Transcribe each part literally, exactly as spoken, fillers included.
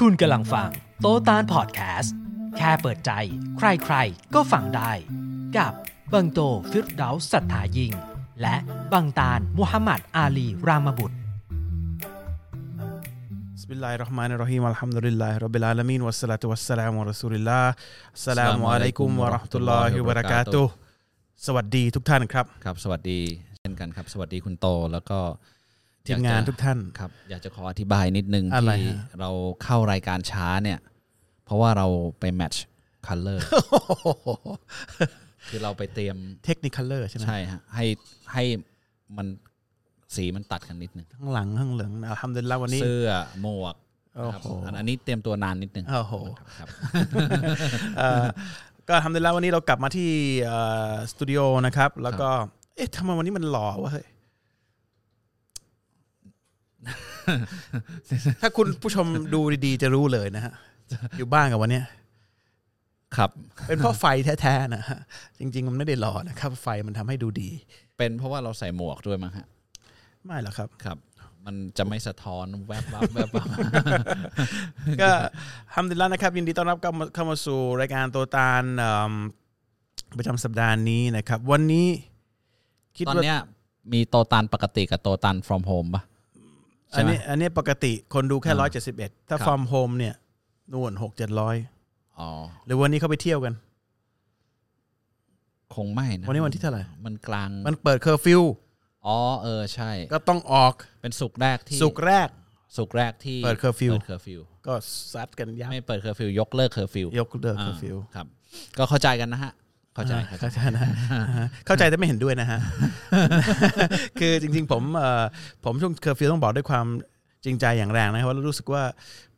คุณกำลังฟังโตตานพอดแคสต์แค่เปิดใจใครๆก็ฟังได้กับบังโตฟิรดาวสัทธายิงและบังตานมุฮัมมัดอาลีรามบุตรบิสมิลลาฮิรเราะห์มานิรเราะฮีมอัลฮัมดุลิลลาฮิร็อบบิลอาละมีนวัสสลาตุวัสสลามุอะลารอซูลิลลาฮ์อัสสลามุอะลัยกุมวะเราะห์มะตุลลอฮิวะบะเราะกาตุฮ์สวัสดีทุกท่านครับครับสวัสดีเช่นกันครับสวัสดีคุณโตแล้วก็ทีมงานทุกท่านครับอยากจะขออธิบายนิดนึงที่เราเข้ารายการช้าเนี่ยเพราะว่าเราไปแมทช์คัลเลอร์คือเราไปเตรียมเทคนิคคัลเลอร์ใช่มั้ยใช่ฮะให้ให้มันสีมันตัดกันนิดนึงข้างหลังข้างเหลืองอัลฮัมดุลิลลาห์วันนี้เสื้อหมวกครับอันนี้เตรียมตัวนานนิดนึงโอ้โหครับเอ่อก็อัลฮัมดุลิลลาห์วันนี้เรากลับมาที่เอ่อสตูดิโอนะครับแล้วก็เอ๊ะทำไมวันนี้มันหล่อวะเฮ้ยถ้าคุณผู้ชมดูดีๆจะรู้เลยนะฮะอยู่บ้านกับวันเนี้ยครับเป็นเพราะไฟแท้ๆนะฮะจริงๆมันไม่ได้หล่อนะครับไฟมันทำให้ดูดีเป็นเพราะว่าเราใส่หมวกด้วยมั้งฮะไม่หรอกครับครับมันจะไม่สะท้อนแวบๆแวบๆก็อัลฮัมดุลิลลาห์นะครับยินดีต้อนรับเข้ามาสู่รายการโตตานประจำสัปดาห์นี้นะครับวันนี้คิดว่าตอนเนี้ยมีโตตานปกติกับโตตาน from home ป่ะอันนี้อันนี้ปกติคนดูแค่หนึ่งร้อยเจ็ดสิบเอ็ดถ้า from home เนี่ยนู่น หกพันเจ็ดร้อย อ๋อหรือวันนี้เขาไปเที่ยวกันคงไม่นะวันนี้วันที่เท่าไหร่มันกลางมันเปิดเคอร์ฟิวอ๋อเออใช่ก็ต้องออกเป็นศุกร์แรกที่ศุกร์แรกศุกร์แรกที่เปิดเคอร์ฟิวเปิดเคอร์ฟิวก็ซัดกันยับไม่เปิดเคอร์ฟิวยกเลิกเคอร์ฟิวยกเลิกเคอร์ฟิวครับก็เข้าใจกันนะฮะเข้าใจเข้าใจนะเข้าใจแต่ไม่เห็นด้วยนะฮะคือจริงๆผมเอ่อผมช่วงเคอร์ฟิวต้องบอกด้วยความจริงใจอย่างแรงนะครับว่ารู้สึกว่า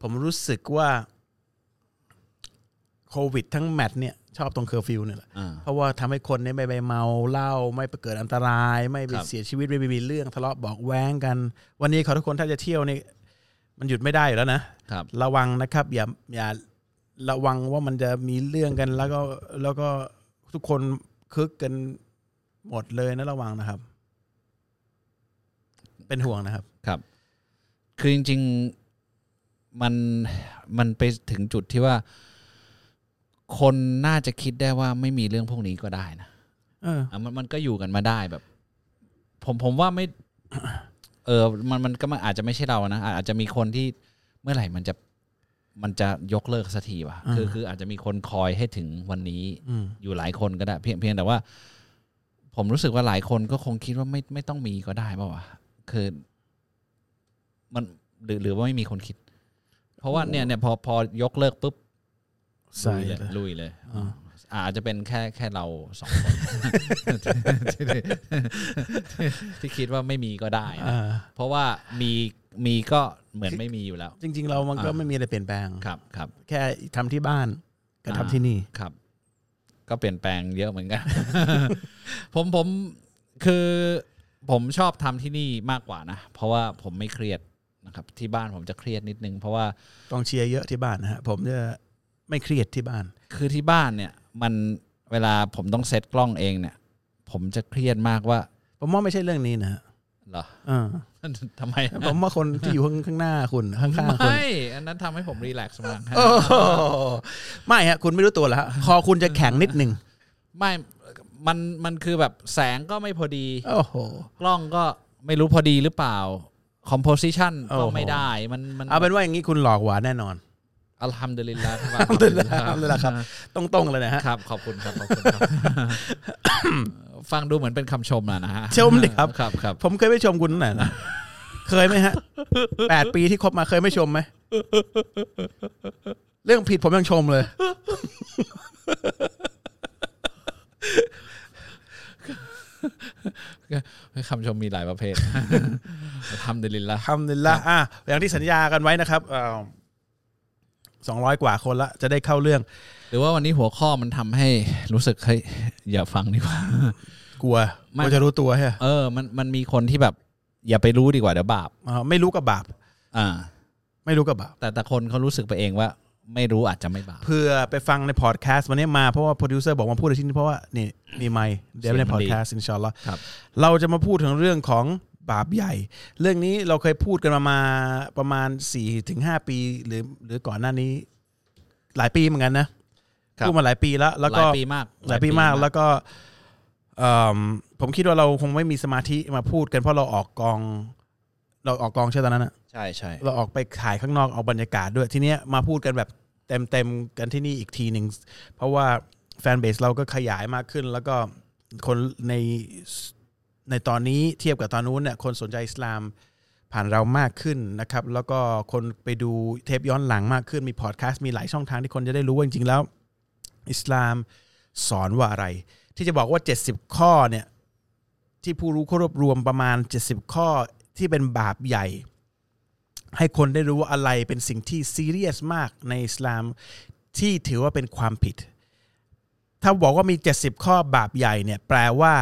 ผมรู้สึกว่าโควิดทั้งแมทเนี่ยชอบตรงเคอร์ฟิวเนี่ยแหละเพราะว่าทำให้คนเนี่ยไม่ไปเมาเหล้าไม่ไปเกิดอันตรายไม่ไปเสียชีวิตไม่มีเรื่องทะเลาะบอกแว้งกันวันนี้ขอทุกคนถ้าจะเที่ยวนี่มันหยุดไม่ได้อยู่แล้วนะระวังนะครับอย่าอย่าระวังว่ามันจะมีเรื่องกันแล้วก็แล้วก็ทุกคนคึกกันหมดเลยนะระวังนะครับเป็นห่วงนะครับครับคือจริงๆมันมันไปถึงจุดที่ว่าคนน่าจะคิดได้ว่าไม่มีเรื่องพวกนี้ก็ได้นะเออมันมันก็อยู่กันมาได้แบบผมผมว่าไม่เออมันมันก็มันอาจจะไม่ใช่เรานะอาจจะมีคนที่เมื่อไหร่มันจะมันจะยกเลิกสักทีวะคือคืออาจจะมีคนคอยให้ถึงวันนี้อยู่หลายคนก็ได้เพียงเพียงแต่ว่าผมรู้สึกว่าหลายคนก็คงคิดว่าไม่ไม่ต้องมีก็ได้ป่าววะคือมันหรือหรือว่าไม่มีคนคิดเพราะว่าเนี่ยเนี่ยพอพอยกเลิกปุ๊บลุยเลยอาจจะเป็นแค่แค่เราสองคนที่คิดว่าไม่มีก็ได้เพราะว่ามีมีก็เหมือนไม่มีอยู่แล้วจริงๆเรามันก็ไม่มีอะไรเปลี่ยนแปลงครับครับแค่ทำที่บ้านกับทำที่นี่ครับก็เปลี่ยนแปลงเยอะเหมือนกันผมผมคือผมชอบทำที่นี่มากกว่านะเพราะว่าผมไม่เครียดนะครับที่บ้านผมจะเครียดนิดนึงเพราะว่ากองเชียร์เยอะที่บ้านนะฮะผมจะไม่เครียดที่บ้านคือที่บ้านเนี่ยมันเวลาผมต้องเซตกล้องเองเนี่ยผมจะเครียดมากว่าผมว่าไม่ใช่เรื่องนี้นะเหรอเออทำไมผมว่าคนที่อยู่ข้างหน้าคุณข้างๆคุณไม่อันนั้นทำให้ผมรีแลกซ์มากโอ้ไม่ฮะคุณไม่รู้ตัวเหรอฮะคอคุณจะแข็งนิดนึงไม่มันมันคือแบบแสงก็ไม่พอดีโอ้โหกล้องก็ไม่รู้พอดีหรือเปล่าคอมโพสิชันก็ไม่ได้มันมันเอาเป็นว่าอย่างนี้คุณหลอกหวานแน่นอนอัลฮัมดุลิลลาห์อัลฮัมดุลิลลาห์อัลฮัมดุลิลลาห์ครับตรงๆเลยนะฮะครับขอบคุณครับขอบคุณครับฟังดูเหมือนเป็นคำชมอ่ะนะฮะชมดิครับครับผมเคยไม่ชมคุณไหนนะเคยไหมฮะแปดปีที่คบมาเคยไม่ชมไหมเรื่องผิดผมยังชมเลยคำชมมีหลายประเภทอัลฮัมดุลิลลาห์อัลฮัมดุลิลลาห์อ่ะอย่างที่สัญญากันไว้นะครับสองร้อยกว่าคนละจะได้เข้าเรื่องหรือว่าวันนี้หัวข้อมันทำให้รู้สึกเฮ้ยอย่าฟังดีกว่ากลัวมันจะรู้ตัวใช่เออมันมันมีคนที่แบบอย่าไปรู้ดีกว่าเดี๋ยวบาปอ๋อไม่รู้ก็บาปอ่าไม่รู้ก็บาปแต่แต่คนเขารู้สึกไปเองว่าไม่รู้อาจจะไม่บาปเพื่อไปฟังในพอดแคสต์วันนี้มาเพราะว่าโปรดิวเซอร์บอกมาพูดในที่นี้เพราะว่านี่มีไมค์เดี๋ยวในพอดแคสต์อินชาอัลเลาะห์เราจะมาพูดถึงเรื่องของ บาปใหญ่เรื่องนี้เราเคยพูดกันมาประมาณ สี่ถึงห้า ปีหรือหรือก่อนหน้านี้หลายปีเหมือนกันนะพูดมาหลายปีแล้วแล้วก็หลายปีมากหลายปีมากแล้วก็ผมคิดว่าเราคงไม่มีสมาธิมาพูดกันเพราะเราออกกองเราออกกองใช่ตอนนั้นนะใช่ใช่เราออกไปขายข้างนอกเอาบรรยากาศด้วยทีเนี้ยมาพูดกันแบบเต็มเต็มกันที่นี่อีกทีหนึ่งเพราะว่าแฟนเบสเราก็ขยายมากขึ้นแล้วก็คนในในตอนนี้เทียบกับตอนนู้นเนี่ยคนสนใจอิสลามผ่านเรามากขึ้นนะครับแล้วก็คนไปดูเทปย้อนหลังมากขึ้นมีพอดแคสต์มีหลายช่องทางที่คนจะได้รู้ว่าจริงๆแล้วอิสลามสอนว่าอะไรที่จะบอกว่าเจ็ดสิบข้อเนี่ยที่ผู้รู้เขารวบรวมประมาณเจ็ดสิบข้อที่เป็นบาปใหญ่ให้คนได้รู้ว่าอะไรเป็นสิ่งที่ซีเรียสมากในอิสลามที่ถือว่าเป็นความผิดถ้าบอกว่ามีเจ็ดสิบข้อบาปใหญ่เนี่ยแปลว่า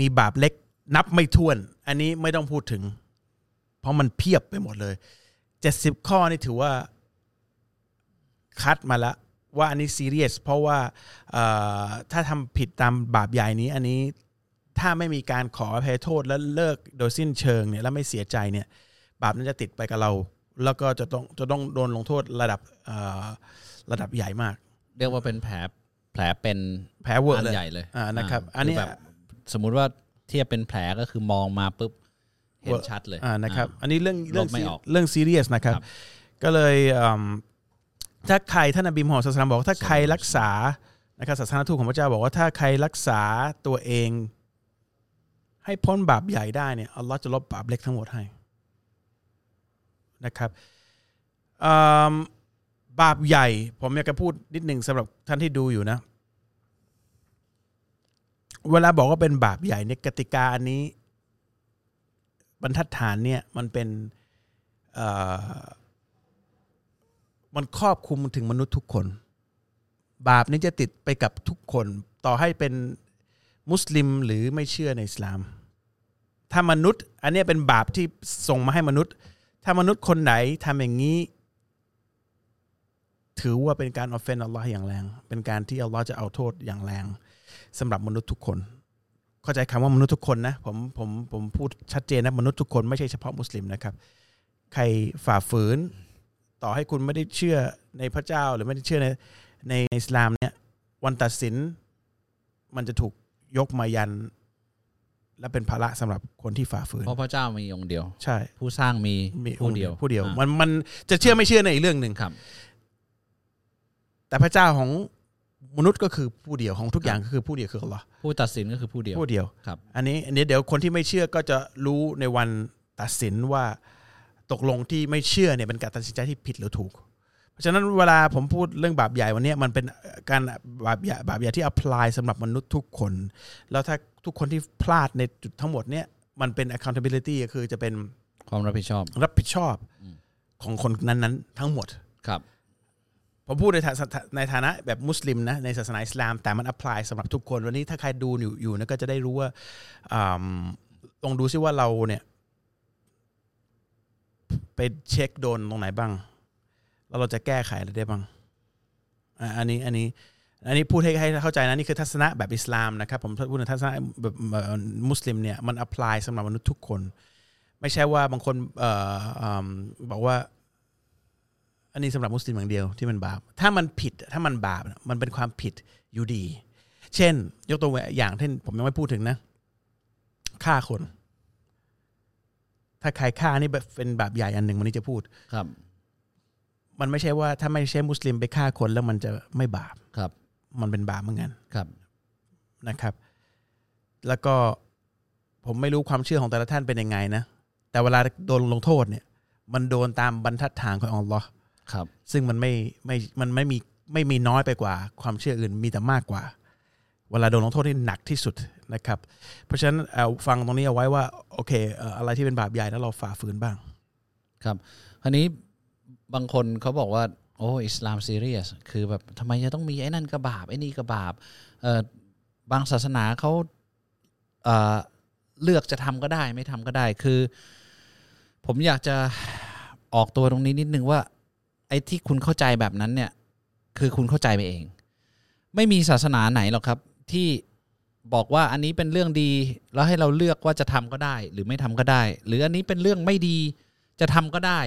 มีบาปเล็กนับไม่ถ้วนอันนี้ไม่ต้องพูดถึงเพราะมันเพียบไปหมดเลยเจ็ดสิบข้อนี่ถือว่าคัดมาแล้วว่าอันนี้ซีเรียสเพราะว่าถ้าทำผิดตามบาปใหญ่นี้อันนี้ถ้าไม่มีการขออภัยโทษและเลิกโดยสิ้นเชิงเนี่ยและไม่เสียใจเนี่ยบาปนั้นจะติดไปกับเราแล้วก็จะต้องจะต้องโดนลงโทษระดับระดับใหญ่มากเรียกว่าเป็นแผลแผลเป็นแผลเวอร์ใหญ่เลยนะครับอันนี้แบบสมมุติว่าเทียบเป็นแผลก็คือมองมาปุ๊บเห็นชัดเลยนะครับอันนี้เรื่องเรื่องเรื่องซีเรียสนะครับก็เลยถ้าใครท่านนบีมุฮัมมัดศ็อลลัลลอฮุอะลัยฮิวะซัลลัมบอกถ้าใครรักษานะครับศาสนาทูตของพระเจ้าบอกว่าถ้าใครรักษาตัวเองให้พ้นบาปใหญ่ได้เนี่ยอัลเลาะห์จะลบบาปเล็กทั้งหมดให้นะครับบาปใหญ่ผมอยากจะพูดนิดหนึ่งสำหรับท่านที่ดูอยู่นะเวลาบอกว่าเป็นบาปใหญ่เนี่ยกติกาอันนี้บรรทัดฐานเนี่ยมันเป็นมันครอบคลุมถึงมนุษย์ทุกคนบาปนี้จะติดไปกับทุกคนต่อให้เป็นมุสลิมหรือไม่เชื่อในอิสลามถ้ามนุษย์อันนี้เป็นบาปที่ส่งมาให้มนุษย์ถ้ามนุษย์คนไหนทำอย่างนี้ถือว่าเป็นการ offend อัลลอฮ์อย่างแรงเป็นการที่อัลลอฮ์จะเอาโทษอย่างแรงสำหรับมนุษย์ทุกคนเข้าใจคำว่ามนุษย์ทุกคนนะผมผมผมพูดชัดเจนนะมนุษย์ทุกคนไม่ใช่เฉพาะมุสลิมนะครับใครฝ่าฝืนต่อให้คุณไม่ได้เชื่อในพระเจ้าหรือไม่ได้เชื่อในในอิสลามเนี่ยวันตัดสินมันจะถูกยกมายันและเป็นภาระสำหรับคนที่ฝ่าฝืนเพราะพระเจ้ามีองค์เดียวใช่ผู้สร้างมีผู้เดียวผู้เดียวมันมันจะเชื่อไม่เชื่อในอีกเรื่องหนึ่งครับแต่พระเจ้าของมนุษย์ก็คือผู้เดียวของทุกอย่างก็คือผู้เดียวคืออัลเลาะห์ผู้ตัดสินก็คือผู้เดียวผู้เดียวครับอันนี้อันนี้เดี๋ยวคนที่ไม่เชื่อก็จะรู้ในวันตัดสินว่าตกลงที่ไม่เชื่อเนี่ยเป็นการตัดสินใจที่ผิดหรือถูกเพราะฉะนั้นเวลาผมพูดเรื่องบาปใหญ่วันนี้มันเป็นการบาปใหญ่บาปใหญ่ที่ apply สำหรับมนุษย์ทุกคนแล้วถ้าทุกคนที่พลาดในจุดทั้งหมดเนี่ยมันเป็น accountability ก็คือจะเป็นความรับผิดชอบรับผิดชอบของคนนั้นๆทั้งหมดครับผมพูดในในฐานะแบบมุสลิมนะในศาสนาอิสลามแต่มัน apply สำหรับทุกคนวันนี้ถ้าใครดูอยู่อยู่นะก็จะได้รู้ว่าลองดูซิว่าเราเนี่ยไปเช็คโดนตรงไหนบ้างแล้วเราจะแก้ไขอะไรได้บ้างอันนี้อันนี้อันนี้พูดให้ให้เข้าใจนะนี่คือทัศนะแบบอิสลามนะครับผมพูดในทัศนะแบบมุสลิมเนี่ยมัน apply สำหรับมนุษย์ทุกคนไม่ใช่ว่าบางคนเอ่อบอกว่าอันนี้สำหรับมุสลิมอย่างเดียวที่มันบาปถ้ามันผิดถ้ามันบาปมันเป็นความผิดอยู่ดีเช่นยกตัวอย่างเช่นผมยังไม่พูดถึงนะฆ่าคนถ้าใครฆ่านี่เป็นบาปใหญ่อันหนึ่งวันนี้จะพูดครับมันไม่ใช่ว่าถ้าไม่ใช่มุสลิมไปฆ่าคนแล้วมันจะไม่บาปครับมันเป็นบาปเหมือนกันครับนะครับแล้วก็ผมไม่รู้ความเชื่อของแต่ละท่านเป็นยังไงนะแต่เวลาโดนลงโทษเนี่ยมันโดนตามบรรทัดฐานของอัลเลาะห์ครับซึ่งมันไม่ไม่มันไม่มีไม่มีน้อยไปกว่าความเชื่ออื่นมีแต่มากกว่าเวลาโดนลงโทษที่หนักที่สุดนะครับเพราะฉะนั้นเอาฟังตรงนี้เอาไว้ว่าโอเคอะไรที่เป็นบาปใหญ่แล้วเราฝ่าฝืนบ้างครับคราวนี้บางคนเขาบอกว่าโอ้อิสลามซีเรียสคือแบบทำไมจะต้องมีไอ้นั่นกระบาปไอ้นี่กระบาปเอ่อบางศาสนาเขาเอ่อเลือกจะทำก็ได้ไม่ทำก็ได้คือผมอยากจะออกตัวตรงนี้นิดนึงว่าไอ้ที่คุณเข้าใจแบบนั้นเนี่ยคือคุณเข้าใจไปเองไม่มีศาสนาไหนหรอกครับที่ บอกว่าอันนี้เป็นเรื่องดีแล้วให้เราเลือกว่าจะทำก็ได้หรือไม่ทำก็ได้หรืออันนี้เป็นเรื่องไม่ดีจะทำก็ได้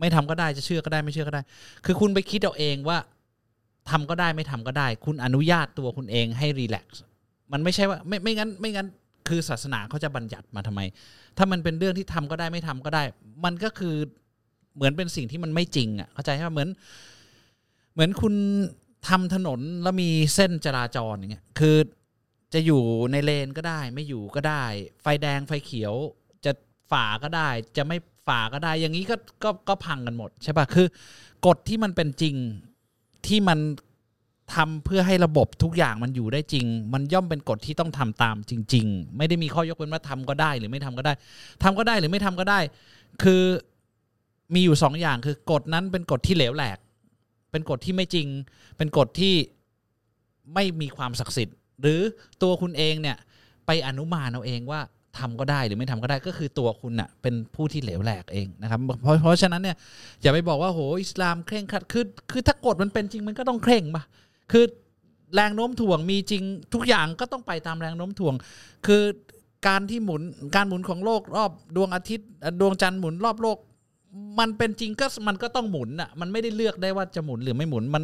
ไม่ทำก็ได้จะเชื่อก็ได้ไม่เชื่อก็ได้คือคุณไปคิดเอาเองว่าทำก็ได้ไม่ทำก็ได้คุณอนุญาตตัวคุณเองให้รีแลกซ์มันไม่ใช่ว่าไม่ไม่งั้นไม่งั้นคือศาสนาเขาจะบัญญัติมาทำไมถ้ามันเป็นเรื่องที่ทำก็ได้ไม่ทำก็ได้มันก็คือเหมือนเป็นสิ่งที่มันไม่จริงอ่ะเข้าใจไหมเหมือนเหมือนคุณทำถนนแล้วมีเส้นจราจรอย่างเงี้ยคือจะอยู่ในเลนก็ได้ไม่อยู่ก็ได้ไฟแดงไฟเขียวจะฝ่าก็ได้จะไม่ฝ่าก็ได้อย่างนี้ก็ก็ก็พังกันหมดใช่ป่ะคือกฎที่มันเป็นจริงที่มันทำเพื่อให้ระบบทุกอย่างมันอยู่ได้จริงมันย่อมเป็นกฎที่ต้องทำตามจริงๆไม่ได้มีข้อยกเว้นว่าทำก็ได้หรือไม่ทำก็ได้ทำก็ได้หรือไม่ทำก็ได้คือมีอยู่สองอย่างคือกฎนั้นเป็นกฎที่เหลวแหลกเป็นกฎที่ไม่จริงเป็นกฎที่ไม่มีความศักดิ์สิทธิ์หรือตัวคุณเองเนี่ยไปอนุมานเอาเองว่าทำก็ได้หรือไม่ทำก็ได้ก็คือตัวคุณน่ะเป็นผู้ที่เหลวแหลกเองนะครับเพราะเพราะฉะนั้นเนี่ยอย่าไปบอกว่าโหอิสลามเคร่งครัดคือคือถ้ากฎมันเป็นจริงมันก็ต้องเคร่งป่ะคือแรงโน้มถ่วงมีจริงทุกอย่างก็ต้องไปตามแรงโน้มถ่วงคือการที่หมุนการหมุนของโลกรอบดวงอาทิตย์ดวงจันทร์หมุนรอบโลกมันเป็นจริงก็มันก็ต้องหมุนอ่ะมันไม่ได้เลือกได้ว่าจะหมุนหรือไม่หมุนมัน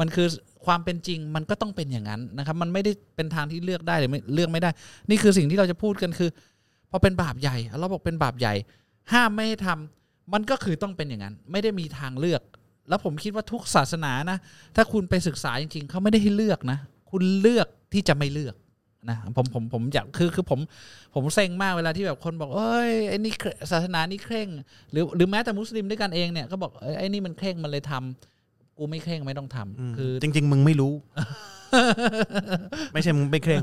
มันคือความเป็นจริงมันก็ต้องเป็นอย่างนั้นนะครับมันไม่ได้เป็นทางที่เลือกได้หรือไม่เลือกไม่ได้นี่คือสิ่งที่เราจะพูดกันคือพอเป็นบาปใหญ่เราบอกเป็นบาปใหญ่ห้ามไม่ให้ทำมันก็คือต้องเป็นอย่างนั้นไม่ได้มีทางเลือกแล้วผมคิดว่าทุกศาสนานะถ้าคุณไปศึกษาจริงๆเขาไม่ได้ให้เลือกนะคุณเลือกที่จะไม่เลือกนะผมผมผมอยากคือคือผมผมเซ็งมากเวลาที่แบบคนบอกเอ้ยไอ้นี่ศาสนานี่เคร่งหรือหรือแม้แต่มุสลิมด้วยกันเองเนี่ยก็บอกเอ้ยไอ้นี่มันเคร่งมันเลยทำกูไม่เคร่งไม่ต้องทำคือจริงๆมึงไม่รู้ ไม่ใช่มึงไม่เคร่ง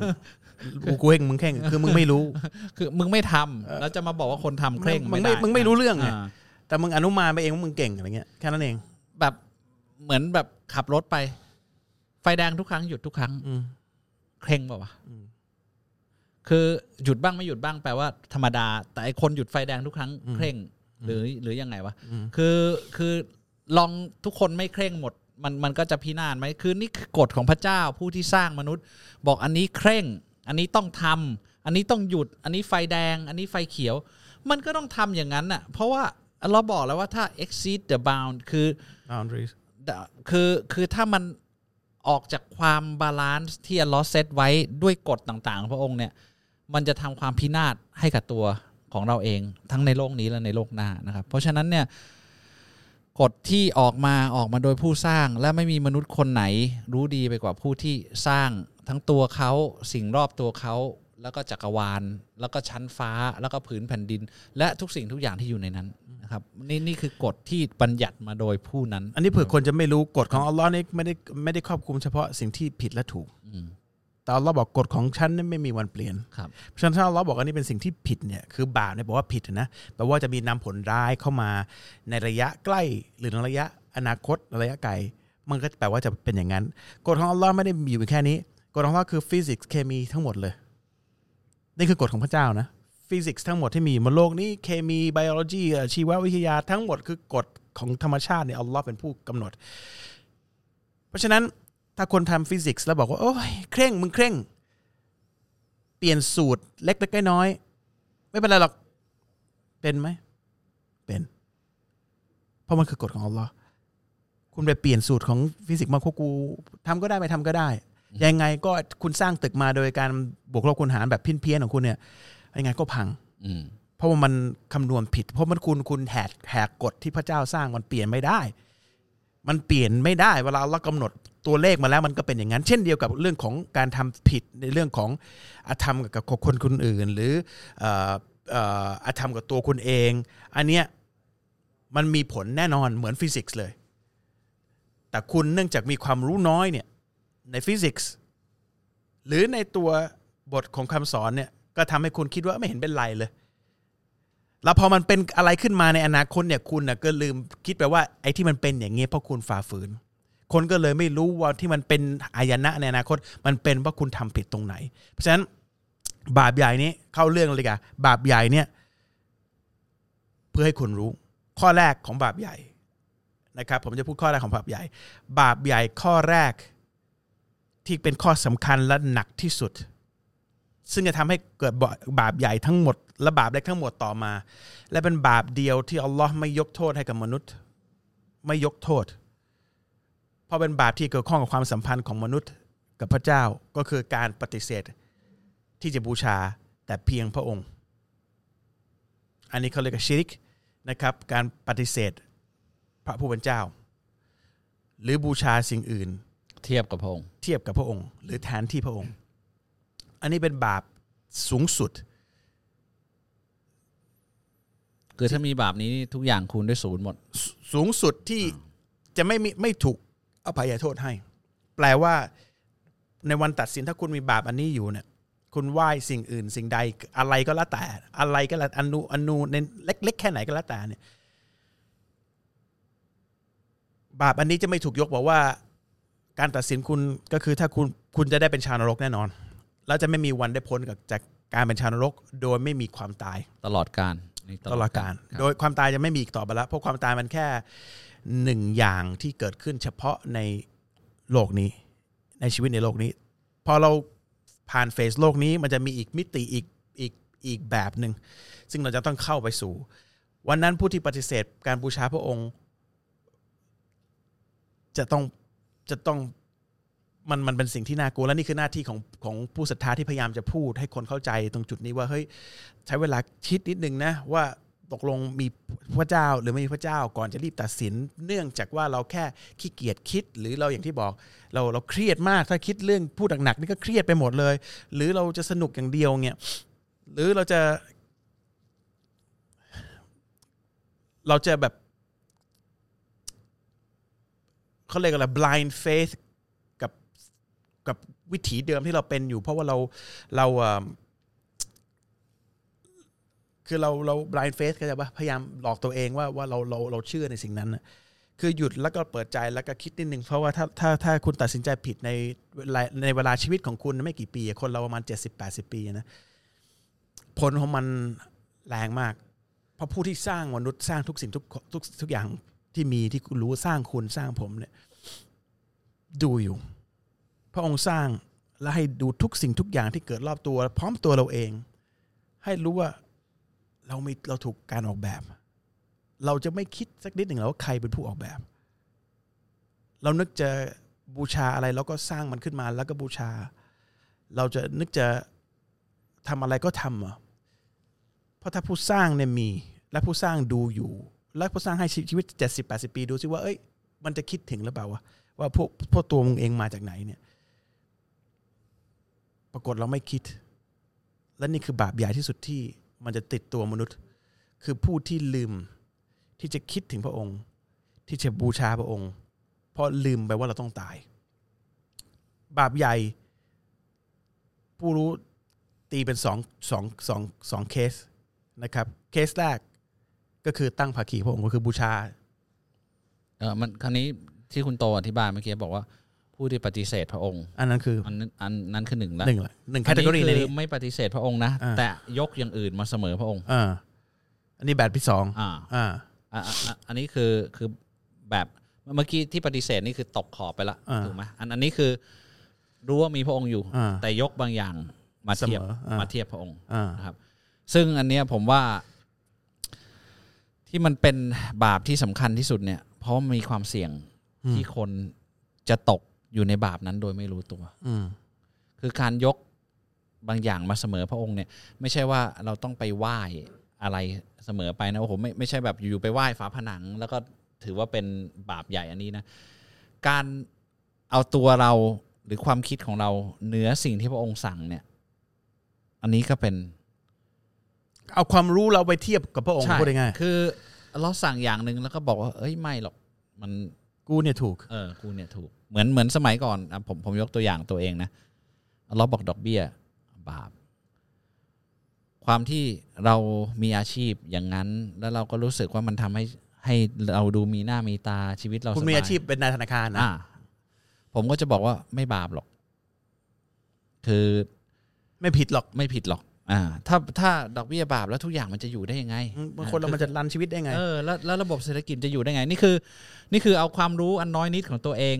กูเองมึงเคร่งคือมึงไม่รู้คือมึงไม่ทำแล้วจะมาบอกว่าคนทำเคร่งมึงไม่มึงไม่รู้เรื่องไงแต่มึงอนุมานไปเองว่ามึงเก่งอะไรเงี้ยแค่นั้นเองแบบเหมือนแบบขับรถไปไฟแดงทุกครั้งหยุดทุกครั้งเคร่งป่าววะคือหยุดบ้างไม่หยุดบ้างแปลว่าธรรมดาแต่ไอคนหยุดไฟแดงทุกครั้งเคร่งหรือหรือยังไงวะคือคือลองทุกคนไม่เคร่งหมดมันมันก็จะพินาศไหมคือนี่คือกฎของพระเจ้าผู้ที่สร้างมนุษย์บอกอันนี้เคร่งอันนี้ต้องทำอันนี้ต้องหยุดอันนี้ไฟแดงอันนี้ไฟเขียวมันก็ต้องทำอย่างนั้นน่ะเพราะว่าเราบอกแล้วว่าถ้า exceed the bound คือ boundaries คือคือถ้ามันออกจากความบาลานซ์ที่อัลเลาะห์เซตไว้ด้วยกฎต่างๆของพระองค์เนี่ยมันจะทำความพินาศให้กับตัวของเราเองทั้งในโลกนี้และในโลกหน้านะครับเพราะฉะนั้นเนี่ยกฎที่ออกมาออกมาโดยผู้สร้างและไม่มีมนุษย์คนไหนรู้ดีไปกว่าผู้ที่สร้างทั้งตัวเขาสิ่งรอบตัวเขาแล้วก็จักรวาลแล้วก็ชั้นฟ้าแล้วก็ผืนแผ่นดินและทุกสิ่งทุกอย่างที่อยู่ในนั้นนะครับนี่นี่คือกฎที่บัญญัติมาโดยผู้นั้นอันนี้เผื่อคนจะไม่รู้กฎของอัลเลาะห์นี่ไม่ได้ไม่ได้ครอบคลุมเฉพาะสิ่งที่ผิดและถูกแต่อัลเลาะห์บอกกฎของฉันนี่ไม่มีวันเปลี่ยนครับเพราะฉะนั้นถ้าอัลเลาะห์บอกอันนี้เป็นสิ่งที่ผิดเนี่ยคือบาปเนี่ยบอกว่าผิดนะแปลว่าจะมีนำผลร้ายเข้ามาในระยะใกล้หรือในระยะอนาคตระยะไกลมันก็แปลว่าจะเป็นอย่างนั้นกฎของอัลเลาะห์ไม่ได้มีอยู่แค่นี้กฎของอัลเลาะห์คือฟิสิกส์เคมีทั้งหมดเลยนี่คือกฎของพระเจ้านะฟิสิกส์ทั้งหมดที่มีบนโลกนี้เคมีไบโอโลจีชีววิทยาทั้งหมดคือกฎของธรรมชาติเนี่ยอัลเลาะห์เป็นผู้กำหนดเพราะฉะนั้นถ้าคนทำฟิสิกส์แล้วบอกว่าโอ้ยเคร่งมึงเคร่งเปลี่ยนสูตรเล็กๆน้อยๆไม่เป็นไรหรอกเป็นไหมเป็นเพราะมันคือกฎของอัลเลาะห์คุณไปเปลี่ยนสูตรของฟิสิกส์มาพวกกูทำก็ได้ไม่ทำก็ได้ยังไงก็คุณสร้างตึกมาโดยการบวกลบคูณหารแบบเพี้ยนๆของคุณเนี่ยยังไงก็พังเพราะว่ามันคำนวณผิดเพราะมันคุณคุณแหกแหกกฎที่พระเจ้าสร้างมันเปลี่ยนไม่ได้มันเปลี่ยนไม่ได้เวลาเรากำหนดตัวเลขมาแล้วมันก็เป็นอย่างนั้นเช่นเดียวกับเรื่องของการทำผิดในเรื่องของอาธรรมกับคนคนอื่นหรืออาธรรมกับตัวคุณเองอันเนี้ยมันมีผลแน่นอนเหมือนฟิสิกส์เลยแต่คุณเนื่องจากมีความรู้น้อยเนี่ยในฟิสิกส์หรือในตัวบทของคำสอนเนี่ยก็ทำให้คุณคิดว่าไม่เห็นเป็นไรเลยแล้วพอมันเป็นอะไรขึ้นมาในอนาคตเนี่ยคุณน่ะก็ลืมคิดไปว่าไอ้ที่มันเป็นอย่างงี้เพราะคุณฝ่าฝืนคนก็เลยไม่รู้ว่าที่มันเป็นอายนะในอนาคตมันเป็นเพราะคุณทำผิดตรงไหนเพราะฉะนั้นบาปใหญ่นี้เข้าเรื่องเลยค่ะบาปใหญ่เนี่ยเพื่อให้คุณรู้ข้อแรกของบาปใหญ่นะครับผมจะพูดข้อแรกของบาปใหญ่บาปใหญ่ข้อแรกที่เป็นข้อสำคัญและหนักที่สุด ซึ่งจะทำให้เกิดบาปใหญ่ทั้งหมดและบาปเล็กทั้งหมดต่อมาและเป็นบาปเดียวที่อัลลอฮ์ไม่ยกโทษให้กับมนุษย์ไม่ยกโทษเพราะเป็นบาปที่เกี่ยวข้องกับความสัมพันธ์ของมนุษย์กับพระเจ้าก็คือการปฏิเสธที่จะบูชาแต่เพียงพระองค์อันนี้เขาเรียกชิริกนะครับการปฏิเสธพระผู้เป็นเจ้าหรือบูชาสิ่งอื่นเทียบกับพระองค์เทียบกับพระองค์หรือแทนที่พระองค์อันนี้เป็นบาปสูงสุดคือถ้ามีบาปนี้ทุกอย่างคูณด้วยศูนย์หมดสูงสุดที่จะไม่ไม่ถูกอภัยโทษให้แปลว่าในวันตัดสินถ้าคุณมีบาปอันนี้อยู่เนี่ยคุณไหว้สิ่งอื่นสิ่งใดอะไรก็แล้วแต่อะไรก็แล้วอนุอนุในเล็กๆแค่ไหนก็แล้วแต่เนี่ยบาปอันนี้จะไม่ถูกยกบอกว่าการตัดสินคุณก็คือถ้าคุณคุณจะได้เป็นชาวนรกแน่นอนแล้วจะไม่มีวันได้พ้นจากการเป็นชาวนรกโดยไม่มีความตายตลอดกาลตลอดกาลโดยความตายจะไม่มีอีกต่อไปแล้วเพราะความตายมันแค่หนึ่งอย่างที่เกิดขึ้นเฉพาะในโลกนี้ในชีวิตในโลกนี้พอเราผ่านเฟสโลกนี้มันจะมีอีกมิติอีกอีกอีกแบบหนึ่งซึ่งเราจะต้องเข้าไปสู่วันนั้นผู้ที่ปฏิเสธการบูชาพระองค์จะต้องจะต้องมันมันเป็นสิ่งที่น่ากลัวและนี่คือหน้าที่ของของผู้ศรัทธาที่พยายามจะพูดให้คนเข้าใจตรงจุดนี้ว่าเฮ้ยใช้เวลาคิดนิดนึงนะว่าตกลงมีพระเจ้าหรือไม่มีพระเจ้าก่อนจะรีบตัดสินเนื่องจากว่าเราแค่ขี้เกียจคิดหรือเราอย่างที่บอกเราเราเครียดมากถ้าคิดเรื่องพูดหนักๆนี่ก็เครียดไปหมดเลยหรือเราจะสนุกอย่างเดียวเนี่ยหรือเราจะเราจะแบบเขาเรียกอะไร blind faith กับกับวิถีเดิมที่เราเป็นอยู่เพราะว่าเราเราคือเราเรา blind faith ก็จะว่าพยายามหลอกตัวเองว่าว่าเราเราเราเชื่อในสิ่งนั้นนะคือหยุดแล้วก็เปิดใจแล้วก็คิดนิดนึงเพราะว่าถ้าถ้าถ้าคุณตัดสินใจผิดในในเวลาชีวิตของคุณไม่กี่ปีคนเราประมาณ เจ็ดสิบถึงแปดสิบ ปีนะผลของมันแรงมากเพราะผู้ที่สร้างมนุษย์สร้างทุกสิ่งทุกทุกทุกอย่างที่มีที่รู้สร้างคุณสร้างผมเนี่ยดูอยู่พระองค์สร้างและให้ดูทุกสิ่งทุกอย่างที่เกิดรอบตัวพร้อมตัวเราเองให้รู้ว่าเราไม่เราถูกการออกแบบเราจะไม่คิดสักนิดหนึ่งแล้วว่าใครเป็นผู้ออกแบบเรานึกจะบูชาอะไรเราก็สร้างมันขึ้นมาแล้วก็บูชาเราจะนึกจะทำอะไรก็ทำอ่ะเพราะถ้าผู้สร้างเนี่ยมีและผู้สร้างดูอยู่และผู้สร้างให้ชีวิต เจ็ดสิบถึงแปดสิบ ปีดูซิว่าเอ้ยมันจะคิดถึงหรือเปล่าวะว่าพวกพวกตัวมึงเองมาจากไหนเนี่ยปรากฏเราไม่คิดและนี่คือบาปใหญ่ที่สุดที่มันจะติดตัวมนุษย์คือผู้ที่ลืมที่จะคิดถึงพระองค์ที่จะบูชาพระองค์เพราะลืมไปว่าเราต้องตายบาปใหญ่ผู้รู้ตีเป็นสองเคสนะครับเคสแรกก็คือตั้งภาคีพระองค์ก็คือบูชาเออมันคราวนี้ที่คุณโตอธิบายเมื่อกี้บอกว่าผู้ที่ปฏิเสธพระองค์อันนั้นคืออันนั้นคือหนึ่งแล้วหนึ่งละหนึ่งแคตตากรีในนี้ไม่ปฏิเสธพระองค์นะแต่ยกอย่างอื่นมาเสมอพระองค์อ่าอันนี้แบบที่สองอ่าอ่าอันนี้คือคือแบบเมื่อกี้ที่ปฏิเสธนี่คือตกขอบไปละถูกไหมอันอันนี้คือรู้ว่ามีพระองค์อยู่แต่ยกบางอย่างมาเทียบมาเทียบพระองค์นะครับซึ่งอันเนี้ยผมว่าที่มันเป็นบาปที่สำคัญที่สุดเนี่ยเพราะมีความเสี่ยงที่คนจะตกอยู่ในบาปนั้นโดยไม่รู้ตัวคือการยกบางอย่างมาเสมอพระองค์เนี่ยไม่ใช่ว่าเราต้องไปไหว้อะไรเสมอไปนะโอ้โหไม่ไม่ใช่แบบอยู่ไปไหว้ฝาผนังแล้วก็ถือว่าเป็นบาปใหญ่อันนี้นะการเอาตัวเราหรือความคิดของเราเหนือสิ่งที่พระองค์สั่งเนี่ยอันนี้ก็เป็นเอาความรู้เราไปเทียบกับพระองค์พูดง่ายๆคือเราสั่งอย่างนึงแล้วก็บอกว่าเอ้ยไม่หรอกมันกูเนี่ยถูกเออกูเนี่ยถูกเหมือนเหมือนสมัยก่อนอ่ะผมผมยกตัวอย่างตัวเองนะเราบอกดอกเบี้ยบาปความที่เรามีอาชีพอย่างนั้นแล้วเราก็รู้สึกว่ามันทำให้ให้เราดูมีหน้ามีตาชีวิตเราสบายคุณมีอาชีพเป็นนายธนาคารนะผมก็จะบอกว่าไม่บาปหรอกคือไม่ผิดหรอกไม่ผิดหรอกอ่าถ้าถ้าดอกเบี้ยบาปแล้วทุกอย่างมันจะอยู่ได้ยังไงบางคนเรามันจะรันชีวิตได้ไงเออแล้วแล้วระบบเศรษฐกิจจะอยู่ได้ไงนี่คือนี่คือเอาความรู้อันน้อยนิดของตัวเอง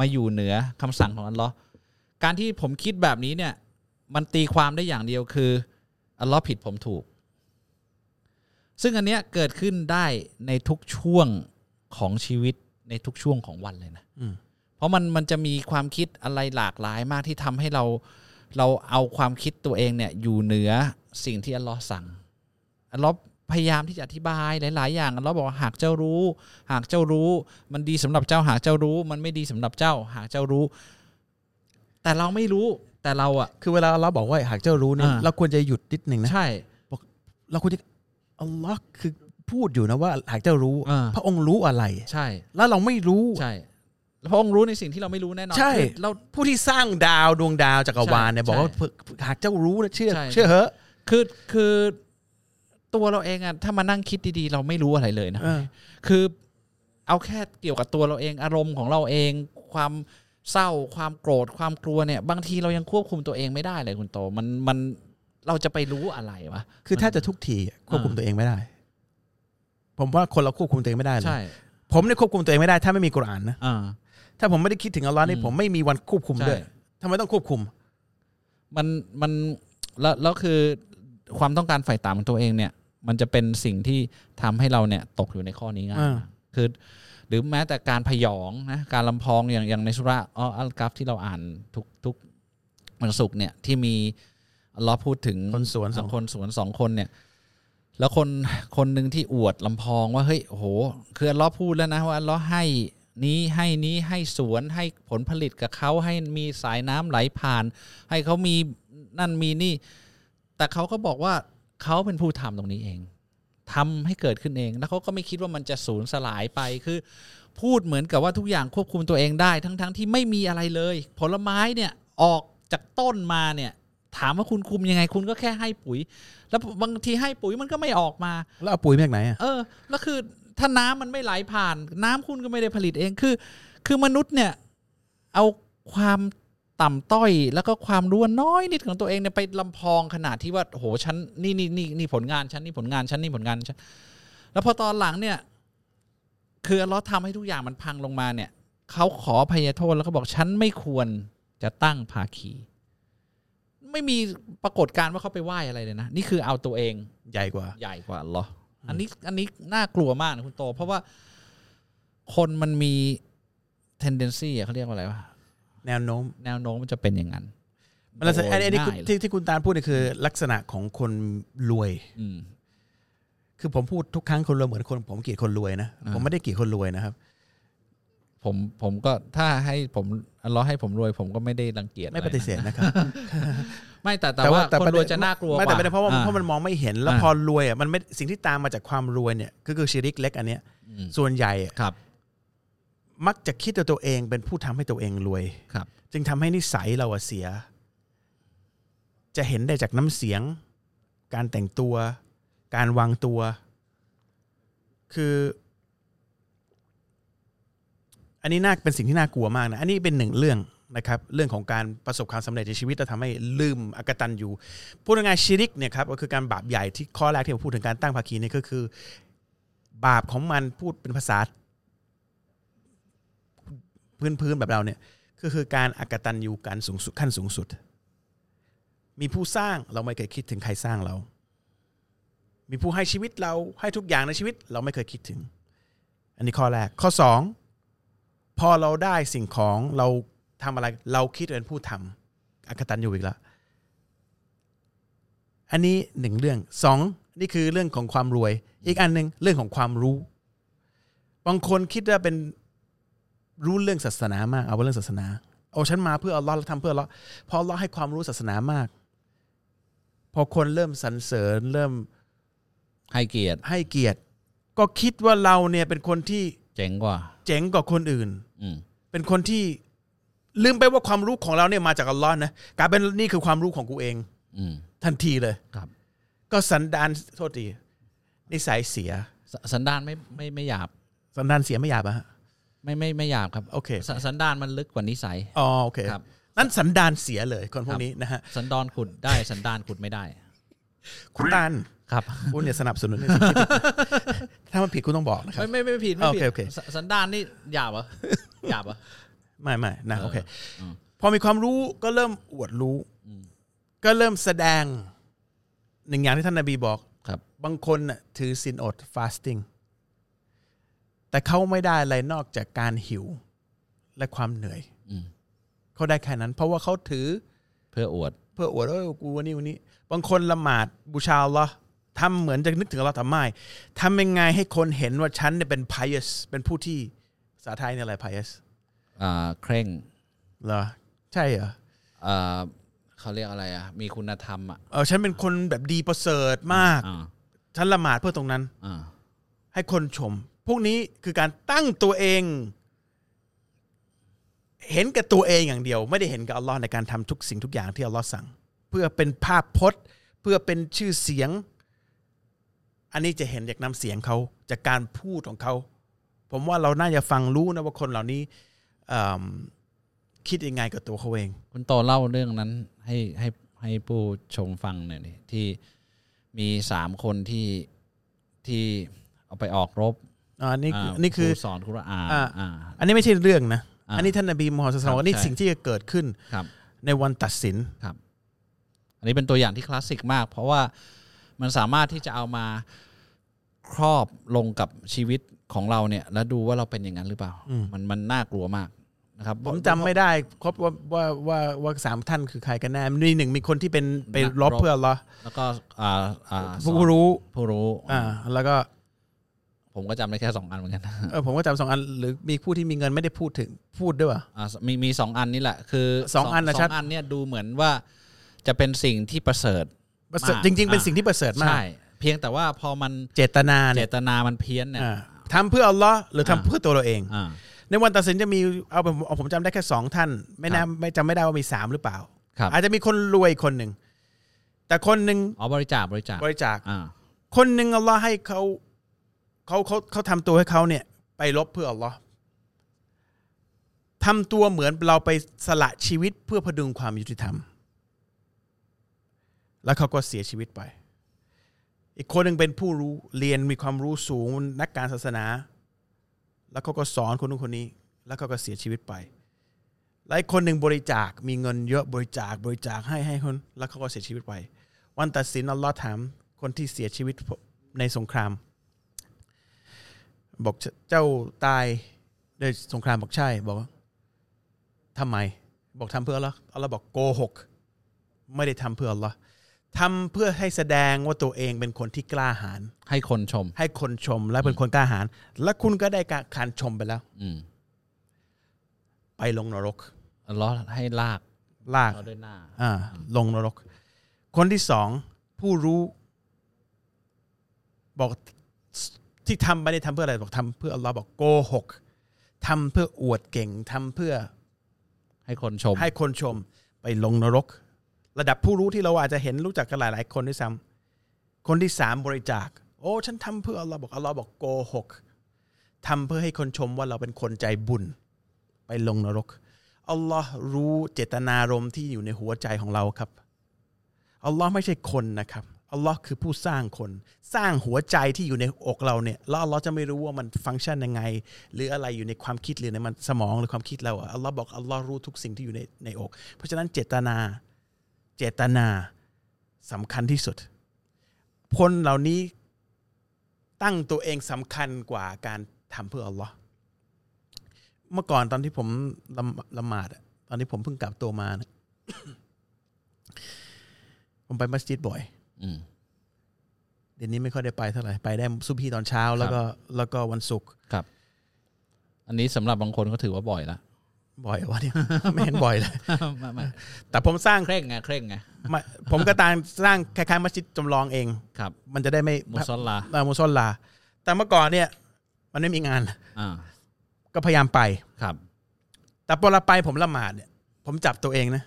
มาอยู่เหนือคำสั่งของอัลเลาะห์การที่ผมคิดแบบนี้เนี่ย มันตีความได้อย่างเดียวคืออัลเลาะห์ผิดผมถูกซึ่งอันเนี้ยเกิดขึ้นได้ในทุกช่วงของชีวิตในทุกช่วงของวันเลยนะเพราะมันมันจะมีความคิดอะไรหลากหลายมากที่ทำให้เราเราเอาความคิดตัวเองเนี่ยอยู่เหนือสิ่งที่อัลเลาะห์สั่งอัลเลาะห์พยายามที่จะอธิบายหลายๆอย่างอัลเลาะห์บอกว่าหากเจ้ารู้หากเจ้ารู้มันดีสำหรับเจ้าหากเจ้ารู้มันไม่ดีสำหรับเจ้าหากเจ้ารู้แต่เราไม่รู้แต่เราอ่ะคือเวลาอัลเลาะห์บอกว่าหากเจ้ารู้เนี่ยเราควรจะหยุดนิดนึงนะใช่บอกเราควรจะอัลเลาะห์คือพูดอยู่นะว่าหากเจ้ารู้พระองค์รู้อะไรใช่แล้วเราไม่รู้ใช่พระองค์รู้ในสิ่งที่เราไม่รู้แน่นอนใช่เราผู้ที่สร้างดาวดวงดาวจักรวาลเนี่ยบอกว่าหากเจ้ารู้นะเชื่อเชื่อเหอะคือคือตัวเราเองอ่ะถ้ามานั่งคิดดีๆเราไม่รู้อะไรเลยนะคือเอาแค่เกี่ยวกับตัวเราเองอารมณ์ของเราเองความเศร้าความโกรธความกลัวเนี่ยบางทีเรายังควบคุมตัวเองไม่ได้เลยคุณโตมันมันเราจะไปรู้อะไรวะคือถ้าจะทุกทีควบคุมตัวเองไม่ได้ผมว่าคนเราควบคุมตัวเองไม่ได้เลยผมเนี่ยควบคุมตัวเองไม่ได้ถ้าไม่มีกุรอานนะถ้าผมไม่ได้คิดถึงอัลเลาะห์นี่ผมไม่มีวันควบคุมด้วยทำไมต้องควบคุมมันมันแล้วแล้วคือความต้องการฝ่ายต่ำของตัวเองเนี่ยมันจะเป็นสิ่งที่ทำให้เราเนี่ยตกอยู่ในข้อนี้ง่ายคือหรือแม้แต่การพยองนะการลำพองอย่างอย่างในสุราออัลกัฟที่เราอ่านทุกทุกวันศุกร์เนี่ยที่มีอัลเลาะห์พูดถึงคนสวนสองคนสวนสองคนเนี่ยแล้วคนคนนึงที่อวดลำพองว่าเฮ้ยโหคืออัลเลาะห์พูดแล้วนะว่าอัลเลาะห์ให้นี้ให้นี้ให้สวนให้ผลผลิตกับเขาให้มีสายน้ำไหลผ่านให้เขามีนั่นมีนี่แต่เขาก็บอกว่าเขาเป็นผู้ทำตรงนี้เองทำให้เกิดขึ้นเองแล้วเขาก็ไม่คิดว่ามันจะสูญสลายไปคือพูดเหมือนกับว่าทุกอย่างควบคุมตัวเองได้ทั้งๆ ท, ที่ไม่มีอะไรเลยผลไม้เนี่ยออกจากต้นมาเนี่ยถามว่าคุณคุมยังไงคุณก็แค่ให้ปุ๋ยแล้วบางทีให้ปุ๋ยมันก็ไม่ออกมาแล้วเอาปุ๋ยมาจากไหนอ่ะเออแล้วคือถ้าน้ำมันไม่ไหลผ่านน้ำคุณก็ไม่ได้ผลิตเองคือคือมนุษย์เนี่ยเอาความต่ำต้อยแล้วก็ความรู้น้อยนิดของตัวเองเนี่ยไปลำพองขนาดที่ว่าโหฉันนี่นี่นี่นี่ผลงานฉันนี่ผลงานฉันนี่ผลงานฉันแล้วพอตอนหลังเนี่ยคืออัลเลาะห์ทำให้ทุกอย่างมันพังลงมาเนี่ยเขาขออภัยโทษแล้วก็บอกฉันไม่ควรจะตั้งภาคีไม่มีปรากฏการณ์ว่าเขาไปไหว้อะไรเลยนะนี่คือเอาตัวเองใหญ่กว่าใหญ่กว่าอัลเลาะห์อันนี้อันนี้น่ากลัวมากนะคุณโตเพราะว่าคนมันมี tendency อ่ะเขาเรียกว่าอะไรวะแนวโน้มแนวโน้มมันจะเป็นอย่างนั้นมันลักษณะไอ้นี่ที่ที่คุณตาลพูดนี่คือลักษณะของคนรวยคือผมพูดทุกครั้งคนรวยเหมือนคนผมเกลียดคนรวยนะผมไม่ได้เกลียดคนรวยนะครับผมผมก็ถ้าให้ผมรอให้ผมรวยผมก็ไม่ได้รังเกียจไม่ปฏิเสธนะครับไม่แต่แต่ว่าคนรวยจะน่ากลัวไม่แต่ไม่ได้เพราะว่าเพราะมันมองไม่เห็นแล้วพอรวยอ่ะมันไม่สิ่งที่ตามมาจากความรวยเนี่ยก็คือชิริกเล็กอันเนี้ยส่วนใหญ่ครับมักจะคิดตัวตัวเองเป็นผู้ทำให้ตัวเองรวยครับจึงทำให้นิสัยเราเสียจะเห็นได้จากน้ำเสียงการแต่งตัวการวางตัวคืออันนี้น่าเป็นสิ่งที่น่ากลัวมากนะอันนี้เป็นหนึ่งเรื่องนะครับเรื่องของการประสบความสำเร็จในชีวิตแล้วทำให้ลืมอกตัญญูอยู่พูดง่ายๆชิริกเนี่ยครับก็คือการบาปใหญ่ที่ข้อแรกที่ผมพูดถึงการตั้งภาคีนี่ก็คือบาปของมันพูดเป็นภาษาพื้นๆแบบเราเนี่ยก็คือการอกตัญญูกันสูงสุดขั้นสูงสุดมีผู้สร้างเราไม่เคยคิดถึงใครสร้างเรามีผู้ให้ชีวิตเราให้ทุกอย่างในชีวิตเราไม่เคยคิดถึงอันนี้ข้อแรกข้อสองพอเราได้สิ่งของเราทำอะไรเราคิดเป็นผู้ทำอกตัญญูอีกแล้วอันนี้หนึ่งเรื่องสองนี่คือเรื่องของความรวยอีกอันนึงเรื่องของความรู้บางคนคิดว่าเป็นรู้เรื่องศาสนามากเอาว่าเรื่องศาสนาโอ้ฉันมาเพื่ออัลเลาะห์แล้วทำเพื่ออัลเลาะห์พออัลเลาะห์ให้ความรู้ศาสนามากพอคนเริ่มสรรเสริญเริ่มให้เกียรติให้เกียรติก็คิดว่าเราเนี่ยเป็นคนที่เจ๋งกว่าเจ๋งกว่าคนอื่นเป็นคนที่ลืมไปว่าความรู้ของเราเนี่ยมาจากอัลเลาะห์นะกลายเป็นนี่คือความรู้ของกูเองทันทีเลยก็สันดานโทษทีนิสัยเสียสันดานไม่ไม่ไม่หยาบสันดานเสียไม่หยาบอะไม่ไม่ไม่หยาบครับโอเคสันดานมันลึกกว่านิสัยอ๋อโอเคครับนั่นสันดานเสียเลยคนพวกนี้นะฮะสันดานขุดได้สันดานขุดไม่ได้คุณตันครับคุณเนี่ยสนับสนุนถ้ามันผิดคุณต้องบอกนะครับไม่ไม่ผิดไม่ผิดสันดานนี่หยาบเหรอหยาบเหรอไม่ไม่นะโอเคพอมีความรู้ก็เริ่มอวดรู้ ก็เริ่มแสดงหนึ่งอย่างที่ท่านนบีบอกครับบางคนน่ะถือศีลอด fasting แต่เขาไม่ได้อะไรนอกจากการหิวและความเหนื่อยเขาได้แค่นั้นเพราะว่าเขาถือเพื่ออวดเพื่ออวดเอ้ยกูวันนี้วันนี้บางคนละหมาดบูชาอัลเลาะห์ทำเหมือนจะนึกถึงอัลเลาะห์แต่ไม่ทำยังไงให้คนเห็นว่าฉันเนี่ยเป็น pious เป็นผู้ที่ภาษาไทยเนี่ยอะไร pious อ่าเคร่งเหรอใช่เหรออ่าเขาเรียกอะไรอ่ะมีคุณธรรมอ่ะเออฉันเป็นคนแบบดีประเสริฐมากฉันละหมาดเพื่อตรงนั้นให้คนชมพวกนี้คือการตั้งตัวเองเห็นกับตัวเองอย่างเดียวไม่ได้เห็นกับอัลลอฮ์ในการทำทุกสิ่งทุกอย่างที่อัลลอฮ์สั่งเพื่อเป็นภาพพจน์เพื่อเป็นชื่อเสียงอันนี้จะเห็นจากน้ำเสียงเขาจากการพูดของเขาผมว่าเราน่าจะฟังรู้นะว่าคนเหล่านี้คิดยังไงกับตัวเขาเองคุณโตเล่าเรื่องนั้นให้ให้ให้ผู้ชมฟังหน่อยที่มีสามคนที่ที่เอาไปออกรบอ่านี่นี่คือสอนกุรอานอ่าอันนี้ไม่ใช่เรื่องนะอันนี้ท่านนบีมุฮัมมัดศ็อลลัลลอฮุอะลัยฮิวะซัลลัมนี่สิ่งที่จะเกิดขึ้นในวันตัดสินครับอันนี้เป็นตัวอย่างที่คลาสสิกมากเพราะว่ามันสามารถที่จะเอามาครอบลงกับชีวิตของเราเนี่ยแล้วดูว่าเราเป็นอย่างนั้นหรือเปล่ามันมันน่ากลัวมากนะครับผมจำไม่ได้ครบว่าว่าว่าว่าสามท่านคือใครกันแน่มีหนึ่งมีคนที่เป็นไปรบเพื่ออัลเลาะห์แล้วก็อ่าอ่าผู้รู้ผู้รู้อ่าแล้วก็ผมก็จำได้แค่สองอันเหมือนกันเออผมก็จำสองอันหรือมีผู้ที่มีเงินไม่ได้พูดถึงพูดด้วยป่ะอ่ามีมีสองอันนี่แหละคือสองอันนะชัดสองอันเนี่ยดูเหมือนว่าจะเป็นสิ่งที่ประเสริฐประเสริฐจริงๆเป็นสิ่งที่ประเสริฐมากใช่เพียงแต่ว่าพอมันเจตนาเจตนามันเพี้ยนเนี่ยทำเพื่ออัลเลาะห์หรือทำเพื่อตัวเราเองในวันตัดสินจะมีเอาผมผมจำได้แค่สองท่านไม่น่าไม่จำไม่ได้ว่ามีสามหรือเปล่าอาจจะมีคนรวยคนหนึ่งแต่คนหนึ่งอ๋อบริจาคบริจาคบริจาคคนหนึ่งอัลเลาะห์ให้เขาเขาเขาเขาทำตัวให้เขาเนี่ยไปลบเพื่ออัลเลาะห์ทำตัวเหมือนเราไปสละชีวิตเพื่อพดุงความยุติธรรมแล้วเขาก็เสียชีวิตไปอีกคนหนึ่งเป็นผู้รู้เรียนมีความรู้สูงนักการศาสนาแล้วเขาก็สอนคนนู้นคนนี้แล้วเขาก็เสียชีวิตไปแล้วอีกคนหนึ่งบริจาคมีเงินเยอะบริจาคบริจาคให้ให้คนแล้วเขาก็เสียชีวิตไปวันตัดสินอัลเลาะห์ถามคนที่เสียชีวิตในสงครามบอกเจ้าตายในสงครามบอกใช่บอกทำไมบอกทำเพื่ออัลเลาะห์อัลเลาะห์บอกโกหกไม่ได้ทำเพื่ออัลเลาะห์ทำเพื่อให้แสดงว่าตัวเองเป็นคนที่กล้าหาญให้คนชมให้คนชมและเป็นคนกล้าหาญและคุณก็ได้การชมไปแล้วไปลงนรกอัลเลาะห์ให้ลากลากด้วยหน้าอ่าลงนรกคนที่สองผู้รู้บอกที่ทำไม่ได้ทำเพื่ออะไรบอกทำเพื่ออัลเลาะห์บอกโกหกทำเพื่ออวดเก่งทำเพื่อให้คนชมให้คนชมไปลงนรกระดับผู้รู้ที่เราอาจจะเห็นรู้จักกันหลายๆคนด้วยซ้ำคนที่สามบริจาคโอ้ฉันทำเพื่ออัลเลาะห์บอกอัลเลาะห์บอกโกหกทำเพื่อให้คนชมว่าเราเป็นคนใจบุญไปลงนรกอัลเลาะห์รู้เจตนารมณ์ที่อยู่ในหัวใจของเราครับอัลเลาะห์ไม่ใช่คนนะครับอัลเลาะห์คือผู้สร้างคนสร้างหัวใจที่อยู่ในอกเราเนี่ยแล้วอัลเลาะห์จะไม่รู้ว่ามันฟังก์ชันยังไงหรืออะไรอยู่ในความคิดหรือในมันสมองหรือความคิดเราอัลเลาะห์บอกอัลเลาะห์รู้ทุกสิ่งที่อยู่ในในอกเพราะฉะนั้นเจตนาเจตนาสำคัญที่สุดคนเหล่านี้ตั้งตัวเองสำคัญกว่าการทำเพื่ออัลเลาะห์เมื่อก่อนตอนที่ผมละละหมาดตอนที่ผมเพิ่งกลับตัวมานะ ผมไปมัสยิดบ่อยเดี๋ยวนี้ไม่ค่อยได้ไปเท่าไหร่ไปได้ซุบฮีตอนเช้าแล้วก็แล้วก็วันศุกร์ครับอันนี้สำหรับบางคนก็ถือว่าบ่อยละบ่อยวะเนี่ยไม่เห็นบ่อยเลยแต่ผมสร้างเคร่งไงเคร่งไงผมก็ต่างสร้างคล้ายๆมัสยิดจำลองเองครับมันจะได้ไม่มุศอลลาเออมุศอลลาแต่เมื่อก่อนเนี่ยมันไม่มีงานก็พยายามไปครับแต่พอเราไปผมละหมาดเนี่ยผมจับตัวเองนะ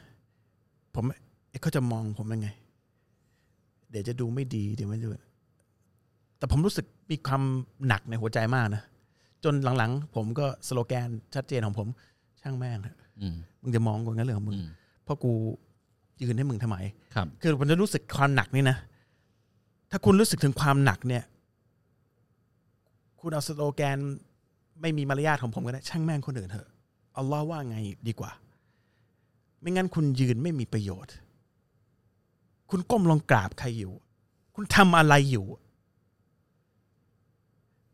ผมเขาจะมองผมยังไงเดี๋ยวจะดูไม่ดีเดี๋ยวไม่ดูแต่ผมรู้สึกมีความหนักในหัวใจมากนะจนหลังๆผมก็สโลแกนชัดเจนของผมช่างแม่งมึงจะมองกูงั้นเหรอมึงเพราะกูยืนให้มึงทำไมคือผมจะรู้สึกความหนักนี่นะถ้าคุณรู้สึกถึงความหนักเนี่ยคุณเอาสโลแกนไม่มีมารยาทของผมก็ได้ช่างแม่งคนอื่นเถอะอัลเลาะห์ว่าไงดีกว่าไม่งั้นคุณยืนไม่มีประโยชน์ คุณก้มลงกราบใครอยู่คุณทำอะไรอยู่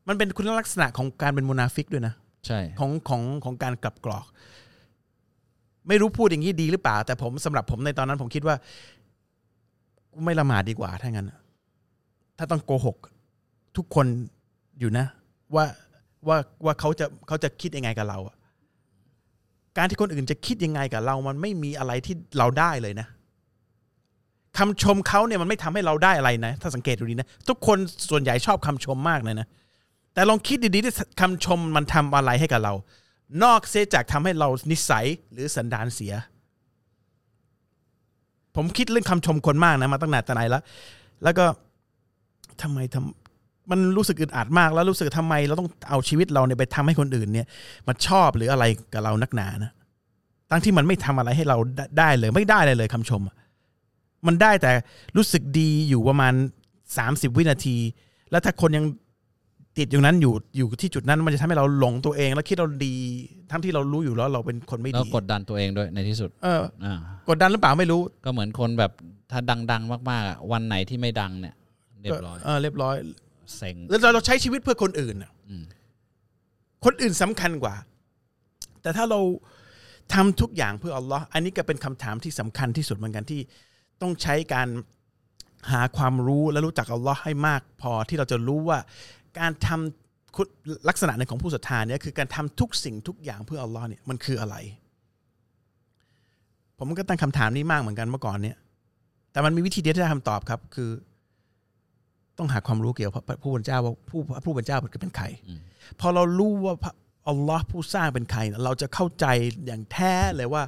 มันเป็นคุณลักษณะของการเป็นมุนาฟิกด้วยนะใช่ของของของการกลับกรอกไม่รู้พูดอย่างนี้ดีหรือเปล่าแต่ผมสำหรับผมในตอนนั้นผมคิดว่าไม่ละหมาดดีกว่าถ้างั้นถ้าต้องโกหกทุกคนอยู่นะว่าว่าว่าเขาจะเขาจะคิดยังไงกับเราการที่คนอื่นจะคิดยังไงกับเรามันไม่มีอะไรที่เราได้เลยนะคำชมเขาเนี่ยมันไม่ทำให้เราได้อะไรนะถ้าสังเกตดูดีนะทุกคนส่วนใหญ่ชอบคำชมมากเลยนะแต่ลองคิดดีๆที่คำชมมันทำอะไรให้กับเรานอกเสียจากทำให้เรานิสัยหรือสันดานเสียผมคิดเรื่องคำชมคนมากนะมาตั้งนานแต่ไหนแล้วแล้วก็ทำไมทำมันรู้สึกอึดอัดมากแล้วรู้สึกทำไมเราต้องเอาชีวิตเราเนี่ยไปทำให้คนอื่นเนี่ยมันชอบหรืออะไรกับเรานักหนานะทั้งที่มันไม่ทำอะไรให้เราได้เลยไม่ได้เลยเลยคำชมมันได้แต่รู้สึกดีอยู่ประมาณสามสิบวินาทีแล้วถ้าคนยังติดอยู่นั้นอยู่อยู่ที่จุดนั้นมันจะทำให้เราหลงตัวเองแล้วคิดเราดีทั้งที่เรารู้อยู่แล้วเราเป็นคนไม่ดีแล้วกดดันตัวเองด้วยในที่สุดเออ อ่ากดดันหรือเปล่าไม่รู้ก็เหมือนคนแบบถ้าดังๆมากๆวันไหนที่ไม่ดังเนี่ยเรียบร้อยเออเรียบร้อยเซ็งแล้วเราใช้ชีวิตเพื่อคนอื่นคนอื่นสำคัญกว่าแต่ถ้าเราทำทุกอย่างเพื่ออัลเลาะห์อันนี้ก็เป็นคำถามที่สำคัญที่สุดเหมือนกันที่ต้องใช้การหาความรู้และรู้จักอัลเลาะห์ให้มากพอที่เราจะรู้ว่าการทำลักษณะหนึ่งของผู้ศรัทธาเนี่ยคือการทำทุกสิ่งทุกอย่างเพื่ออัลเลาะห์เนี่ยมันคืออะไรผมก็ตั้งคำถามนี้มากเหมือนกันเมื่อก่อนเนี่ยแต่มันมีวิธีเดียวที่จะคำตอบครับคือต้องหาความรู้เกี่ยวกับผู้เป็นเจ้าว่าผู้ผู้เป็นเจ้าเป็นใครพอเรารู้ว่าอัลเลาะห์ผู้สร้างเป็นใครเราจะเข้าใจอย่างแท้เลยว่า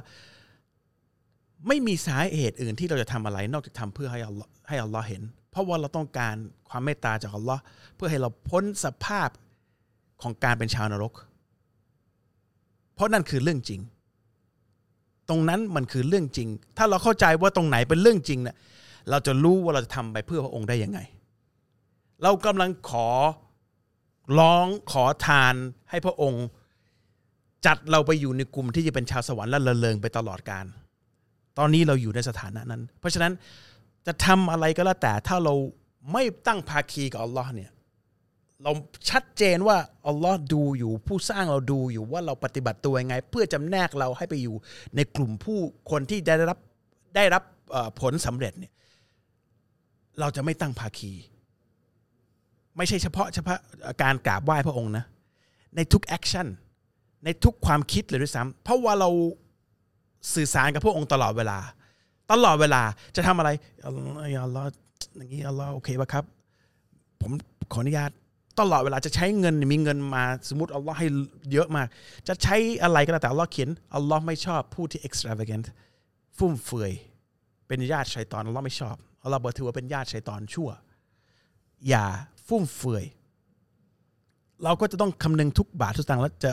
ไม่มีสาเหตุอื่นที่เราจะทำอะไรนอกจากทำเพื่อให้อัลเลาะห์ให้อัลเลาะห์เห็นเพราะว่าเราต้องการความเมตตาจากอัลเลาะห์เพื่อให้เราพ้นสภาพของการเป็นชาวนรกเพราะนั่นคือเรื่องจริงตรงนั้นมันคือเรื่องจริงถ้าเราเข้าใจว่าตรงไหนเป็นเรื่องจริงเนี่ยเราจะรู้ว่าเราจะทำไปเพื่อพระองค์ได้ยังไงเรากำลังขอร้องขอทานให้พระองค์จัดเราไปอยู่ในกลุ่มที่จะเป็นชาวสวรรค์และละเลงไปตลอดกาลตอนนี้เราอยู่ในสถานะนั้นเพราะฉะนั้นจะทำอะไรก็แล้วแต่ถ้าเราไม่ตั้งภาคีกับอัลลอฮ์เนี่ยเราชัดเจนว่าอัลลอฮ์ดูอยู่ผู้สร้างเราดูอยู่ว่าเราปฏิบัติตัวยังไงเพื่อจำแนกเราให้ไปอยู่ในกลุ่มผู้คนที่ได้รับได้รับผลสำเร็จเนี่ยเราจะไม่ตั้งภาคีไม่ใช่เฉพาะเฉพาะการกราบไหว้พระองค์นะในทุกแอคชั่นในทุกความคิดเลยด้วยซ้ำเพราะว่าเราสื่อสารกับพระองค์ตลอดเวลาตลอดเวลาจะทำอะไรอัลเลาะห์อย่างนี้อัลเลาะห์โอเคป่ะครับผมขออนุญาตตลอดเวลาจะใช้เงินมีเงินมาสมมุติอัลเลาะห์ให้เยอะมากจะใช้อะไรก็แล้วแต่อัลเลาะห์เขียนอัลเลาะห์ไม่ชอบผู้ที่ extravagant ฟุ่มเฟือยเป็นญาติไซฏอนอัลเลาะห์ไม่ชอบอัลเลาะห์บอกถือว่าเป็นญาติไซฏอนชั่วอย่าฟุ่มเฟือยเราก็จะต้องคำนึงทุกบาททุกสตางค์แล้วจะ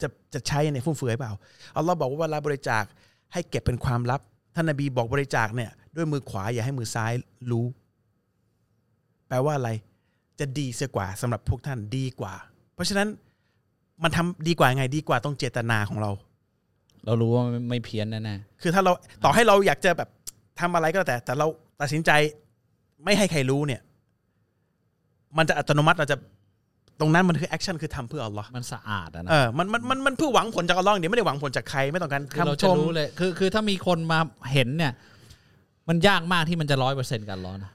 จะจะใช้ในฟุ่มเฟือยเปล่าอัลเลาะห์บอกว่าเวลาบริจาคให้เก็บเป็นความลับท่านนบีบอกบริจาคเนี่ยด้วยมือขวาอย่าให้มือซ้ายรู้แปลว่าอะไรจะดีเสียกว่าสำหรับพวกท่านดีกว่าเพราะฉะนั้นมันทำดีกว่าไงดีกว่าต้องเจตนาของเราเรารู้ว่าไม่เพี้ยนแน่ๆคือถ้าเราต่อให้เราอยากจะแบบทำอะไรก็แต่แต่เราตัดสินใจไม่ให้ใครรู้เนี่ยมันจะอัตโนมัติเราจะตรงนั้นมันคือแอคชั่นคือทำเพื่ออัลเลาะห์มันสะอาดอ่ะนะเออมันมันมันมันเพื่อหวังผลจากอัลเลาะห์เดี๋ยวไม่ได้หวังผลจากใครไม่ต้องการคำชมรู้เลยคือคือถ้ามีคนมาเห็นเนี่ยมันยากมากที่มันจะ หนึ่งร้อยเปอร์เซ็นต์ กันร้อนนะ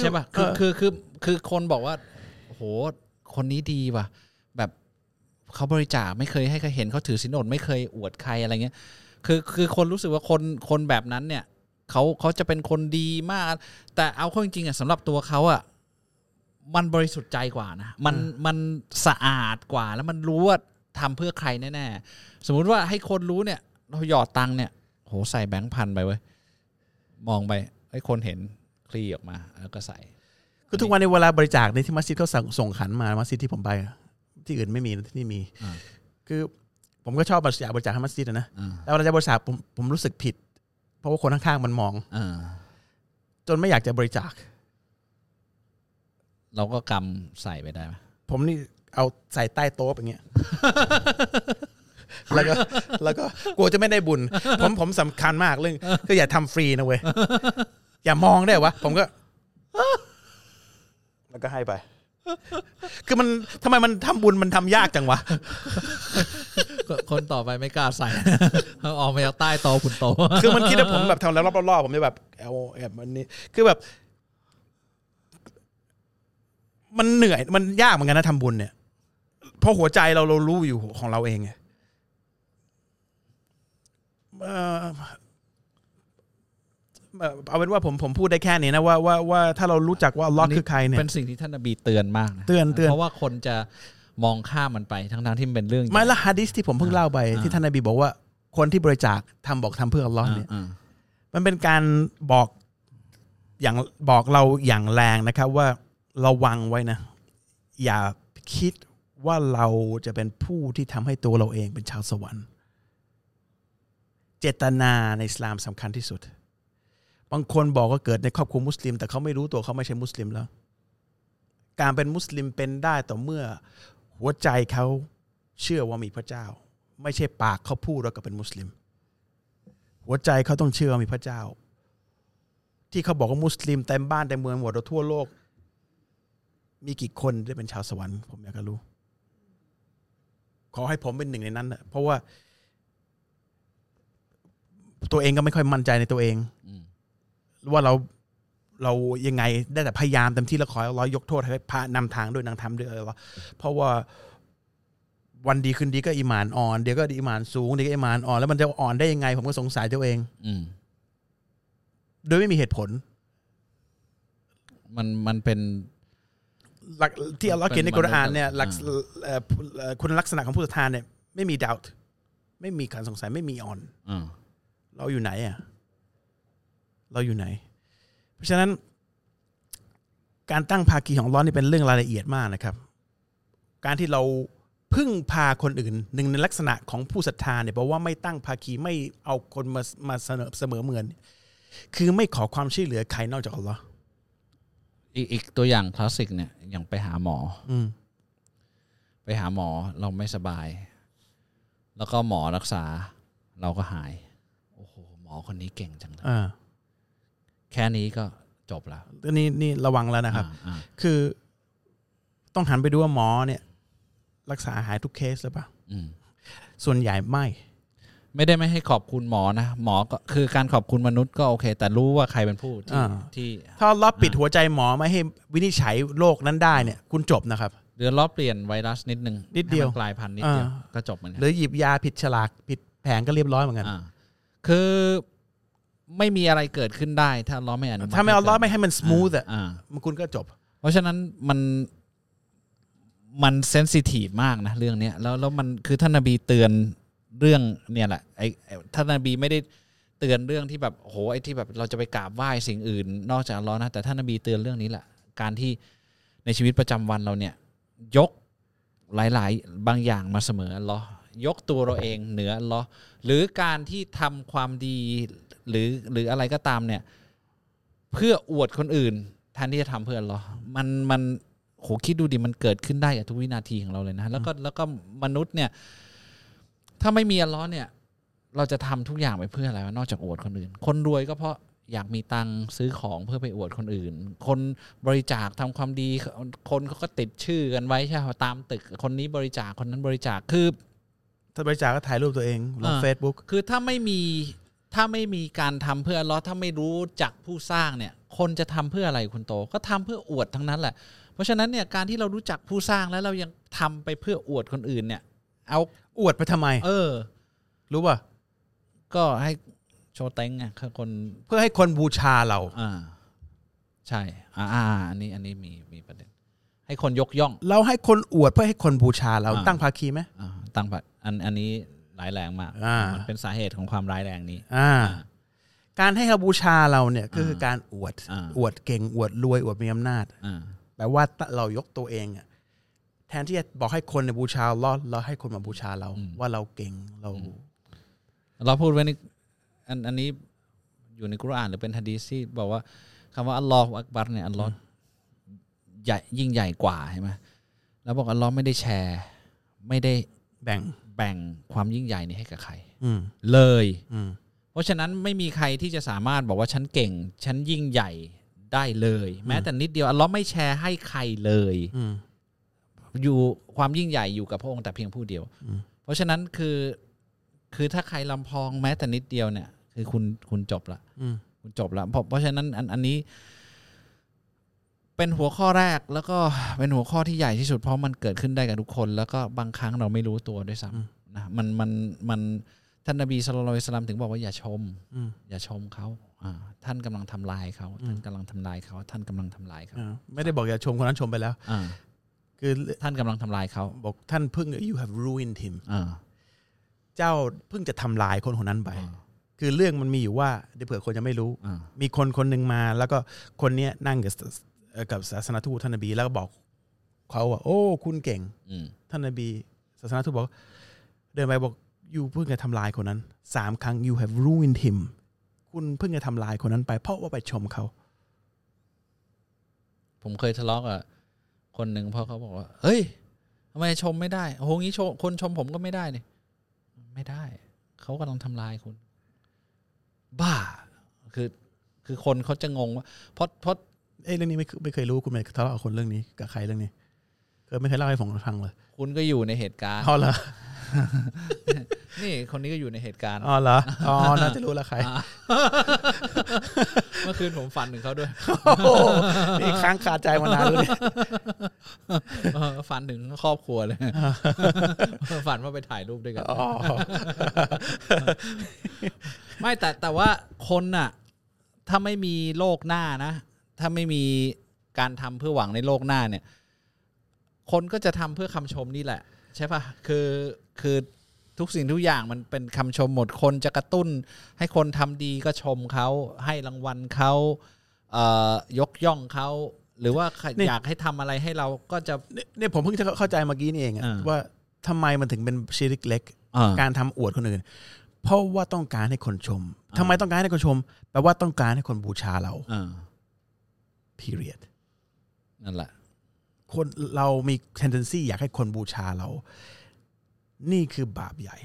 ใช่ป่ะคือคือคือคือคนบอกว่าโอ้โหคนนี้ดีว่ะแบบเขาบริจาคไม่เคยให้ใครเห็นเขาถือศีลอดไม่เคยอวดใครอะไรเงี้ยคือคือคนรู้สึกว่าคนคนแบบนั้นเนี่ยเขาเขาจะเป็นคนดีมากแต่เอาเข้าจริงๆอ่ะสำหรับตัวเขาอ่ะมันบริสุทธิ์ใจกว่านะมันมันสะอาดกว่าแล้วมันรู้ว่าทำเพื่อใครแน่ๆสมมุติว่าให้คนรู้เนี่ยเราหยอดตังค์เนี่ยโหใส่แบงค์พันไปเว้ยมองไปให้คนเห็นคลี่ออกมาแล้วก็ใส่คือทุกวันในเวลาบริจาคในที่มัสยิดเขาส่งขันมามัสยิดที่ผมไปที่อื่นไม่มีที่นี่มีคือผมก็ชอบอยากบริจาคให้มัสยิดนะแต่เวลาจะบริจาคผมผมรู้สึกผิดเพราะว่าคนข้างๆมันมองจนไม่อยากจะบริจาคเราก็กำใส่ไปได้ไหมผมนี่เอาใส่ใต้โต๊ะอย่างเงี้ย แล้วก็แล้วก็กลัวจะไม่ได้บุญผมผมสำคัญมากเรื่องก็อย่าทำฟรีนะเว้ยอย่ามองได้วะผมก็แล้วก็ให้ไปคือมันทำไมมันทำบุญมันทำยากจังวะคนต่อไปไม่กล้าใส่ออกมาจากใต้โต๊ะคุณโต๊ะคือมันคิดว่าผมแบบทำแล้วรอบๆผมจะแบบแอบแอบมันนี่คือแบบมันเหนื่อยมันยากเหมือนกันนะทำบุญเนี่ยเพราะหัวใจเราเรารู้อยู่ของเราเองไงเอาเป็นว่าผมผมพูดได้แค่นี้นะว่าว่าว่าถ้าเรารู้จักว่าอัลเลาะห์คือใครเนี่ยเป็นสิ่งที่ท่านนบีเตือนมากนะเตือนเตือนเพราะว่าคนจะมองข้ามมันไปทั้งๆที่มันเป็นเรื่องไม่ละหะดีษที่ผมเพิ่งเล่าไปที่ท่านนบีบอกว่าคนที่บริจาคทำบอกทำเพื่ออัลเลาะห์เนี่ยมันเป็นการบอกอย่างบอกเราอย่างแรงนะครับว่าระวังไว้นะอย่าคิดว่าเราจะเป็นผู้ที่ทำให้ตัวเราเองเป็นชาวสวรรค์เจตนาในอิสลามสำคัญที่สุดบางคนบอกว่าเกิดในครอบครัวมุสลิมแต่เขาไม่รู้ตัวเขาไม่ใช่มุสลิมแล้วการเป็นมุสลิมเป็นได้ต่อเมื่อหัวใจเขาเชื่อว่ามีพระเจ้าไม่ใช่ปากเขาพูดแล้วก็เป็นมุสลิมหัวใจเขาต้องเชื่อว่ามีพระเจ้าที่เขาบอกว่ามุสลิมเต็มบ้านเต็มเมืองหมดทั่วโลกมีกี่คนได้เป็นชาวสวรรค์ผมอยากจะรู้ขอให้ผมเป็นหนึ่งในนั้นนะเพราะว่าตัวเองก็ไม่ค่อยมั่นใจในตัวเองว่าเราเรายังไงได้แต่พยายามเต็มที่แล้วขอให้อัลเลาะห์ยกโทษให้พระนำทางด้วยนางธรรมด้วยเพราะว่าวันดีคืนดีก็อีหม่านอ่อนเดี๋ยวก็อีหม่านสูงเดี๋ยวก็อีหม่านอ่อนแล้วมันจะอ่อนได้ยังไงผมก็สงสัยตัวเองโดยไม่มีเหตุผลมันมันเป็นหลักที่อัลเลาะห์เขียนในกุรอานเนี่ยหลักคุณลักษณะของผู้ศรัทธาเนี่ยไม่มี doubt ไม่มีการสงสัยไม่มีอ่อนเราอยู่ไหนอ่ะเราอยู่ไหนเพราะฉะนั้นการตั้งภาคีของอัลเลาะห์นี่เป็นเรื่องรายละเอียดมากนะครับการที่เราพึ่งพาคนอื่นหนึ่งในลักษณะของผู้ศรัทธาเนี่ยเพราะว่าไม่ตั้งภาคีไม่เอาคนมามาเสนอเสมอเหมือนคือไม่ขอความช่วยเหลือใครนอกจากอัลเลาะห์อีกตัวอย่างคลาสสิกเนี่ยอย่างไปหาหมอไปหาหมอเราไม่สบายแล้วก็หมอรักษาเราก็หายโอ้โหหมอคนนี้เก่งจังเลยแค่นี้ก็จบแล้วนี่นี่ระวังแล้วนะครับคือต้องหันไปดูว่าหมอเนี่ยรักษาหายทุกเคสหรือเปล่าส่วนใหญ่ไม่ไม่ได้ไม่ให้ขอบคุณหมอนะหมอก็คือการขอบคุณมนุษย์ก็โอเคแต่รู้ว่าใครเป็นผู้ที่ที่ถ้าล็อบปิดหัวใจหมอไม่ให้วินิจฉัยโรคนั้นได้เนี่ยคุณจบนะครับหรือล็อบเปลี่ยนไวรัสนิดนึงนิดเดียวกลายพันธุ์นิดเดียวก็จบเหมือนกันหรือหยิบยาผิดฉลากผิดแผงก็เรียบร้อยเหมือนกันคือไม่มีอะไรเกิดขึ้นได้ถ้าอัลเลาะห์ไม่อนุญาตถ้าไม่อัลเลาะห์ไม่ให้มันสมูทอ่ะมันคุณก็จบเพราะฉะนั้นมันมันเซนซิทีฟมากนะเรื่องเนี้ยแล้วแล้วมันคือท่านนบีเตือนเรื่องเนี่ยแหละไอ้ท่านนบีไม่ได้เตือนเรื่องที่แบบโหไอ้ที่แบบเราจะไปกราบไหว้สิ่งอื่นนอกจากอัลเลาะห์นะแต่ท่านนบีเตือนเรื่องนี้แหละการที่ในชีวิตประจำวันเราเนี่ยยกหลายๆบางอย่างมาเสมออัลเลาะห์ยกตัวเราเองเหนืออัลเลาะห์หรือการที่ทำความดีหรือหรืออะไรก็ตามเนี่ยเพื่ออวดคนอื่นแทนที่จะทำเพื่ออัลเลาะห์มันมันโหคิดดูดิมันเกิดขึ้นได้กับทุกวินาทีของเราเลยนะแล้วก็แล้วก็มนุษย์เนี่ยถ้าไม่มีอัลเลาะห์เนี่ยเราจะทำทุกอย่างไปเพื่ออะไรนอกจากอวดคนอื่นคนรวยก็เพราะอยากมีตังค์ซื้อของเพื่อไปอวดคนอื่นคนบริจาคทำความดีคนเขาก็ติดชื่อกันไว้ใช่ไหมตามตึกคนนี้บริจาคคนนั้นบริจาคคือถ้าบริจาคก็ถ่ายรูปตัวเองลง Facebook คือถ้าไม่มีถ้าไม่มีการทำเพื่ออัลเลาะห์ถ้าไม่รู้จักผู้สร้างเนี่ยคนจะทำเพื่ออะไรคุณโตก็ทำเพื่ออวดทั้งนั้นแหละเพราะฉะนั้นเนี่ยการที่เรารู้จักผู้สร้างแล้วเรายังทำไปเพื่ออวดคนอื่นเนี่ยเอาอวดไปทำไมเออรู้ป่ะก็ให้โชว์เต็งไงคนเพื่อให้คนบูชาเราอ่าใช่อ่าอันนี้อันนี้มีมีประเด็นให้คนยกย่องเราให้คนอวดเพื่อให้คนบูชาเราตั้งภาคีไหมอ่าตั้งภาอันอันนี้ร้ายแรงมากมันเป็นสาเหตุของความร้ายแรงนี้การให้เขาบูชาเราเนี่ยก็คือการอวดอวดเก่งอวดรวยอวดมีอำนาจแปลว่าเรายกตัวเองอ่ะแทนที่จะบอกให้คนบูชาเราเราให้คนมาบูชาเราว่าเราเก่งเราเราพูดไว้ในอันอันนี้อยู่ในกุรอานหรือเป็นหะดีษที่บอกว่าคำว่าอัลลอฮฺอักบัรเนี่ยอัลลอฮฺใหญ่ยิ่งใหญ่กว่าใช่ไหมแล้วบอกอัลลอฮฺไม่ได้แชร์ไม่ได้ แบ่งแบ่งความยิ่งใหญ่นี้ให้กับใครเลยเพราะฉะนั้นไม่มีใครที่จะสามารถบอกว่าฉันเก่งฉันยิ่งใหญ่ได้เลยแม้แต่นิดเดียวอัลเลาะห์ไม่แชร์ให้ใครเลยอยู่ความยิ่งใหญ่อยู่กับพระองค์แต่เพียงผู้เดียวเพราะฉะนั้นคือคือถ้าใครลำพองแม้แต่นิดเดียวเนี่ยคือคุณคุณจบละคุณจบละเพราะเพราะฉะนั้นอันอันนี้เป็นหัวข้อแรกแล้วก็เป็นหัวข้อที่ใหญ่ที่สุดเพราะมันเกิดขึ้นได้กับทุกคนแล้วก็บางครั้งเราไม่รู้ตัวด้วยซ้ำนะมันมันมันท่านนบีศ็อลลัลลอฮุอะลัยฮิวะซัลลัมถึงบอกว่าอย่าชมอย่าชมเขาท่านกำลังทำลายเขาท่านกำลังทำลายเขาท่านกำลังทำลายเขาไม่ได้บอกอย่าชมคนนั้นชมไปแล้วคือท่านกำลังทำลายเขาบอกท่านเพิ่ง you have ruined him เจ้าเพิ่งจะทำลายคนคนนั้นไปคือเรื่องมันมีอยู่ว่าเดี๋ยวเผื่อคนจะไม่รู้มีคนคนนึงมาแล้วก็คนเนี้ยนั่งกับกับศาสนทูตท่านนบีแล้วก็บอกเขาว่าโอ้คุณเก่งท่านนบีศาสนทูตบอกเดินไปบอก you เพิ่งจะทำลายคนนั้นสามครั้ง you have ruined him คุณเพิ่งจะทำลายคนนั้นไปเพราะว่าไปชมเขาผมเคยทะเลาะกับคนหนึ่งเพราะเขาบอกว่าเฮ้ยทำไมชมไม่ได้โอ้โหงี้ชมคนชมผมก็ไม่ได้เนี่ยไม่ได้เขากำลังทำลายคุณบ้าคือคือคนเขาจะงงว่าเพราะเพราะเอ้ยเรื่องนี้ไม่ไม่เคยรู้คุณไม่ทะเลาะกับคนเรื่องนี้กับใครเรื่องนี้เคยไม่เคยเล่าให้ผมฟังเลยคุณก็อยู่ในเหตุการณ์อ๋อเหรอนี่คนนี้ก็อยู่ในเหตุการณ์อ๋อเหรออ๋อน่าจะรู้ละใครเมื่อคืนผมฝันถึงเขาด้วยนี่ค้างคาใจมานานเลยฝันถึงครอบครัวเลยฝันว่าไปถ่ายรูปด้วยกันไม่แต่แต่ว่าคนน่ะถ้าไม่มีโลกหน้านะถ้าไม่มีการทำเพื่อหวังในโลกหน้าเนี่ยคนก็จะทำเพื่อคำชมนี่แหละใช่ป่ะคือคือทุกสิ่งทุกอย่างมันเป็นคำชมหมดคนจะกระตุ้นให้คนทำดีก็ชมเขาให้รางวัลเขาเอ่อยกย่องเขาหรือว่าอยากให้ทำอะไรให้เราก็จะเนี่ยผมเพิ่งจะเข้าใจเมื่อกี้นี่เองว่าทำไมมันถึงเป็นชิริกเล็กการทำอวดคนอื่นเพราะว่าต้องการให้คนชมทำไมต้องการให้คนชมแปลว่าต้องการให้คนบูชาเราperiod นั่นแหละคนเรามี tendency อยากให้คนบูชาเรานี่คือบาปใหญ่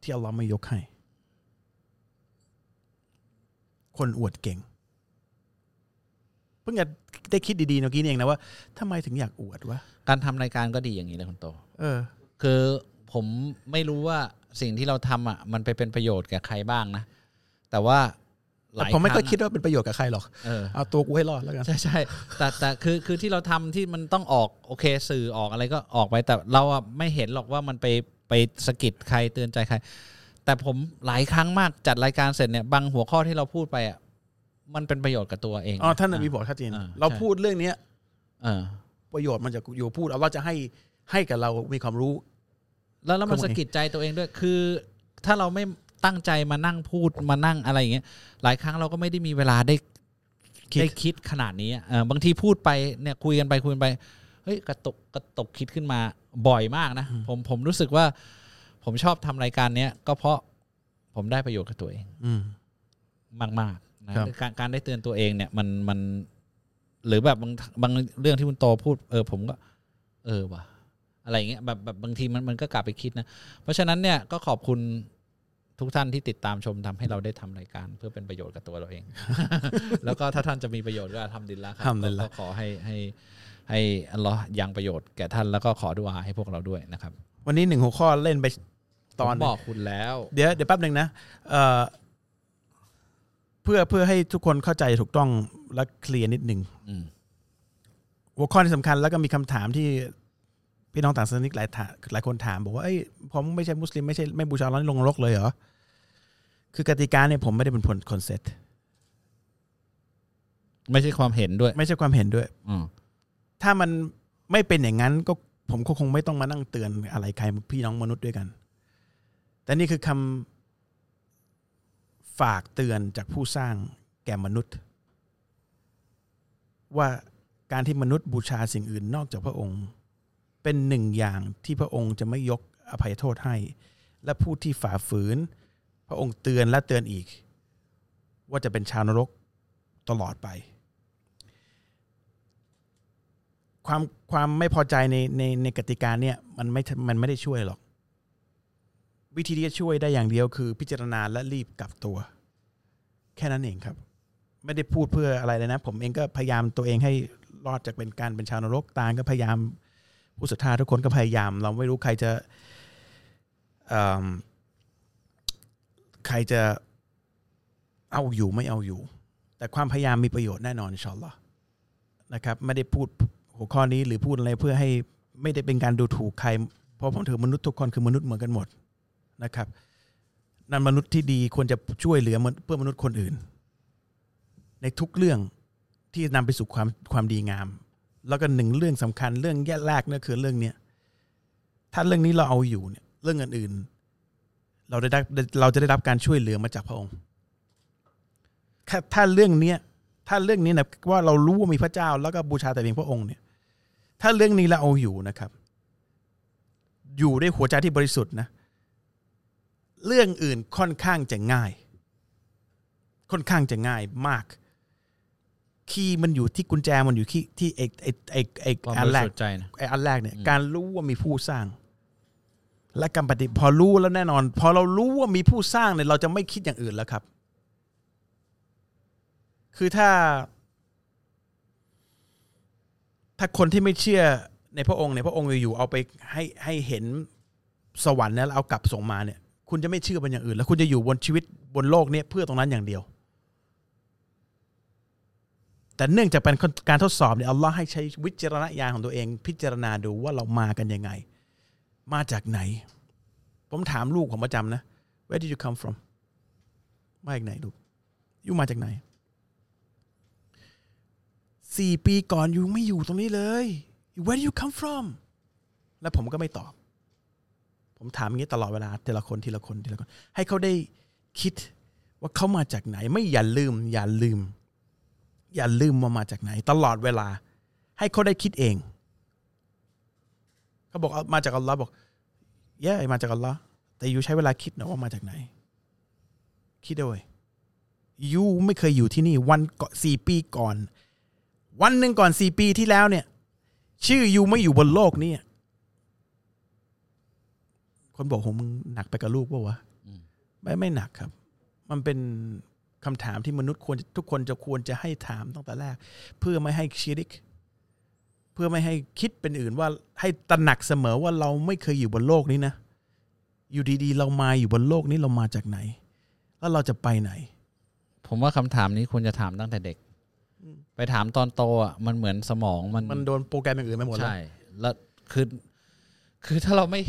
ที่อัลเลาะห์ไม่ยกให้คนอวดเก่งเพิ่งจะได้คิดดีๆเมื่อกี้เองนะว่าทำไมถึงอยากอวดวะการทำรายการก็ดีอย่างนี้นะคุณโตเออคือผมไม่รู้ว่าสิ่งที่เราทำอ่ะมันไปเป็นประโยชน์แก่ใครบ้างนะแต่ว่าผมไม่ก็คิดว่าเป็นประโยชน์กับใครหรอกเออเอาตัวกูให้รอดแล้วกันใช่ๆแต่แต่คือคือที่เราทำที่มันต้องออกโอเคสื่อออกอะไรก็ออกไปแต่เราอ่ะไม่เห็นหรอกว่ามันไปไปสะกิดใครเตือนใจใครแต่ผมหลายครั้งมากจัดรายการเสร็จเนี่ยบางหัวข้อที่เราพูดไปอ่ะมันเป็นประโยชน์กับตัวเองอ๋อท่านนบีบอกชัดเจนเราพูดเรื่องนี้เออประโยชน์มันจะอยู่พูดเอาว่าจะให้ให้กับเรามีความรู้แล้วแล้วมันสะกิดใจตัวเองด้วยคือถ้าเราไม่ตั้งใจมานั่งพูดมานั่งอะไรอย่างเงี้ยหลายครั้งเราก็ไม่ได้มีเวลาได้ได้คิดขนาดนี้เออบางทีพูดไปเนี่ยคุยกันไปคุยกันไปเฮ้ยกระตกกระตกคิดขึ้นมาบ่อยมากนะผมผมรู้สึกว่าผมชอบทำรายการเนี้ยก็เพราะผมได้ประโยชน์กับตัวเองมากมากนะการการได้เตือนตัวเองเนี่ยมันมันหรือแบบบางบางเรื่องที่คุณโตพูดเออผมก็เออว่ะอะไรอย่างเงี้ยแบบแบบบางทีมันมันก็กลับไปคิดนะเพราะฉะนั้นเนี่ยก็ขอบคุณทุกท่านที่ติดตามชมทำให้เราได้ทำรายการเพื่อเป็นประโยชน์กับตัวเราเอง แล้วก็ถ้าท่านจะมีประโยชน์ก็ทำดินละครับก็ขอให้ให้ให้อัลเลาะห์ยังประโยชน์แก่ท่านแล้วก็ขอดุอาให้พวกเราด้วยนะครับวันนี้หนึ่งหัวข้อเล่นไปตอนบอกคุณแล้วเดี๋ยวเดี๋ยวแป๊บนึงนะเอ่อเพื่อเพื่อให้ทุกคนเข้าใจถูกต้องและเคลียร์นิดนึงหัวข้อที่สำคัญแล้วก็มีคำถามที่พี่น้องต่างศาสนิกหลายหลายคนถามบอกว่าเอ้ยผมไม่ใช่มุสลิมไม่ใช่ไม่บูชาอัลเลาะห์นี่ลงนรกเลยเหรอคือกติกาเนี่ยผมไม่ได้เป็นผลคอนเซ็ปต์ไม่ใช่ความเห็นด้วยไม่ใช่ความเห็นด้วยถ้ามันไม่เป็นอย่างนั้นก็ผมก็คงไม่ต้องมานั่งเตือนอะไรใครพี่น้องมนุษย์ด้วยกันแต่นี่คือคำฝากเตือนจากผู้สร้างแก่มนุษย์ว่าการที่มนุษย์บูชาสิ่งอื่นนอกจากพระองค์เป็นหนึ่งอย่างที่พระองค์จะไม่ยกอภัยโทษให้และผู้ที่ฝ่าฝืนพระองค์เตือนและเตือนอีกว่าจะเป็นชาวนรกตลอดไป ความความไม่พอใจในในในกติกาเนี่ยมันไม่มันไม่ได้ช่วยหรอกวิธีที่จะช่วยได้อย่างเดียวคือพิจารณาและรีบกลับตัวแค่นั้นเองครับไม่ได้พูดเพื่ออะไรเลยนะผมเองก็พยายามตัวเองให้รอดจากเป็นการเป็นชาวนรกตาลก็พยายามผู้ศรัทธาทุกคนก็พยายามเราไม่รู้ใครจะใครจะเอาอยู่ไม่เอาอยู่แต่ความพยายามมีประโยชน์แน่นอนอินชาอัลลอฮ์นะครับไม่ได้พูดหัวข้อนี้หรือพูดอะไรเพื่อให้ไม่ได้เป็นการดูถูกใครเพราะผมถือมนุษย์ทุกคนคือมนุษย์เหมือนกันหมดนะครับนั่นมนุษย์ที่ดีควรจะช่วยเหลือเพื่อมนุษย์คนอื่นในทุกเรื่องที่นำไปสู่ความความดีงามแล้วก็หนึ่งเรื่องสำคัญเรื่องแย่แรกเนี่ยคือเรื่องนี้ถ้าเรื่องนี้เราเอาอยู่เนี่ยเรื่องอื่นๆเราได้เราจะได้รับการช่วยเหลือมาจากพระองค์ถ้าเรื่องนี้ถ้าเรื่องนี้นะว่าเรารู้ว่ามีพระเจ้าแล้วก็บูชาแต่เพียงพระองค์เนี่ยถ้าเรื่องนี้เราเอาอยู่นะครับอยู่ด้วยหัวใจที่บริสุทธิ์นะเรื่องอื่นค่อนข้างจะง่ายค่อนข้างจะง่ายมากคีย์มันอยู่ที่กุญแจมันอยู่ที่ที่ไอ้ไอ้ไอ้ไอ้อันแรกไอ้อันแรกเนี่ยการรู้ว่ามีผู้สร้างและการปฏิพอรู้แล้วแน่นอนพอเรารู้ว่ามีผู้สร้างเนี่ยเราจะไม่คิดอย่างอื่นแล้วครับคือถ้าถ้าคนที่ไม่เชื่อในพระองค์เนี่ยพระองค์อยู่ๆเอาไปให้ให้เห็นสวรรค์นะแล้วเอากลับส่งมาเนี่ยคุณจะไม่เชื่อเป็นอย่างอื่นแล้วคุณจะอยู่บนชีวิตบนโลกนี้เพื่อตรงนั้นอย่างเดียวแต่เนื่องจากเป็นการทดสอบเนี่ยอัลลอฮ์ให้ใช้วิจารณญาณของตัวเองพิจารณาดูว่าเรามากันยังไงมาจากไหนผมถามลูกผมประจำนะ Where did you come from มาจากไหนลูกอยู่มาจากไหนสี่ปีก่อนอยู่ไม่อยู่ตรงนี้เลย Where do you come from แล้วผมก็ไม่ตอบผมถามอย่างนี้ตลอดเวลาแต่ละคนทีละคนทีละคนให้เขาได้คิดว่าเขามาจากไหนไม่อย่าลืมอย่าลืมอย่าลืมว่ามาจากไหนตลอดเวลาให้เขาได้คิดเองเขาบอกมาจากอัลลอฮ์บอกเย้มาจากอัลลอฮ์แต่อยู่ใช้เวลาคิดนะว่ามาจากไหนคิดด้วยยูไม่เคยอยู่ที่นี่วันก่อนสี่ปีก่อนวันหนึ่งก่อนสี่ปีที่แล้วเนี่ยชื่อยูไม่อยู่บนโลกนี้คนบอกผมมึงหนักไปกับลูกป่ะวะไม่ไม่หนักครับมันเป็นคำถามที่มนุษย์ควรทุกคนจะควรจะให้ถามตั้งแต่แรกเพื่อไม่ให้ชิริกเพื่อไม่ให้คิดเป็นอื่นว่าให้ตระหนักเสมอว่าเราไม่เคยอยู่บนโลกนี้นะอยู่ดีๆเรามาอยู่บนโลกนี้เรามาจากไหนแล้วเราจะไปไหนผมว่าคำถามนี้ควรจะถามตั้งแต่เด็กไปถามตอนโตอ่ะมันเหมือนสมองมันมันโดนโปรแกรมอย่างอื่นไปหมดแล้วใช่แล้วคือคือถ้าเราไม่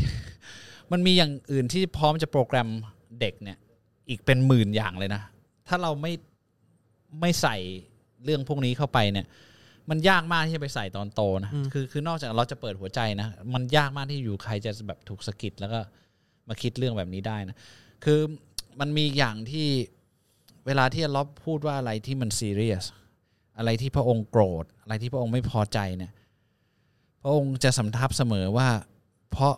มันมีอย่างอื่นที่พร้อมจะโปรแกรมเด็กเนี่ยอีกเป็นหมื่นอย่างเลยนะถ้าเราไม่ไม่ใส่เรื่องพวกนี้เข้าไปเนี่ยมันยากมากที่จะไปใส่ตอนโตนะคือคือนอกจากเราจะเปิดหัวใจนะมันยากมากที่อยู่ใครจะแบบถูกสะกิดแล้วก็มาคิดเรื่องแบบนี้ได้นะคือมันมีอย่างที่เวลาที่อัลเลาะห์พูดว่าอะไรที่มันซีเรียสอะไรที่พระองค์โกรธอะไรที่พระองค์ไม่พอใจเนี่ยพระองค์จะสำทับเสมอว่าเพราะ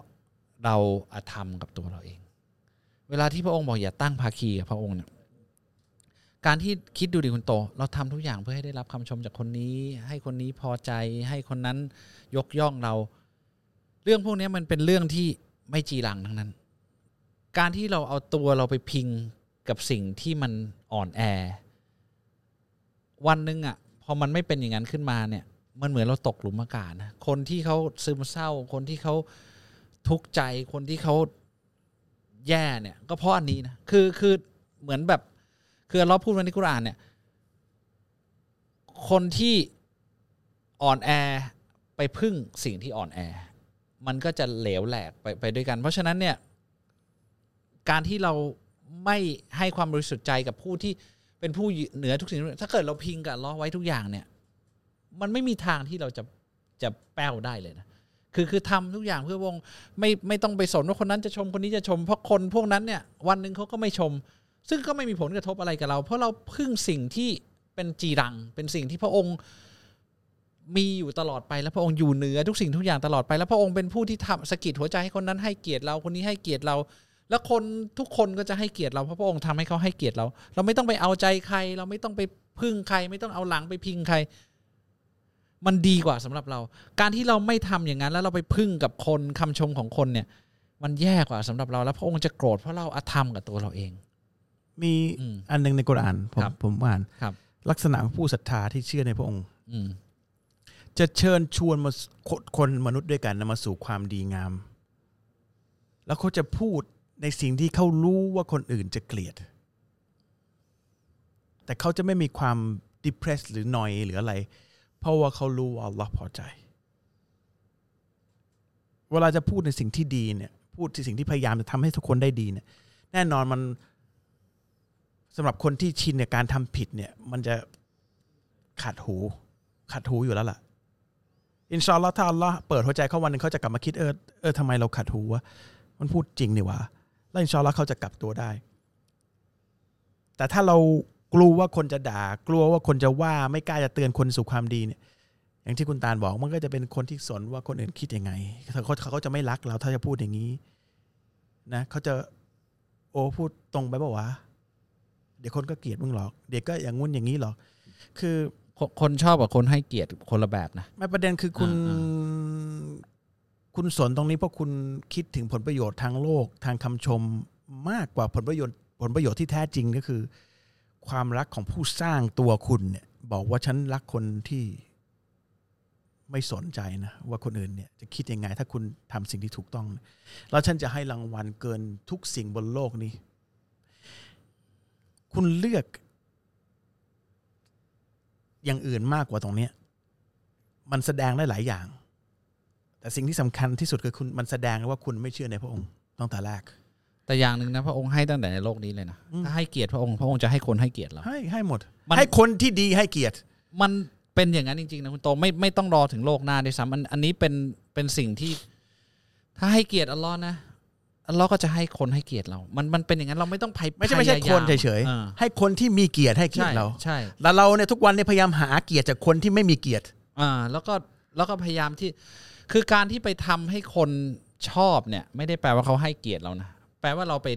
เราอาธรรมกับตัวเราเองเวลาที่พระองค์บอกอย่าตั้งภาคีกับพระองค์เนี่ยการที่คิดดูดิคุณโตเราทำทุกอย่างเพื่อให้ได้รับคำชมจากคนนี้ให้คนนี้พอใจให้คนนั้นยกย่องเราเรื่องพวกนี้มันเป็นเรื่องที่ไม่จีรังทั้งนั้นการที่เราเอาตัวเราไปพิงกับสิ่งที่มันอ่อนแอวันนึงอ่ะพอมันไม่เป็นอย่างนั้นขึ้นมาเนี่ยมันเหมือนเราตกหลุมอากาศนะคนที่เขาซึมเศร้าคนที่เขาทุกข์ใจคนที่เขาแย่เนี่ยก็เพราะอันนี้นะคือคือเหมือนแบบคือเราพูดในกุรอานเนี่ยคนที่อ่อนแอไปพึ่งสิ่งที่อ่อนแอมันก็จะเหลวแหลกไปไปด้วยกันเพราะฉะนั้นเนี่ยการที่เราไม่ให้ความบริสุทธิ์ใจกับผู้ที่เป็นผู้เหนือทุกสิ่งถ้าเกิดเราพิงกับอัลเลาะห์ไว้ทุกอย่างเนี่ยมันไม่มีทางที่เราจะจะแป้วได้เลยนะคือคือทำทุกอย่างเพื่อวงไม่ไม่ต้องไปสนว่าคนนั้นจะชมคนนี้จะชมเพราะคนพวกนั้นเนี่ยวันนึงเขาก็ไม่ชมซึ่งก็ไม่มีผลกระทบอะไรกับเราเพราะเราพึ่งสิ่งที่เป็นจีรังเป็นสิ่งที่พระองค์มีอยู่ตลอดไปและพระองค์อยู่เหนือทุกสิ่งทุกอย่างตลอดไปและพระองค์เป็นผู้ที่ทำสะกิดหัวใจให้คนนั้นให้เกียรติเราคนนี้ให้เกียรติเราและคนทุกคนก็จะให้เกียรติเราเพราะพระองค์ทำให้เขาให้เกียรติเราเราไม่ต้องไปเอาใจใครเราไม่ต้องไปพึ่งใครไม่ต้องเอาหลังไปพิงใคร มันดีกว่าสำหรับเราการที่เราไม่ทำอย่างนั้นแล้วเราไปพึ่งกับคนคำชมของคนเนี่ยมันแย่กว่าสำหรับเราแล้วพระองค์จะโกรธเพราะเราอธรรมกับตัวเราเองมีอันนึงในกุรอานผมผมอ่านลักษณะของผู้ศรัทธาที่เชื่อในพระองค์จะเชิญชวนมาคนมนุษย์ด้วยกันนำมาสู่ความดีงามแล้วเขาจะพูดในสิ่งที่เขารู้ว่าคนอื่นจะเกลียดแต่เขาจะไม่มีความ depressed หรือนอยหรืออะไรเพราะว่าเขารู้ว่าอัลลอฮ์พอใจเวลาจะพูดในสิ่งที่ดีเนี่ยพูดในสิ่งที่พยายามจะทำให้ทุกคนได้ดีเนี่ยแน่นอนมันสำหรับคนที่ชินกับการทำผิดเนี่ยมันจะขัดหูขัดหูอยู่แล้วล่ะอินชาอัลลอฮ์ถ้าอัลลอฮ์เปิดหัวใจเขาวันนึงเขาจะกลับมาคิดเออเออทำไมเราขัดหูวะมันพูดจริงนี่วะแล้วอินชาอัลลอฮ์เขาจะกลับตัวได้แต่ถ้าเรากลัวว่าคนจะด่ากลัวว่าคนจะว่าไม่กล้าจะเตือนคนสู่ความดีเนี่ยอย่างที่คุณตาลบอกมันก็จะเป็นคนที่สนว่าคนอื่นคิดยังไงเขาเขาเขาจะไม่รักเราถ้าจะพูดอย่างนี้นะเขาจะโอ้พูดตรงไปเปล่าวะเดี๋ยวคนก็เกลียดมึงหรอกเดี๋ยวก็อย่างงุ่นอย่างนี้หรอกคือคนชอบกับคนให้เกียรติคนละแบบนะไม่ประเด็นคือคุณคุณสนตรงนี้เพราะคุณคิดถึงผลประโยชน์ทางโลกทางคำชมมากกว่าผลประโยชน์ผลประโยชน์ที่แท้จริงก็คือความรักของผู้สร้างตัวคุณเนี่ยบอกว่าฉันรักคนที่ไม่สนใจนะว่าคนอื่นเนี่ยจะคิดยังไงถ้าคุณทำสิ่งที่ถูกต้องแล้วฉันจะให้รางวัลเกินทุกสิ่งบนโลกนี้คุณเลือกอย่างอื่นมากกว่าตรงนี้มันแสดงได้หลายอย่างแต่สิ่งที่สำคัญที่สุดคือคุณมันแสดงว่าคุณไม่เชื่อในพระองค์ตั้งแต่แรกแต่อย่างนึงนะพระองค์ให้ตั้งแต่ในโลกนี้เลยนะถ้าให้เกียรติพระองค์พระองค์จะให้คนให้เกียรติเราให้ให้หมดให้คนที่ดีให้เกียรติมันเป็นอย่างนั้นจริงๆนะคุณโตไม่ไม่ต้องรอถึงโลกหน้าด้วยซ้ำอันอันนี้เป็นเป็นสิ่งที่ถ้าให้เกียรติอัลเลาะห์นะอัลเลาะห์ก็จะให้คนให้เกียรติเรามันมันเป็นอย่างนั้นเราไม่ต้องพยายามไม่ใช่ไม่ใช่คนเฉยๆให้คนที่มีเกียรติให้เกียรติเราใช่แล้วเราเนี่ยทุกวันเนี่ยพยายามหาเกียรติจากคนที่ไม่มีเกียรติอ่าแล้วก็แล้วก็พยายามที่คือการที่ไปทำให้คนชอบเนี่ยไม่ได้แปลว่าเขาให้เกียรติเรานะแปลว่าเราไป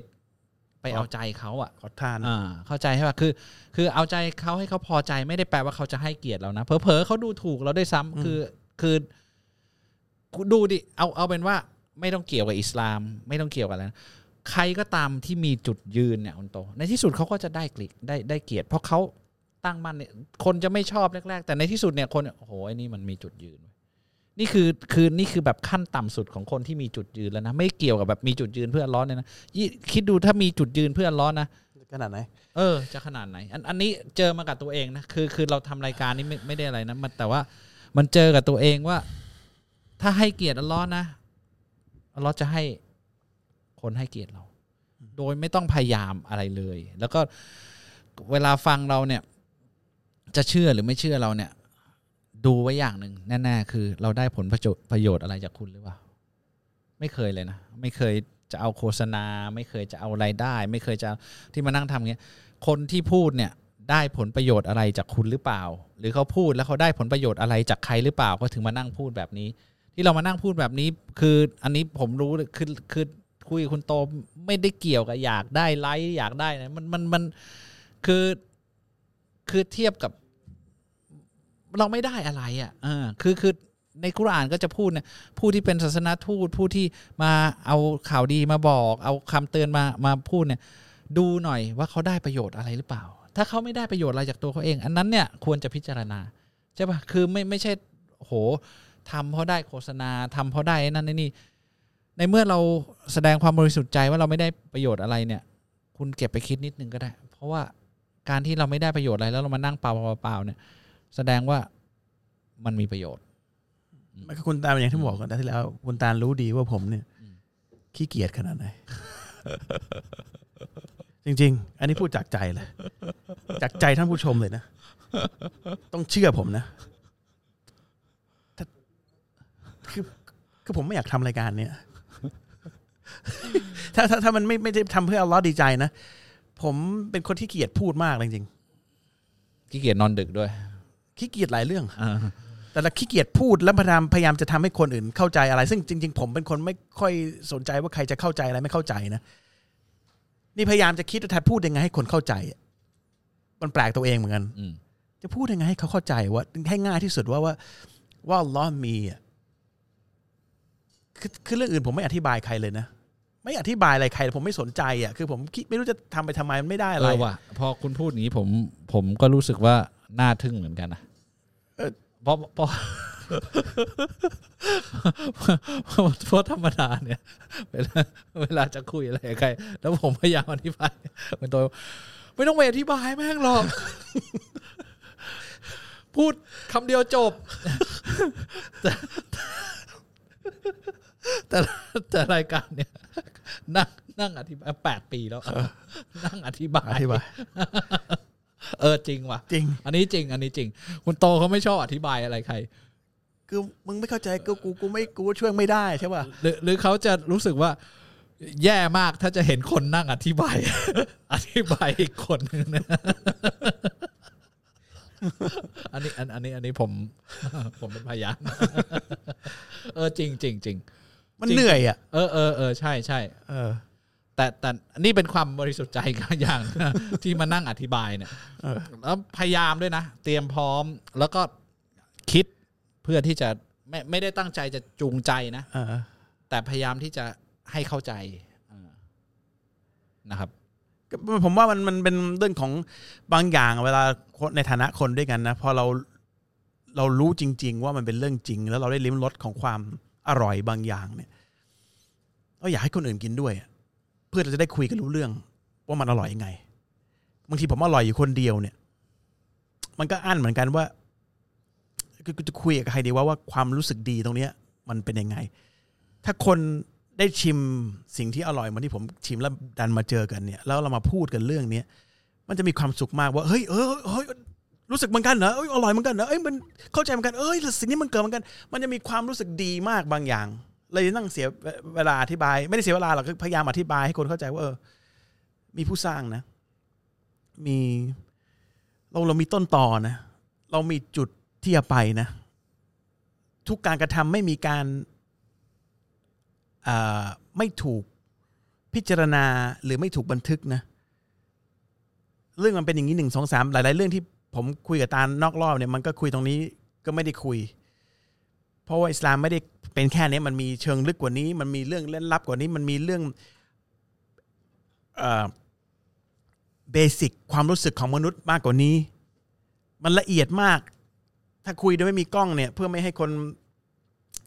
ไปเอาใจเขาอ่ะขอทานอ่าเข้าใจใช่ป่ะคือคือเอาใจเขาให้เขาพอใจไม่ได้แปลว่าเขาจะให้เกียรติเรานะเผลอๆเขาดูถูกเราได้ซ้ำคือคือดูดิเอาเอาเป็นว่าไม่ต้องเกี่ยวกับอิสลามไม่ต้องเกี่ยวกับอะไรใครก็ตามที่มีจุดยืนเนี่ยคุณโตในที่สุดเขาก็จะได้เกียรติได้ได้เกียรติเพราะเขาตั้งมั่นเนี่ยคนจะไม่ชอบแรกๆแต่ในที่สุดเนี่ยคนโอ้โหไอ้นี่มันมีจุดยืนนี่คือคือนี่คือแบบขั้นต่ำสุดของคนที่มีจุดยืนแล้วนะไม่เกี่ยวกับแบบมีจุดยืนเพื่ออัลเลาะห์เนี่ยนะคิดดูถ้ามีจุดยืนเพื่ออัลเลาะห์นะขนาดไหนเออจะขนาดไหนอันอันนี้เจอมากับตัวเองนะคือคือเราทำรายการนี้ไม่ไม่ได้อะไรนะมันแต่ว่ามันเจอกับตัวเองว่าถ้าให้เกียรติอัลเลาะห์นะอัลเลาะห์จะให้คนให้เกียรติเราโดยไม่ต้องพยายามอะไรเลยแล้วก็เวลาฟังเราเนี่ยจะเชื่อหรือไม่เชื่อเราเนี่ยดูไว้อย่างหนึ่งแน่ๆคือเราได้ผลประโยชน์อะไรจากคุณหรือเปล่าไม่เคยเลยนะไม่เคยจะเอาโฆษณาไม่เคยจะเอารายได้ไม่เคยจะที่มานั่งทำเงี้ยคนที่พูดเนี่ยได้ผลประโยชน์อะไรจากคุณหรือเปล่าหรือเขาพูดแล้วเขาได้ผลประโยชน์อะไรจากใครหรือเปล่าก็ถึงมานั่งพูดแบบนี้ที่เรามานั่งพูดแบบนี้คืออันนี้ผมรู้คือคือคุยกับคุณโตไม่ได้เกี่ยวกับอยากได้ไลค์อยากได้นะมันมันมันคือคือเทียบกับเราไม่ได้อะไรอ่ะเออคือคือในกุรอานก็จะพูดเนี่ยผู้ที่เป็นศาสนทูตผู้ที่มาเอาข่าวดีมาบอกเอาคำเตือนมามาพูดเนี่ยดูหน่อยว่าเขาได้ประโยชน์อะไรหรือเปล่าถ้าเขาไม่ได้ประโยชน์อะไรจากตัวเขาเองอันนั้นเนี่ยควรจะพิจารณาใช่ป่ะคือไม่ไม่ใช่โหทำเพราะได้โฆษณาทำเพราะได้นั่นนี่ในเมื่อเราแสดงความบริสุทธิ์ใจว่าเราไม่ได้ประโยชน์อะไรเนี่ยคุณเก็บไปคิดนิดนึงก็ได้เพราะว่าการที่เราไม่ได้ประโยชน์อะไรแล้วเรามานั่งเปล่าเปล่าเนี่ยแสดงว่ามันมีประโยชน์มันคือคุณตาอย่างที่บอกกันที่แล้วคุณตารู้ดีว่าผมเนี่ยขี้เกียจขนาดไหน จริงๆอันนี้พูดจากใจเลยจากใจท่านผู้ชมเลยนะ ต้องเชื่อผมนะคือคือผมไม่อยากทำรายการเนี่ย ถ้าถ้าถ้ามันไม่ไม่ได้ทำเพื่ออัลเลาะห์ดีใจนะผมเป็นคนที่ขี้เกียจพูดมากจริงๆขี้เกียจนอนดึกด้วยขี้เกียจหลายเรื่องแต่ละขี้เกียจพูดและพยายามพยายามจะทำให้คนอื่นเข้าใจอะไรซึ่งจริงๆผมเป็นคนไม่ค่อยสนใจว่าใครจะเข้าใจอะไรไม่เข้าใจนะนี่พยายามจะคิดว่าจะพูดยังไงให้คนเข้าใจมันแปลกตัวเองเหมือนกันจะพูดยังไงให้เขาเข้าใจว่าให้ง่ายที่สุดว่าว่า ว่าอัลเลาะห์มีคือคือเรื่องอื่นผมไม่อธิบายใครเลยนะไม่อธิบายอะไรใครผมไม่สนใจอ่ะคือผมคิดไม่รู้จะทำไปทำไมมันไม่ได้อะไรว่ะพอคุณพูดอย่างนี้ผมผมก็รู้สึกว่าน่าทึ่งเหมือนกันนะเพราะเพราะเพราะธรรมดาเนี่ยเวลาเวลาจะคุยอะไรใครแล้วผมพยายามอธิบายมันตัวไม่ต้องไปอธิบายแม่งหรอกพูดคำเดียวจบแต่แต่รายการเนี่ยนั่งนั่งอธิบายแปดปีแล้วนั่งอธิบายอธิบายเออจริงว่ะจริงอันนี้จริงอันนี้จริงคุณโตเขาไม่ชอบอธิบายอะไรใครคือมึงไม่เข้าใจกูกูกูไม่กูช่วยไม่ได้ใช่ป่ะหรือหรือเขาจะรู้สึกว่าแย่มากถ้าจะเห็นคนนั่งอธิบายอธิบายอีกคนนึงนะอันนี้อันอันนี้อันนี้ผมผมเป็นพยานเออจริงจริงจริงมันเหนื่อยอ่ะเออเออเออใช่ใช่เออแต่แต่นี่เป็นความบริสุทธิ์ใจกันอย่างที่มานั่งอธิบายเนี่ยแล้วพยายามด้วยนะเตรียมพร้อมแล้วก็คิดเพื่อที่จะไม่ไม่ได้ตั้งใจจะจูงใจนะแต่พยายามที่จะให้เข้าใจนะครับผมว่ามันมันเป็นเรื่องของบางอย่างเวลาในฐานะคนด้วยกันนะพอเราเรารู้จริงๆว่ามันเป็นเรื่องจริงแล้วเราได้ลิ้มรสของความอร่อยบางอย่างเนี่ยเราอยากให้คนอื่นกินด้วยเพื่อเราจะได้คุยกันรู้เรื่องว่ามันอร่อยยังไงบางทีผมอร่อยอยู่คนเดียวเนี่ยมันก็อั้นเหมือนกันว่าก็จะคุยกับใครดีว่าว่าความรู้สึกดีตรงเนี้ยมันเป็นยังไงถ้าคนได้ชิมสิ่งที่อร่อยเหมือนที่ผมชิมแล้วดันมาเจอกันเนี่ยแล้วเรามาพูดกันเรื่องนี้มันจะมีความสุขมากว่าเฮ้ยเออเฮ้ยรู้สึกเหมือนกันเหรอเอ้ยอร่อยเหมือนกันเหรอเอ้ยมันเข้าใจเหมือนกันเอ้ยสิ่งนี้มันเกิดเหมือนกันมันจะมีความรู้สึกดีมากบางอย่างเลยนั่งเสียเวลาอธิบายไม่ได้เสียเวลาหรอกพยายามอธิบายให้คนเข้าใจว่าเออมีผู้สร้างนะมีเราเรามีต้นตอนะเรามีจุดที่จะไปนะทุกการกระทำไม่มีการไม่ถูกพิจารณาหรือไม่ถูกบันทึกนะเรื่องมันเป็นอย่างนี้หนึ่ง สอง สามหลายๆเรื่องที่ผมคุยกับตาลนอกรอบเนี่ยมันก็คุยตรงนี้ก็ไม่ได้คุยเพราะว่าอิสลามไม่ได้เป็นแค่นี้มันมีเชิงลึกกว่านี้มันมีเรื่องลึกลับกว่านี้มันมีเรื่องเอ่อเบสิกความรู้สึกของมนุษย์มากกว่านี้มันละเอียดมากถ้าคุยโดยไม่มีกล้องเนี่ยเพื่อไม่ให้คน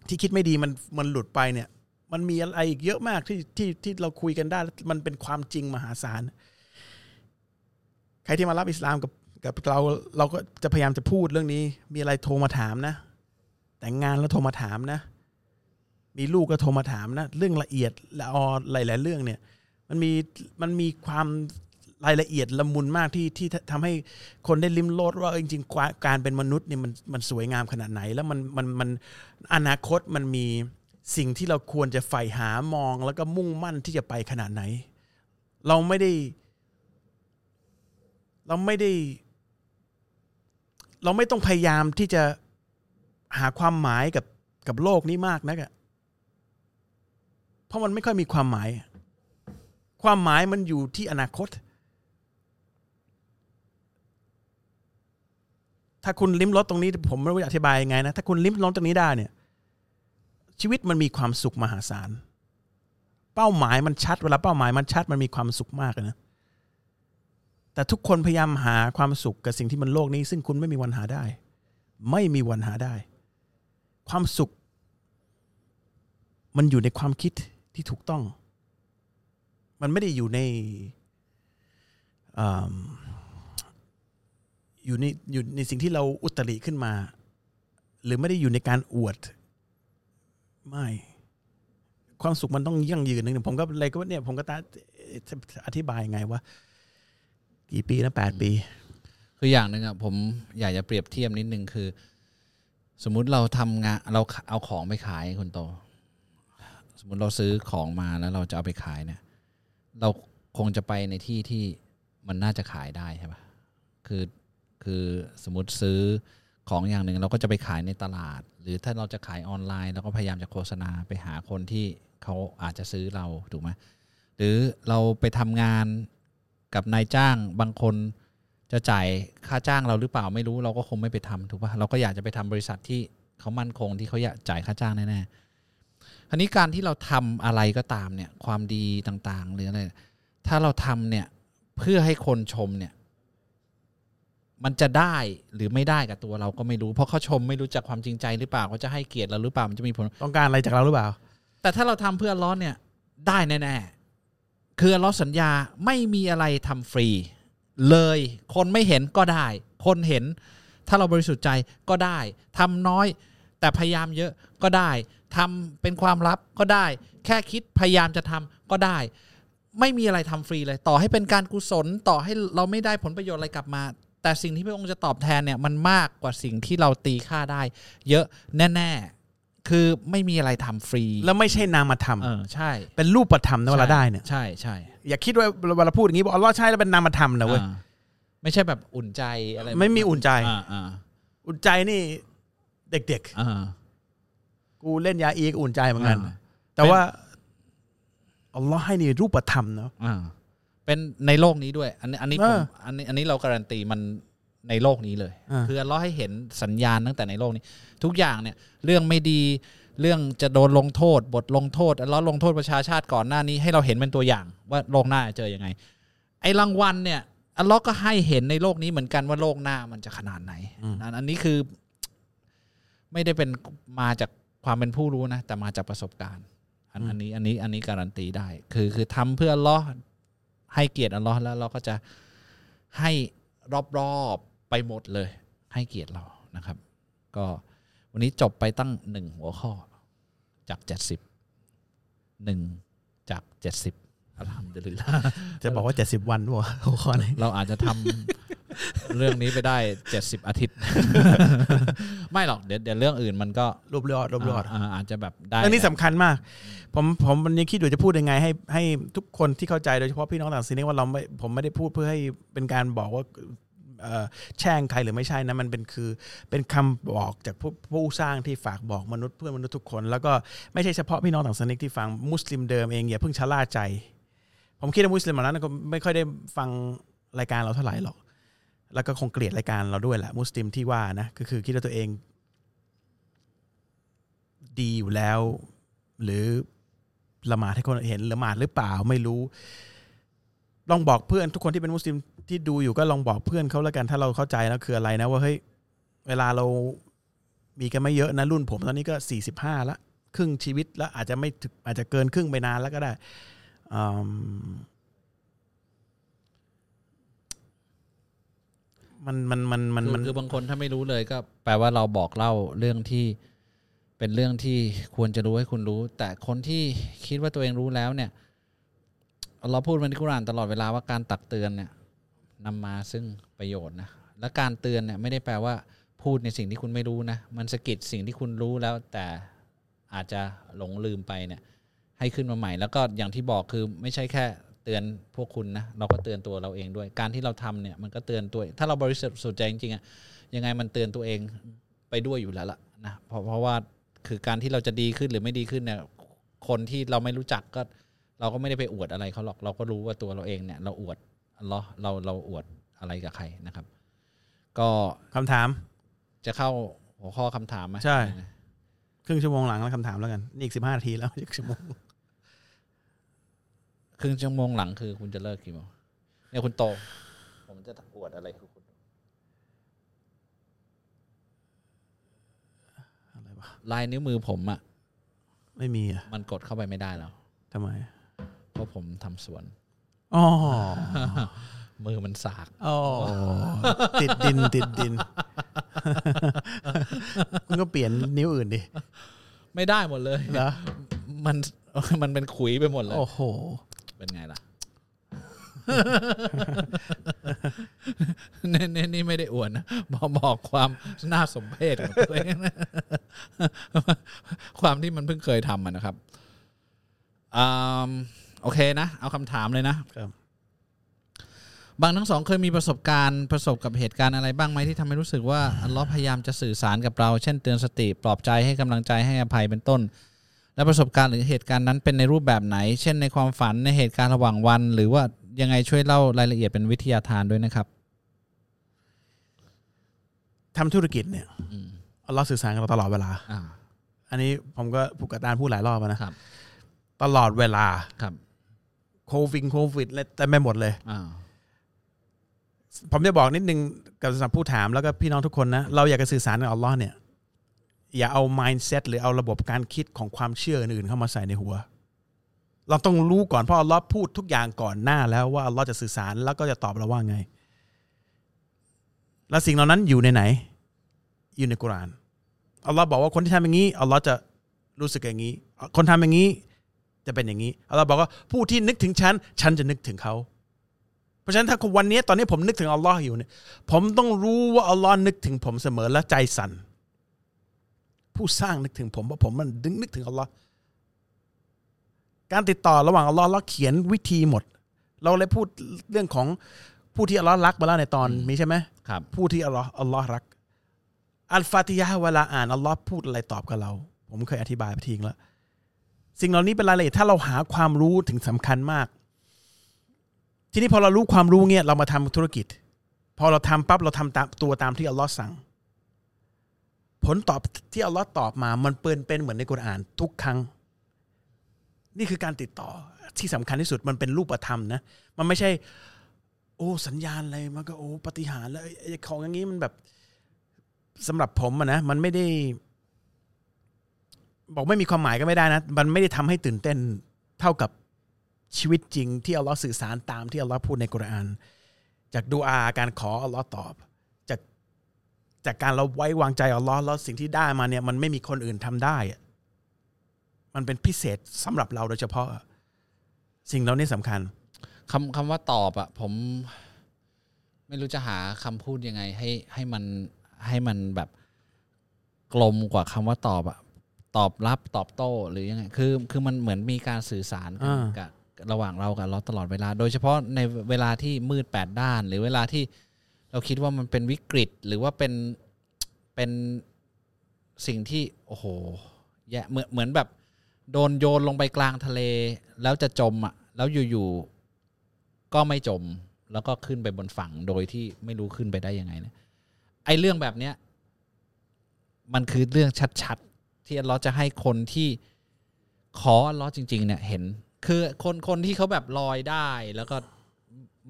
ที่คิดไม่ดีมันมันหลุดไปเนี่ยมันมีอะไรอีกเยอะมากที่ที่ที่เราคุยกันได้มันเป็นความจริงมหาศาลใครที่มารับอิสลามกับกับเราเราก็จะพยายามจะพูดเรื่องนี้มีอะไรโทรมาถามนะแต่งงานแล้วโทรมาถามนะมีลูกก็โทรมาถามนะเรื่องละเอียดละออหลายๆเรื่องเนี่ยมันมีมันมีความรายละเอียดละมุนมากที่ที่ทำให้คนได้ลิ้มรสว่าจริงๆการเป็นมนุษย์เนี่ยมันมันสวยงามขนาดไหนแล้วมันมันมันอนาคตมันมีสิ่งที่เราควรจะใฝ่หามองแล้วก็มุ่งมั่นที่จะไปขนาดไหนเราไม่ได้เราไม่ได้เราไม่ต้องพยายามที่จะหาความหมายกับกับโลกนี้มากนักอ่ะเพราะมันไม่ค่อยมีความหมายความหมายมันอยู่ที่อนาคตถ้าคุณลิ้มรสตรงนี้ผมไม่รู้จะอธิบายยังไงนะถ้าคุณลิ้มรสตรงนี้ได้เนี่ยชีวิตมันมีความสุขมหาศาลเป้าหมายมันชัดเวลาเป้าหมายมันชัดมันมีความสุขมากนะแต่ทุกคนพยายามหาความสุขกับสิ่งที่มันโลกนี้ซึ่งคุณไม่มีวันหาได้ไม่มีวันหาได้ความสุขมันอยู่ในความคิดที่ถูกต้องมันไม่ได้อยู่ในอยู่ในอยู่ในสิ่งที่เราอุตริขึ้นมาหรือไม่ได้อยู่ในการอวดไม่ความสุขมันต้องยั่งยืนนึงผมก็เลยก็เนี่ยผมก็อธิบายไงว่ากี่ปีนะแปดปีคืออย่างนึงอ่ะผมอยากจะเปรียบเทียบนิดนึงคือสมมุติเราทำงานเราเอาของไปขายคนโตสมมุติเราซื้อของมาแล้วเราจะเอาไปขายเนี่ยเราคงจะไปในที่ที่มันน่าจะขายได้ใช่ป่ะคือคือสมมุติซื้อของอย่างหนึ่งเราก็จะไปขายในตลาดหรือถ้าเราจะขายออนไลน์เราก็พยายามจะโฆษณาไปหาคนที่เขาอาจจะซื้อเราถูกไหมหรือเราไปทำงานกับนายจ้างบางคนจะจ่ายค่าจ้างเราหรือเปล่าไม่รู้เราก็คงไม่ไปทำถูกป่ะเราก็อยากจะไปทำบริษัทที่ เขามั่นคงที่เขาอยากจ่ายค่าจ้างแน่ๆคราวนี้การที่เราทำอะไรก็ตามเนี่ยความดีต่างๆหรืออะไรถ้าเราทำเนี่ยเพื่อให้คนชมเนี่ยมันจะได้หรือไม่ได้กับตัวเราก็ไม่รู้เพราะเขาชมไม่รู้จักความจริงใจหรือเปล่าเขาจะให้เกียรติเราหรือเปล่ามันจะมีผลต้องการอะไรจากเราหรือเปล่าแต่ถ้าเราทำเพื่ออัลเลาะห์เนี่ยได้แน่ๆคืออัลเลาะห์สัญญาไม่มีอะไรทำฟรีเลยคนไม่เห็นก็ได้คนเห็นถ้าเราบริสุทธิ์ใจก็ได้ทำน้อยแต่พยายามเยอะก็ได้ทำเป็นความลับก็ได้แค่คิดพยายามจะทำก็ได้ไม่มีอะไรทำฟรีเลยต่อให้เป็นการกุศลต่อให้เราไม่ได้ผลประโยชน์อะไรกลับมาแต่สิ่งที่พระองค์จะตอบแทนเนี่ยมันมากกว่าสิ่งที่เราตีค่าได้เยอะแน่ๆคือไม่มีอะไรทำฟรีแล้วไม่ใช่นามธรรมเออใช่เป็นรูปธรรมนะเวลาได้เนี่ยใช่ใช่อย่าคิดว่าเวลาพูดอย่างนี้บอกอัลเลาะห์ใช่แล้วเป็นนามธรรมนะเว้ยไม่ใช่แบบอุ่นใจอะไรไม่มีอุ่นใจอุ่นใจนี่เด็กๆกูเล่นยาอีกอุ่นใจเหมือนกันแต่ว่าอัลเลาะห์ให้ในรูปธรรมเนาะเป็นในโลกนี้ด้วยอันนี้อันนี้ผมอันนี้อันนี้เราการันตีมันในโลกนี้เลยคืออัลเลาะห์ให้เห็นสัญญาณตั้งแต่ในโลกนี้ทุกอย่างเนี่ยเรื่องไม่ดีเรื่องจะโดนลงโทษบทลงโทษอัลเลาะห์ลงโทษประชาชาติก่อนหน้านี้ให้เราเห็นเป็นตัวอย่างว่าโลกหน้าจะเจอยังไงไอ้รางวัลเนี่ยอัลเลาะห์ก็ให้เห็นในโลกนี้เหมือนกันว่าโลกหน้ามันจะขนาดไหนอันนี้คือไม่ได้เป็นมาจากความเป็นผู้รู้นะแต่มาจากประสบการณ์อันอันนี้อันนี้อันนี้การันตีได้คือคือทำเพื่ออัลเลาะห์ให้เกียรติอัลเลาะห์แล้วเราก็จะให้รอบๆไปหมดเลยให้เกียรติเรานะครับก็วันนี้จบไปตั้งหนึ่งหัวข้อจากเจ็ดสิบ หนึ่งจากเจ็ดสิบอัลฮัมดุลิลลาห์จะบอกว่าเจ็ดสิบวันวะหัวข้อนี้เราอาจจะทำเรื่องนี้ไปได้เจ็ดสิบอาทิตย์ไม่หรอกเดี๋ยวเดี๋ยวเรื่องอื่นมันก็รวบรวดรวบรวดอาจจะแบบได้เรื่องนี้สำคัญมากผมผมวันนี้คิดอยู่จะพูดยังไงให้ให้ทุกคนที่เข้าใจโดยเฉพาะพี่น้องต่างศาสนาว่าเราไม่ผมไม่ได้พูดเพื่อให้เป็นการบอกว่าแช่งใครหรือไม่ใช่นะมันเป็นคือเป็นคำบอกจากผู้ผู้สร้างที่ฝากบอกมนุษย์เพื่อนมนุษย์ทุกคนแล้วก็ไม่ใช่เฉพาะพี่น้องต่างศาสนาที่ฟังมุสลิมเดิมเองอย่าเพิ่งชะล่าใจผมคิดว่ามุสลิมเหล่านั้นก็ไม่ค่อยได้ฟังรายการเราเท่าไหร่หรอกแล้วก็คงเกลียดรายการเราด้วยแหละมุสลิมที่ว่านะก็คือคิดว่าตัวเองดีอยู่แล้วหรือละหมาดให้คนเห็นละหมาดหรือเปล่าไม่รู้ลองบอกเพื่อนทุกคนที่เป็นมุสลิมที่ดูอยู่ก็ลองบอกเพื่อนเขาแล้วกันถ้าเราเข้าใจแล้วคืออะไรนะว่าเฮ้ยเวลาเรามีกันไม่เยอะนะรุ่นผมตอนนี้ก็สี่สิบห้าละครึ่งชีวิตแล้วอาจจะไม่อาจจะเกินครึ่งไปนานแล้วก็ได้มันมันมันมันคือบางคนถ้าไม่รู้เลยก็แปลว่าเราบอกเล่าเรื่องที่เป็นเรื่องที่ควรจะรู้ให้คุณรู้แต่คนที่คิดว่าตัวเองรู้แล้วเนี่ยเราพูดมันในกุรอานตลอดเวลาว่าการตักเตือนเนี่ยนำมาซึ่งประโยชน์นะและการเตือนเนี่ยไม่ได้แปลว่าพูดในสิ่งที่คุณไม่รู้นะมันสะกิดสิ่งที่คุณรู้แล้วแต่อาจจะหลงลืมไปเนี่ยให้ขึ้นมาใหม่แล้วก็อย่างที่บอกคือไม่ใช่แค่เตือนพวกคุณนะเราก็เตือนตัวเราเองด้วยการที่เราทำเนี่ยมันก็เตือนตัวถ้าเราบริสุทธิ์ใจจริงๆอ่ะยังไงมันเตือนตัวเองไปด้วยอยู่แล้วล่ะนะเพราะเพราะว่าคือการที่เราจะดีขึ้นหรือไม่ดีขึ้นเนี่ยคนที่เราไม่รู้จักก็เราก็ไม่ได้ไปอวดอะไรเขาหรอกเราก็รู้ว่าตัวเราเองเนี่ยเราอวดอัลเลาะห์เราเราอวดอะไรกับใครนะครับก็คำถามจะเข้าหัวข้อคำถามไหมใช่ครึ่งชั่วโมงหลังแล้วคำถามแล้วกันนี่อีกสิบห้านาทีแล้วอีกชั่วโมงครึ่งชั่วโมงหลังคือคุณจะเลิกกี่โมงเนี่ยคุณโตผมจะอวดอะไรคือคุณอะไรวะลายนิ้วมือผมอ่ะไม่มีอ่ะมันกดเข้าไปไม่ได้แล้วทำไมเพราะผมทำสวนอ๋อมือมันสากอ๋อติดดินติดดินคุณก็เปลี่ยนนิ้วอื่นดิไม่ได้หมดเลยนะมันมันเป็นขุยไปหมดเลยโอ้โหเป็นไงล่ะนี่นี่นี่ไม่ได้อวดนะบอกบอกความน่าสมเพชของตัวเองความที่มันเพิ่งเคยทำมันนะครับอ่าโอเคนะเอาคำถามเลยนะครับบางทั้งสองเคยมีประสบการณ์ประสบกับเหตุการณ์อะไรบ้างไหมที่ทำให้รู้สึกว่าอัลเลาะห์พยายามจะสื่อสารกับเราเช่นเตือนสติปลอบใจให้กำลังใจให้อภัยเป็นต้นและประสบการณ์หรือเหตุการณ์นั้นเป็นในรูปแบบไหนเช่นในความฝันในเหตุการณ์ระหว่างวันหรือว่ายังไงช่วยเล่ารายละเอียดเป็นวิทยาทานด้วยนะครับทำธุรกิจเนี่ย เราสื่อสารกันตลอดเวลาอันนี้ผมก็ผู้กัดตานพูดหลายรอบนะตลอดเวลาโควิดโควิดแต่ไม่หมดเลยผมจะบอกนิดนึงกับสำหรับผู้ถามแล้วก็พี่น้องทุกคนนะเราอยากจะสื่อสารกับอัลเลาะห์เนี่ยอย่าเอา mindset หรือเอาระบบการคิดของความเชื่ออื่นๆเข้ามาใส่ในหัวเราต้องรู้ก่อนเพราะอัลเลาะห์พูดทุกอย่างก่อนหน้าแล้วว่าอัลเลาะห์จะสื่อสารแล้วก็จะตอบเราว่าไงและสิ่งเหล่านั้นอยู่ในไหนอยู่ในกุรอานอัลเลาะห์บอกว่าคนที่ทำอย่างนี้อัลเลาะห์จะรู้สึกอย่างนี้คนทำอย่างนี้จะเป็นอย่างนี้อัลเลาะห์บอกว่าผู้ที่นึกถึงฉันฉันจะนึกถึงเขาเพราะฉะนั้นถ้าวันนี้ตอนนี้ผมนึกถึงอัลเลาะห์อยู่เนี่ยผมต้องรู้ว่าอัลเลาะห์นึกถึงผมเสมอและใจสั่นผู้สร้างนึกถึงผมว่าผมมันดึงนึกถึงอัลเลาะห์การติดต่อระหว่างอัลเลาะห์เราเขียนวิธีหมดเราเลยพูดเรื่องของผู้ที่อัลเลาะห์รักมาแล้วในตอนนี้ใช่ไหมครับผู้ที่อัลเลาะห์อัลเลาะห์รักอัลฟาติฮะห์เวลาอ่านอัลเลาะห์พูดอะไรตอบกับเราผมเคยอธิบายไปทีนึงแล้วสิ่งเหล่านี้เป็นรายละเอียดถ้าเราหาความรู้ถึงสำคัญมากทีนี้พอเรารู้ความรู้เนี่ยเรามาทำธุรกิจพอเราทำปั๊บเราทำตามตัวตามที่อัลเลาะห์สั่งผลตอบที่อัลเลาะห์ตอบมามันเปิ้นเป็นเหมือนในกุรอานทุกครั้งนี่คือการติดต่อที่สำคัญที่สุดมันเป็นรูปธรรมนะมันไม่ใช่โอ้สัญญาณอะไรมันก็โอ้ปาฏิหาริย์แล้วของอย่างนี้มันแบบสำหรับผมอะนะมันไม่ได้บอกไม่มีความหมายก็ไม่ได้นะมันไม่ได้ทำให้ตื่นเต้นเท่ากับชีวิตจริงที่อัลเลาะห์สื่อสารตามที่อัลเลาะห์พูดในกุรอานจากดุอาการขออัลเลาะห์ตอบจากจากการเราไว้วางใจอัลเลาะห์แล้วสิ่งที่ได้มาเนี่ยมันไม่มีคนอื่นทำได้มันเป็นพิเศษสำหรับเราโดยเฉพาะสิ่งเหล่านี้สำคัญคำคำว่าตอบอะผมไม่รู้จะหาคำพูดยังไงให้ให้มันให้มันแบบกลมกว่าคำว่าตอบอะตอบรับตอบโต้หรือยังไงคือคือมันเหมือนมีการสื่อสารกันระหว่างเรากับเราตลอดเวลาโดยเฉพาะในเวลาที่มืดแปดด้านหรือเวลาที่เราคิดว่ามันเป็นวิกฤตหรือว่าเป็นเป็นสิ่งที่โอ้โหแย่เหมือนเหมือนแบบโดนโยนลงไปกลางทะเลแล้วจะจมอ่ะแล้วอยู่ๆก็ไม่จมแล้วก็ขึ้นไปบนฝั่งโดยที่ไม่รู้ขึ้นไปได้ยังไงนะไอ้เรื่องแบบเนี้ยมันคือเรื่องชัดๆที่อัลเลาะห์จะให้คนที่ขออัลเลาะห์จริงๆเนี่ยเห็นคือคนคนที่เขาแบบลอยได้แล้วก็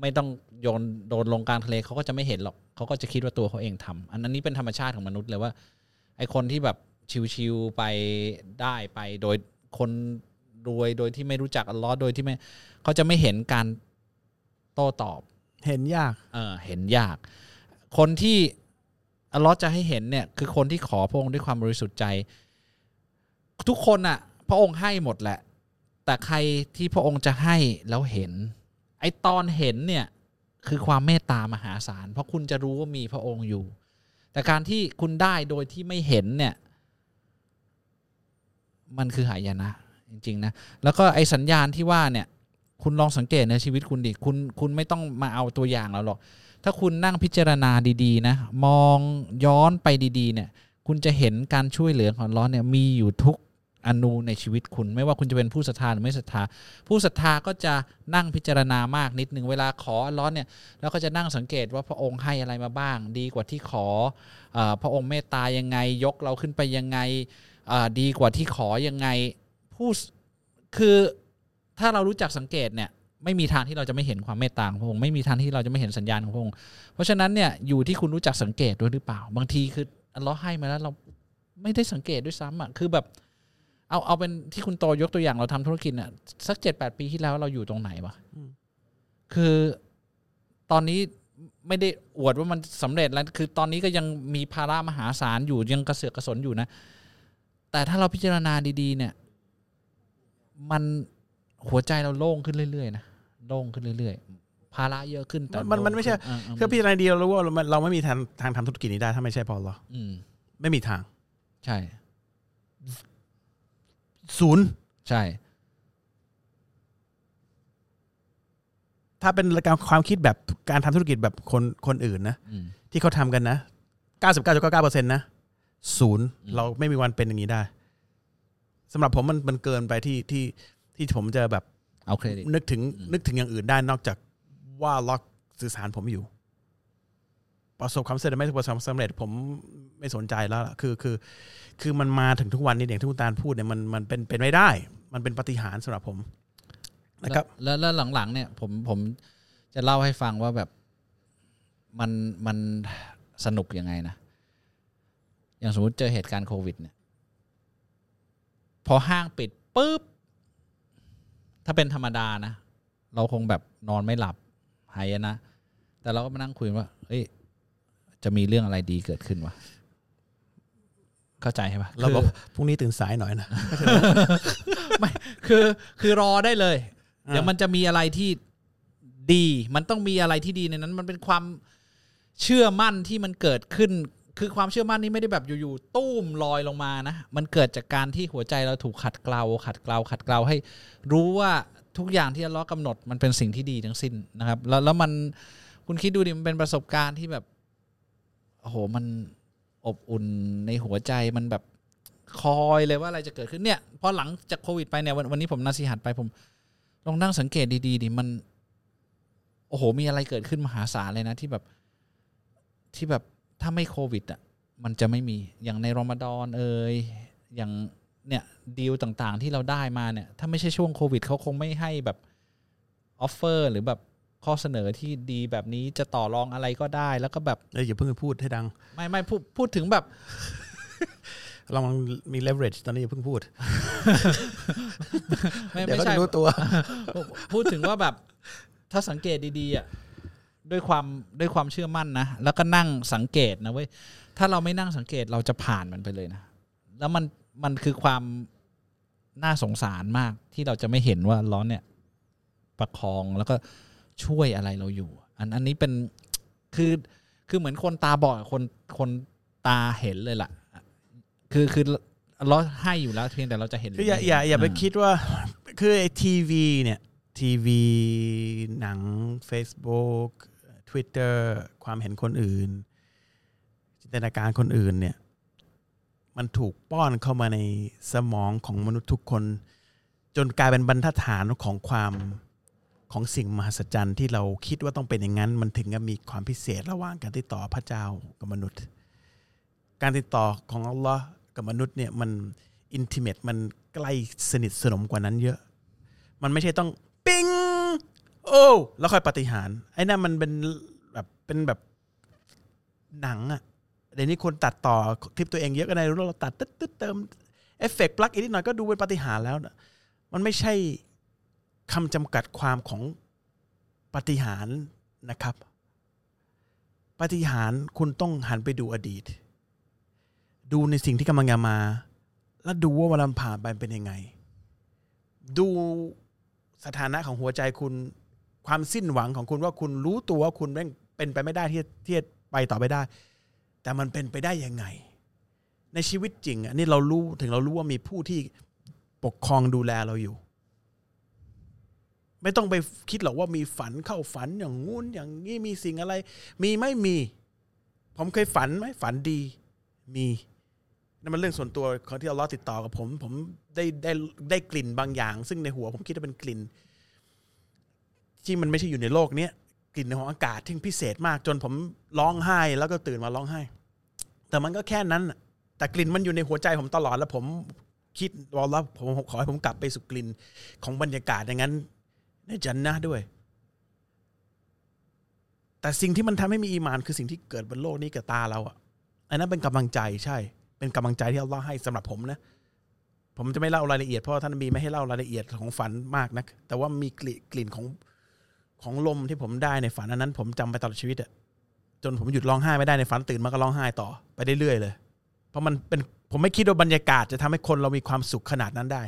ไม่ต้องโยนโดนลงกลางทะเลเขาก็จะไม่เห็นหรอกเขาก็จะคิดว่าตัวเขาเองทำอันนั้นนี่เป็นธรรมชาติของมนุษย์เลยว่าไอ้คนที่แบบชิวๆไปได้ไปโดยคนรวยโดยที่ไม่รู้จักอัลเลาะห์โดยที่ไม่เขาจะไม่เห็นการโต้ตอบเห็นยากเออเห็นยากคนที่อัลเลาะห์จะให้เห็นเนี่ยคือคนที่ขอพระองค์ด้วยความบริสุทธิ์ใจทุกคนน่ะพระองค์ให้หมดแหละแต่ใครที่พระองค์จะให้แล้วเห็นไอ้ตอนเห็นเนี่ยคือความเมตตามหาศาลเพราะคุณจะรู้ว่ามีพระองค์อยู่แต่การที่คุณได้โดยที่ไม่เห็นเนี่ยมันคือหายนะจริงๆนะแล้วก็ไอ้สัญญาณที่ว่าเนี่ยคุณลองสังเกตในชีวิตคุณดิคุณคุณไม่ต้องมาเอาตัวอย่างแล้วหรอกถ้าคุณนั่งพิจารณาดีๆนะมองย้อนไปดีๆเนี่ยคุณจะเห็นการช่วยเหลือของอัลเลาะห์เนี่ยมีอยู่ทุกอนุในชีวิตคุณไม่ว่าคุณจะเป็นผู้ศรัทธาหรือไม่ศรัทธาผู้ศรัทธาก็จะนั่งพิจารณามากนิดนึงเวลาขออัลเลาะห์เนี่ยเราก็จะนั่งสังเกตว่าพระองค์ให้อะไรมาบ้างดีกว่าที่ขอเอ่อพระองค์เมตตายังไงยกเราขึ้นไปยังไงอ่าดีกว่าที่ขอยังไงผู้คือถ้าเรารู้จักสังเกตเนี่ยไม่มีทางที่เราจะไม่เห็นความเมตตาของพระองค์ไม่มีทางที่เราจะไม่เห็นสัญญาณของพระองค์เพราะฉะนั้นเนี่ยอยู่ที่คุณรู้จักสังเกตด้วยหรือเปล่าบางทีคืออัลเลาะห์ให้มาแล้วเราไม่ได้สังเกตด้วยซ้ำอ่ะคือแบบเอาเอาเป็นที่คุณโตยกตัวอย่างเราทำธุรกิจเนี่ยสัก เจ็ดแปด ปีที่แล้วเราอยู่ตรงไหนวะคือตอนนี้ไม่ได้อวดว่ามันสำเร็จแล้วคือตอนนี้ก็ยังมีภาระมหาศาลอยู่ยังกระเสือกกระสนอยู่นะแต่ถ้าเราพิจารณาดีๆเนี่ยมันหัวใจเราโล่งขึ้นเรื่อยๆนะโล่งขึ้นเรื่อยๆภาระเยอะขึ้นแต่มันมันไม่ใช่คือพิจารณาดีเรารู้ว่าเราไม่มีทางทางทำธุรกิจนี้ได้ถ้าไม่ใช่พอเราไม่มีทางใช่ศูนย์ใช่ถ้าเป็นความคิดแบบการทำธุรกิจแบบคนคนอื่นนะที่เขาทำกันนะ เก้าสิบเก้าจุดเก้าเก้าเปอร์เซ็นต์ นะศูนย์เราไม่มีวันเป็นอย่างนี้ได้สำหรับผมมันมันเกินไปที่ที่ที่ผมจะแบบเอาเครดิตนึกถึงนึกถึงอย่างอื่นได้นอกจากว่าล็อกสื่อสารผมอยู่ ประสบความสำเร็จไม่ประสบความสำเร็จผมไม่สนใจแล้วคือคือคือมันมาถึงทุกวันนี้อย่างที่คุณตาลพูดเนี่ยมันมันเป็นเป็นไม่ได้มันเป็นปาฏิหาริย์สำหรับผมนะครับแล้วแล้วหลังๆเนี่ยผมผมจะเล่าให้ฟังว่าแบบมันมันสนุกยังไงนะอย่างสมมติเจอเหตุการณ์โควิดเนี่ยพอห้างปิดปุ๊บถ้าเป็นธรรมดานะเราคงแบบนอนไม่หลับหายนะแต่เราก็มานั่งคุยว่าเฮ้ยจะมีเรื่องอะไรดีเกิดขึ้นวะเข้าใจใช่ปะเราบอกพรุ่งนี้ตื่นสายหน่อยนะ ไม่คือคือรอได้เลยเดี๋ยวมันจะมีอะไรที่ดีมันต้องมีอะไรที่ดีในนั้นมันเป็นความเชื่อมั่นที่มันเกิดขึ้นคือความเชื่อมั่นนี้ไม่ได้แบบอยู่ๆตู้มลอยลงมานะมันเกิดจากการที่หัวใจเราถูกขัดเกลาขัดเกลาขัดเกลาให้รู้ว่าทุกอย่างที่อัลเลาะห์กำหนดมันเป็นสิ่งที่ดีทั้งสิ้นนะครับแล้วแล้วมันคุณคิดดูดิมันเป็นประสบการณ์ที่แบบโอ้โหมันอบอุ่นในหัวใจมันแบบคอยเลยว่าอะไรจะเกิดขึ้นเนี่ยพอหลังจากโควิดไปเนี่ยวันนี้ผมนาซีหัดไปผมลองนั่งสังเกตดีๆดิมันโอ้โหมีอะไรเกิดขึ้นมหาศาลเลยนะที่แบบที่แบบถ้าไม่โควิดอ่ะมันจะไม่มีอย่างในรอมฎอนเอ่ยอย่างเนี่ยดีลต่างๆที่เราได้มาเนี่ยถ้าไม่ใช่ช่วงโควิดเขาคงไม่ให้แบบออฟเฟอร์หรือแบบข้อเสนอที่ดีแบบนี้จะต่อรองอะไรก็ได้แล้วก็แบบเอ้ยอย่าเพิ่งพูดให้ดังไม่ไม่พูดพูดถึงแบบ เรามันมีเลเวอเรจตอนนี้อย่าเพิ่งพูด ไม่ไม่ใช่รู้ตัว พูดถึงว่าแบบถ้าสังเกตดีๆอ่ะด้วยความด้วยความเชื่อมั่นนะแล้วก็นั่งสังเกตนะเว้ยถ้าเราไม่นั่งสังเกตเราจะผ่านมันไปเลยนะแล้วมันมันคือความน่าสงสารมากที่เราจะไม่เห็นว่าร้อนเนี่ยประคองแล้วก็ช่วยอะไรเราอยู่อันอันนี้เป็นคือคือเหมือนคนตาบอดคนคนตาเห็นเลยล่ะคือคือร้อนให้อยู่แล้วเพียงแต่เราจะเห็นคืออย่าอย่าอย่าไปคิดว่าคือไอ้ทีวีเนี่ยทีวีหนัง Facebook Twitter ความเห็นคนอื่นจินตนาการคนอื่นเนี่ยมันถูกป้อนเข้ามาในสมองของมนุษย์ทุกคนจนกลายเป็นบรรทัดฐานของความของสิ่งมหัศจรรย์ที่เราคิดว่าต้องเป็นอย่างนั้นมันถึงจะมีความพิเศษระหว่างการติดต่อพระเจ้ากับมนุษย์การติดต่อของอัลเลาะห์กับมนุษย์เนี่ยมันอินทิเมทมันใกล้สนิทสนมกว่านั้นเยอะมันไม่ใช่ต้องปิ้งโอ้แล้วค่อยปาฏิหาริย์ไอ้นั่นมันเป็นแบบเป็นแบบหนังอะเดี๋ยวนี้คนตัดต่อคลิปตัวเองเยอะก็ได้รู้เราตัดตึ๊ดๆเติมเอฟเฟคต์ปลั๊กอีกนิดหน่อยก็ดูเป็นปาฏิหาริย์แล้วนะมันไม่ใช่คำจำกัดความของปาฏิหาริย์นะครับปาฏิหาริย์คุณต้องหันไปดูอดีตดูในสิ่งที่กำลังจะมาแล้วดูว่าเวลาผ่านไปเป็นยังไงดูสถานะของหัวใจคุณความสิ้นหวังของคุณว่าคุณรู้ตัวว่าคุณเป็นไปไม่ได้ที่ที่ไปต่อไปได้แต่มันเป็นไปได้ยังไงในชีวิตจริงอันนี้เรารู้ถึงเรารู้ว่ามีผู้ที่ปกครองดูแลเราอยู่ไม่ต้องไปคิดหรอกว่ามีฝันเข้าฝันอย่างงู้นอย่างนี้มีสิ่งอะไรมีไม่มีผมเคยฝันไหมฝันดีมีนั่นมันเรื่องส่วนตัวของที่อัลเลาะห์ติดต่อกับผมผมได้ได้ได้กลิ่นบางอย่างซึ่งในหัวผมคิดว่าเป็นกลิ่นที่มันไม่ใช่อยู่ในโลกนี้กลิ่นของอากาศที่พิเศษมากจนผมร้องไห้แล้วก็ตื่นมาร้องไห้แต่มันก็แค่นั้นแต่กลิ่นมันอยู่ในหัวใจผมตลอดแล้วผมคิดวอลลับผมขอให้ผมกลับไปสู่กลิ่นของบรรยากาศอย่างนั้นในจันนะห์ด้วยแต่สิ่งที่มันทำให้มีอีหม่านคือสิ่งที่เกิดบนโลกนี้กับตาเราอ่ะอันนั้นเป็นกำลังใจใช่เป็นกำลังใจที่อัลเลาะห์ให้สำหรับผมนะผมจะไม่เล่ารายละเอียดเพราะท่านนบีไม่ให้เล่ารายละเอียดของฝันมากนักแต่ว่ามีกลิ่นของของลมที่ผมได้ในฝันอันนั้นผมจำไปตลอดชีวิตอ่ะจนผมหยุดร้องไห้ไม่ได้ในฝันตื่นมาก็ร้องไห้ต่อไปเรื่อยๆเลยเพราะมันเป็นผมไม่คิดว่าบรรยากาศจะทำให้คนเรามีความสุขขนาดนั้นได้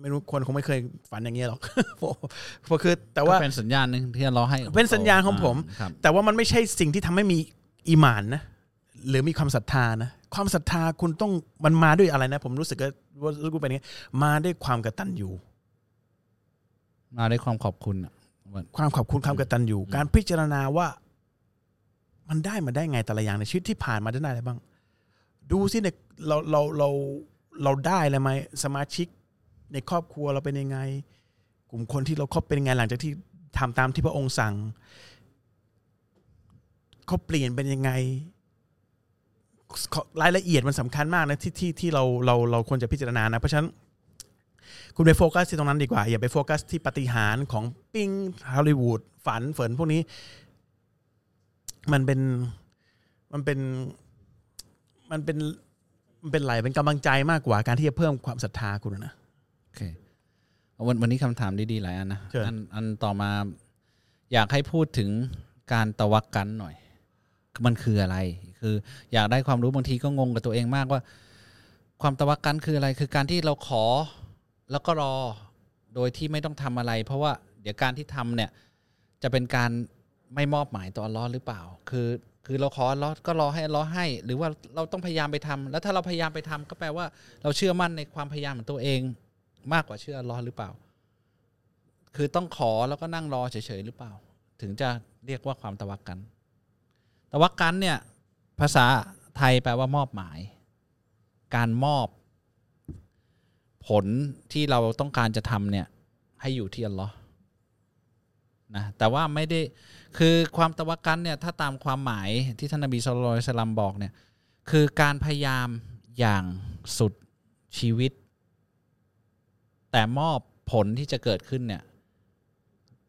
ไม่รู้คนคงไม่เคยฝันอย่างเงี้ยหรอกเพราะคือแต่ว่าเป็นสัญญาณนึงที่เราให้เป็นสัญญาณของผมแต่ว่ามันไม่ใช่สิ่งที่ทำให้มีอีหม่านนะหรือมีความศรัทธานะความศรัทธาคุณต้องมันมาด้วยอะไรนะผมรู้สึกว่ารู้กูเป็นอย่างเงี้ยมาด้วยความกตัญญูมาด้วยความขอบคุณความขอบคุณความกตัญญูการพิจารณาว่ามันได้มาได้ไงแต่ละอย่างในชีวิตที่ผ่านมาได้อะไรบ้างดูสิเนี่ยเราเราเราเราได้อะไรไหมสมาชิกในครอบครัวเราเป็นยังไงกลุ่มคนที่เราคบเป็นยังไงหลังจากที่ทำตามที่พระองค์สั่ง เขาเปลี่ยนเป็นยังไงรายละเอียดมันสำคัญมากนะที่ที่ที่เราเราเราควรจะพิจารณานะเพราะฉะนั้นคุณไปโฟกัสที่ตรงนั้นดีกว่าอย่าไปโฟกัสที่ปาฏิหาริย์ของปิ้งฮอลลีวูดฝันเฟินพวกนี้มันเป็นมันเป็นมันเป็นมันเป็นไหลเป็นกำลังใจมากกว่าการที่จะเพิ่มความศรัทธาคุณนะโอเควันวันนี้คำถามดีๆหลายอันนะอันอันต่อมาอยากให้พูดถึงการตะวักกันหน่อยมันคืออะไรคืออยากได้ความรู้บางทีก็งงกับตัวเองมากว่าความตะวักกันคืออะไรคือการที่เราขอแล้วก็รอโดยที่ไม่ต้องทำอะไรเพราะว่าเดี๋ยวการที่ทำเนี่ยจะเป็นการไม่มอบหมายต่ออัลเลาะห์หรือเปล่าคือคือเราขออัลเลาะห์ก็รอให้อัลเลาะห์ให้หรือว่าเราต้องพยายามไปทำแล้วถ้าเราพยายามไปทำก็แปลว่าเราเชื่อมั่นในความพยายามของตัวเองมากกว่าเชื่ออัลเลาะห์หรือเปล่าคือต้องขอแล้วก็นั่งรอเฉยๆหรือเปล่าถึงจะเรียกว่าความตะวักกันตะวักกันเนี่ยภาษาไทยแปลว่ามอบหมายการมอบผลที่เราต้องการจะทำเนี่ยให้อยู่ที่อัลเลาะห์นะแต่ว่าไม่ได้คือความตะวักกัลเนี่ยถ้าตามความหมายที่ท่านนบีศ็อลลัลลอฮุอะลัยฮิวะซัลลัมบอกเนี่ยคือการพยายามอย่างสุดชีวิตแต่มอบผลที่จะเกิดขึ้นเนี่ย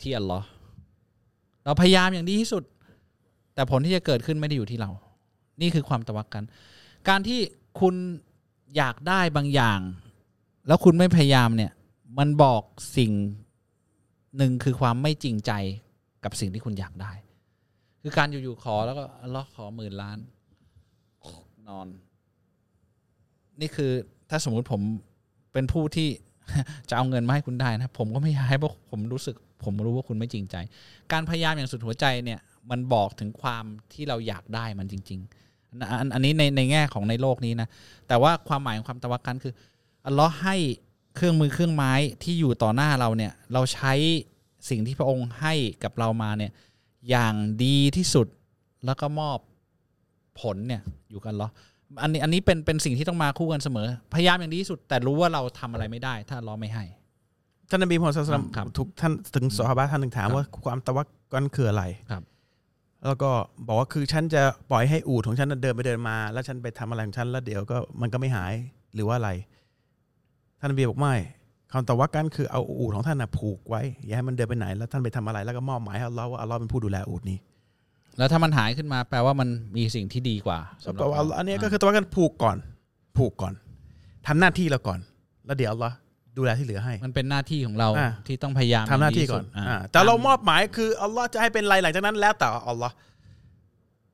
ที่อัลเลาะห์เราพยายามอย่างดีที่สุดแต่ผลที่จะเกิดขึ้นไม่ได้อยู่ที่เรานี่คือความตะวักกัลการที่คุณอยากได้บางอย่างแล้วคุณไม่พยายามเนี่ยมันบอกสิ่งหนึ่งคือความไม่จริงใจกับสิ่งที่คุณอยากได้คือการอยู่ๆขอแล้วก็อัลเลาะห์ขอหมื่นล้านนอนนี่คือถ้าสมมุติผมเป็นผู้ที่จะเอาเงินมาให้คุณได้นะผมก็ไม่อยากให้เพราะผมรู้สึกผมรู้ว่าคุณไม่จริงใจการพยายามอย่างสุดหัวใจเนี่ยมันบอกถึงความที่เราอยากได้มันจริงๆอันนี้ในในแง่ของในโลกนี้นะแต่ว่าความหมายของความตะวักกัลคืออัลเลาะห์ให้เครื่องมือเครื่องไม้ที่อยู่ต่อหน้าเราเนี่ยเราใช้สิ่งที่พระองค์ให้กับเรามาเนี่ยอย่างดีที่สุดแล้วก็มอบผลเนี่ยอยู่กันเหรออันนี้อันนี้เป็นเป็นสิ่งที่ต้องมาคู่กันเสมอพยายามอย่างดีที่สุดแต่รู้ว่าเราทำอะไรไม่ได้ถ้าเราไม่ให้ท่านนบีมุฮัมมัดศ็อลลัลลอฮุอะลัยฮิวะซัลลัมถูกท่านถึงซอฮาบะห์ท่านหนึ่งถามว่าความตะวักกัลคืออะไรแล้วก็บอกว่าคือฉันจะปล่อยให้อูฐของฉันเดินไปเดินมาแล้วฉันไปทำอะไรของฉันแล้วเดี๋ยวก็มันก็ไม่หายหรือว่าอะไรท่านนบีบอกไม่ความตะวักกัลคือเอาอูฐของท่านน่ะผูกไว้อย่าให้มันเดินไปไหนแล้วท่านไปทำอะไรแล้วก็มอบหมายให้อัลเลาะห์ว่าอัลเลาะห์เป็นผู้ดูแลอูฐนี้แล้วถ้ามันหายขึ้นมาแปลว่ามันมีสิ่งที่ดีกว่าสำหรับอัลเลาะห์อันนี้ก็คือตะวักกัลผูกก่อนผูกก่อนทำหน้าที่เราก่อนแล้วเดี๋ยวอัลเลาะห์ดูแลที่เหลือให้มันเป็นหน้าที่ของเราที่ต้องพยายามทำหน้าที่ก่อนแต่เรามอบหมายคืออัลเลาะห์จะให้เป็นไรหลังจากนั้นแล้วแต่อัลเลาะห์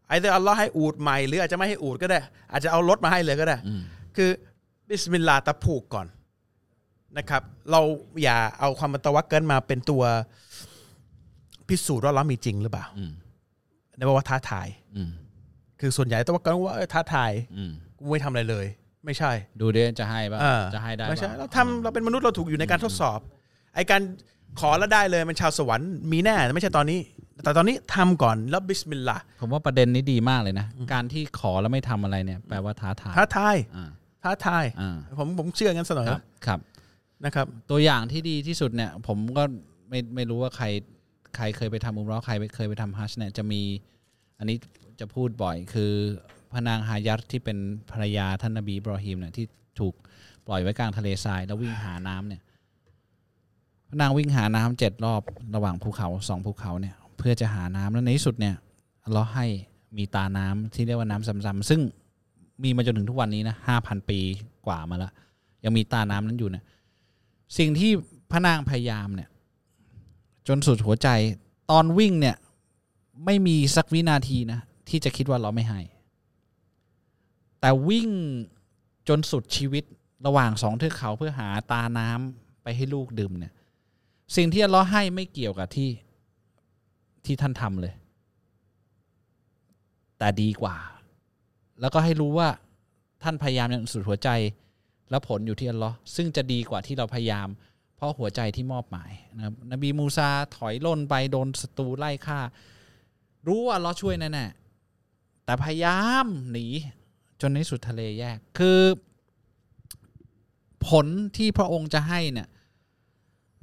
ไอ้เดี๋ยวอัลเลาะห์ให้อูฐใหม่หรืออาจจะไม่ให้อูฐก็ได้อาจจะเอารถมาให้เลยก็ได้คือบิสมิลลาห์ตะผูกก่อนนะครับเราอย่าเอาความตะวักกัลมาเป็นตัวพิสูจน์ว่าเรามีจริงหรือเปล่าในว่าท้าทายคือส่วนใหญ่ตะวักกัลว่าท้าทายกูไม่ทำอะไรเลยไม่ใช่ดูดิจะให้ป่ะจะให้ได้ไม่ใช่เราทำเราเป็นมนุษย์เราถูกอยู่ในการทดสอบไอ้การขอแล้วได้เลยมันชาวสวรรค์มีแน่ไม่ใช่ตอนนี้แต่ตอนนี้ทำก่อนแล้วบิสมิลลาห์ผมว่าประเด็นนี้ดีมากเลยนะการที่ขอแล้วไม่ทำอะไรเนี่ยแปลว่าท้าทายท้าทายท้าทายผมผมเชื่องั้นซะหน่อยครับนะครับตัวอย่างที่ดีที่สุดเนี่ยผมก็ไม่ไม่รู้ว่าใครใครเคยไปทำอุมเราะห์ใครเคยไปทำฮัจญ์เนี่ยจะมีอันนี้จะพูดบ่อยคือพระนางฮายัรที่เป็นภรรยาท่านนบีอิบรอฮีมเนี่ยที่ถูกปล่อยไว้กลางทะเลทรายแล้ววิ่งหาน้ำเนี่ยพระนางวิ่งหาน้ำเจ็ดรอบระหว่างภูเขาสองภูเขาเนี่ยเพื่อจะหาน้ำแล้วในที่สุดเนี่ยอัลเลาะห์ให้มีตาน้ำที่เรียกว่าน้ำซัมซัมซึ่งมีมาจนถึงทุกวันนี้นะ ห้าพัน ปีกว่ามาแล้วยังมีตาน้ำนั้นอยู่เนี่ยสิ่งที่พระนางพยายามเนี่ยจนสุดหัวใจตอนวิ่งเนี่ยไม่มีสักวินาทีนะที่จะคิดว่าเราไม่ให้แต่วิ่งจนสุดชีวิตระหว่างสองเทือกเขาเพื่อหาตาน้ำไปให้ลูกดื่มเนี่ยสิ่งที่อัลเลาะห์ให้ไม่เกี่ยวกับที่ที่ท่านทำเลยแต่ดีกว่าแล้วก็ให้รู้ว่าท่านพยายามอย่างสุดหัวใจแล้วผลอยู่ที่อัลเลาะห์ซึ่งจะดีกว่าที่เราพยายามเพราะหัวใจที่มอบหมายนะครับนบีมูซาถอยล่นไปโดนศัตรูไล่ฆ่ารู้ว่าอัลเลาะห์ช่วยแน่ๆแต่พยายามหนีจนในสุดทะเลแยกคือผลที่พระองค์จะให้เนี่ย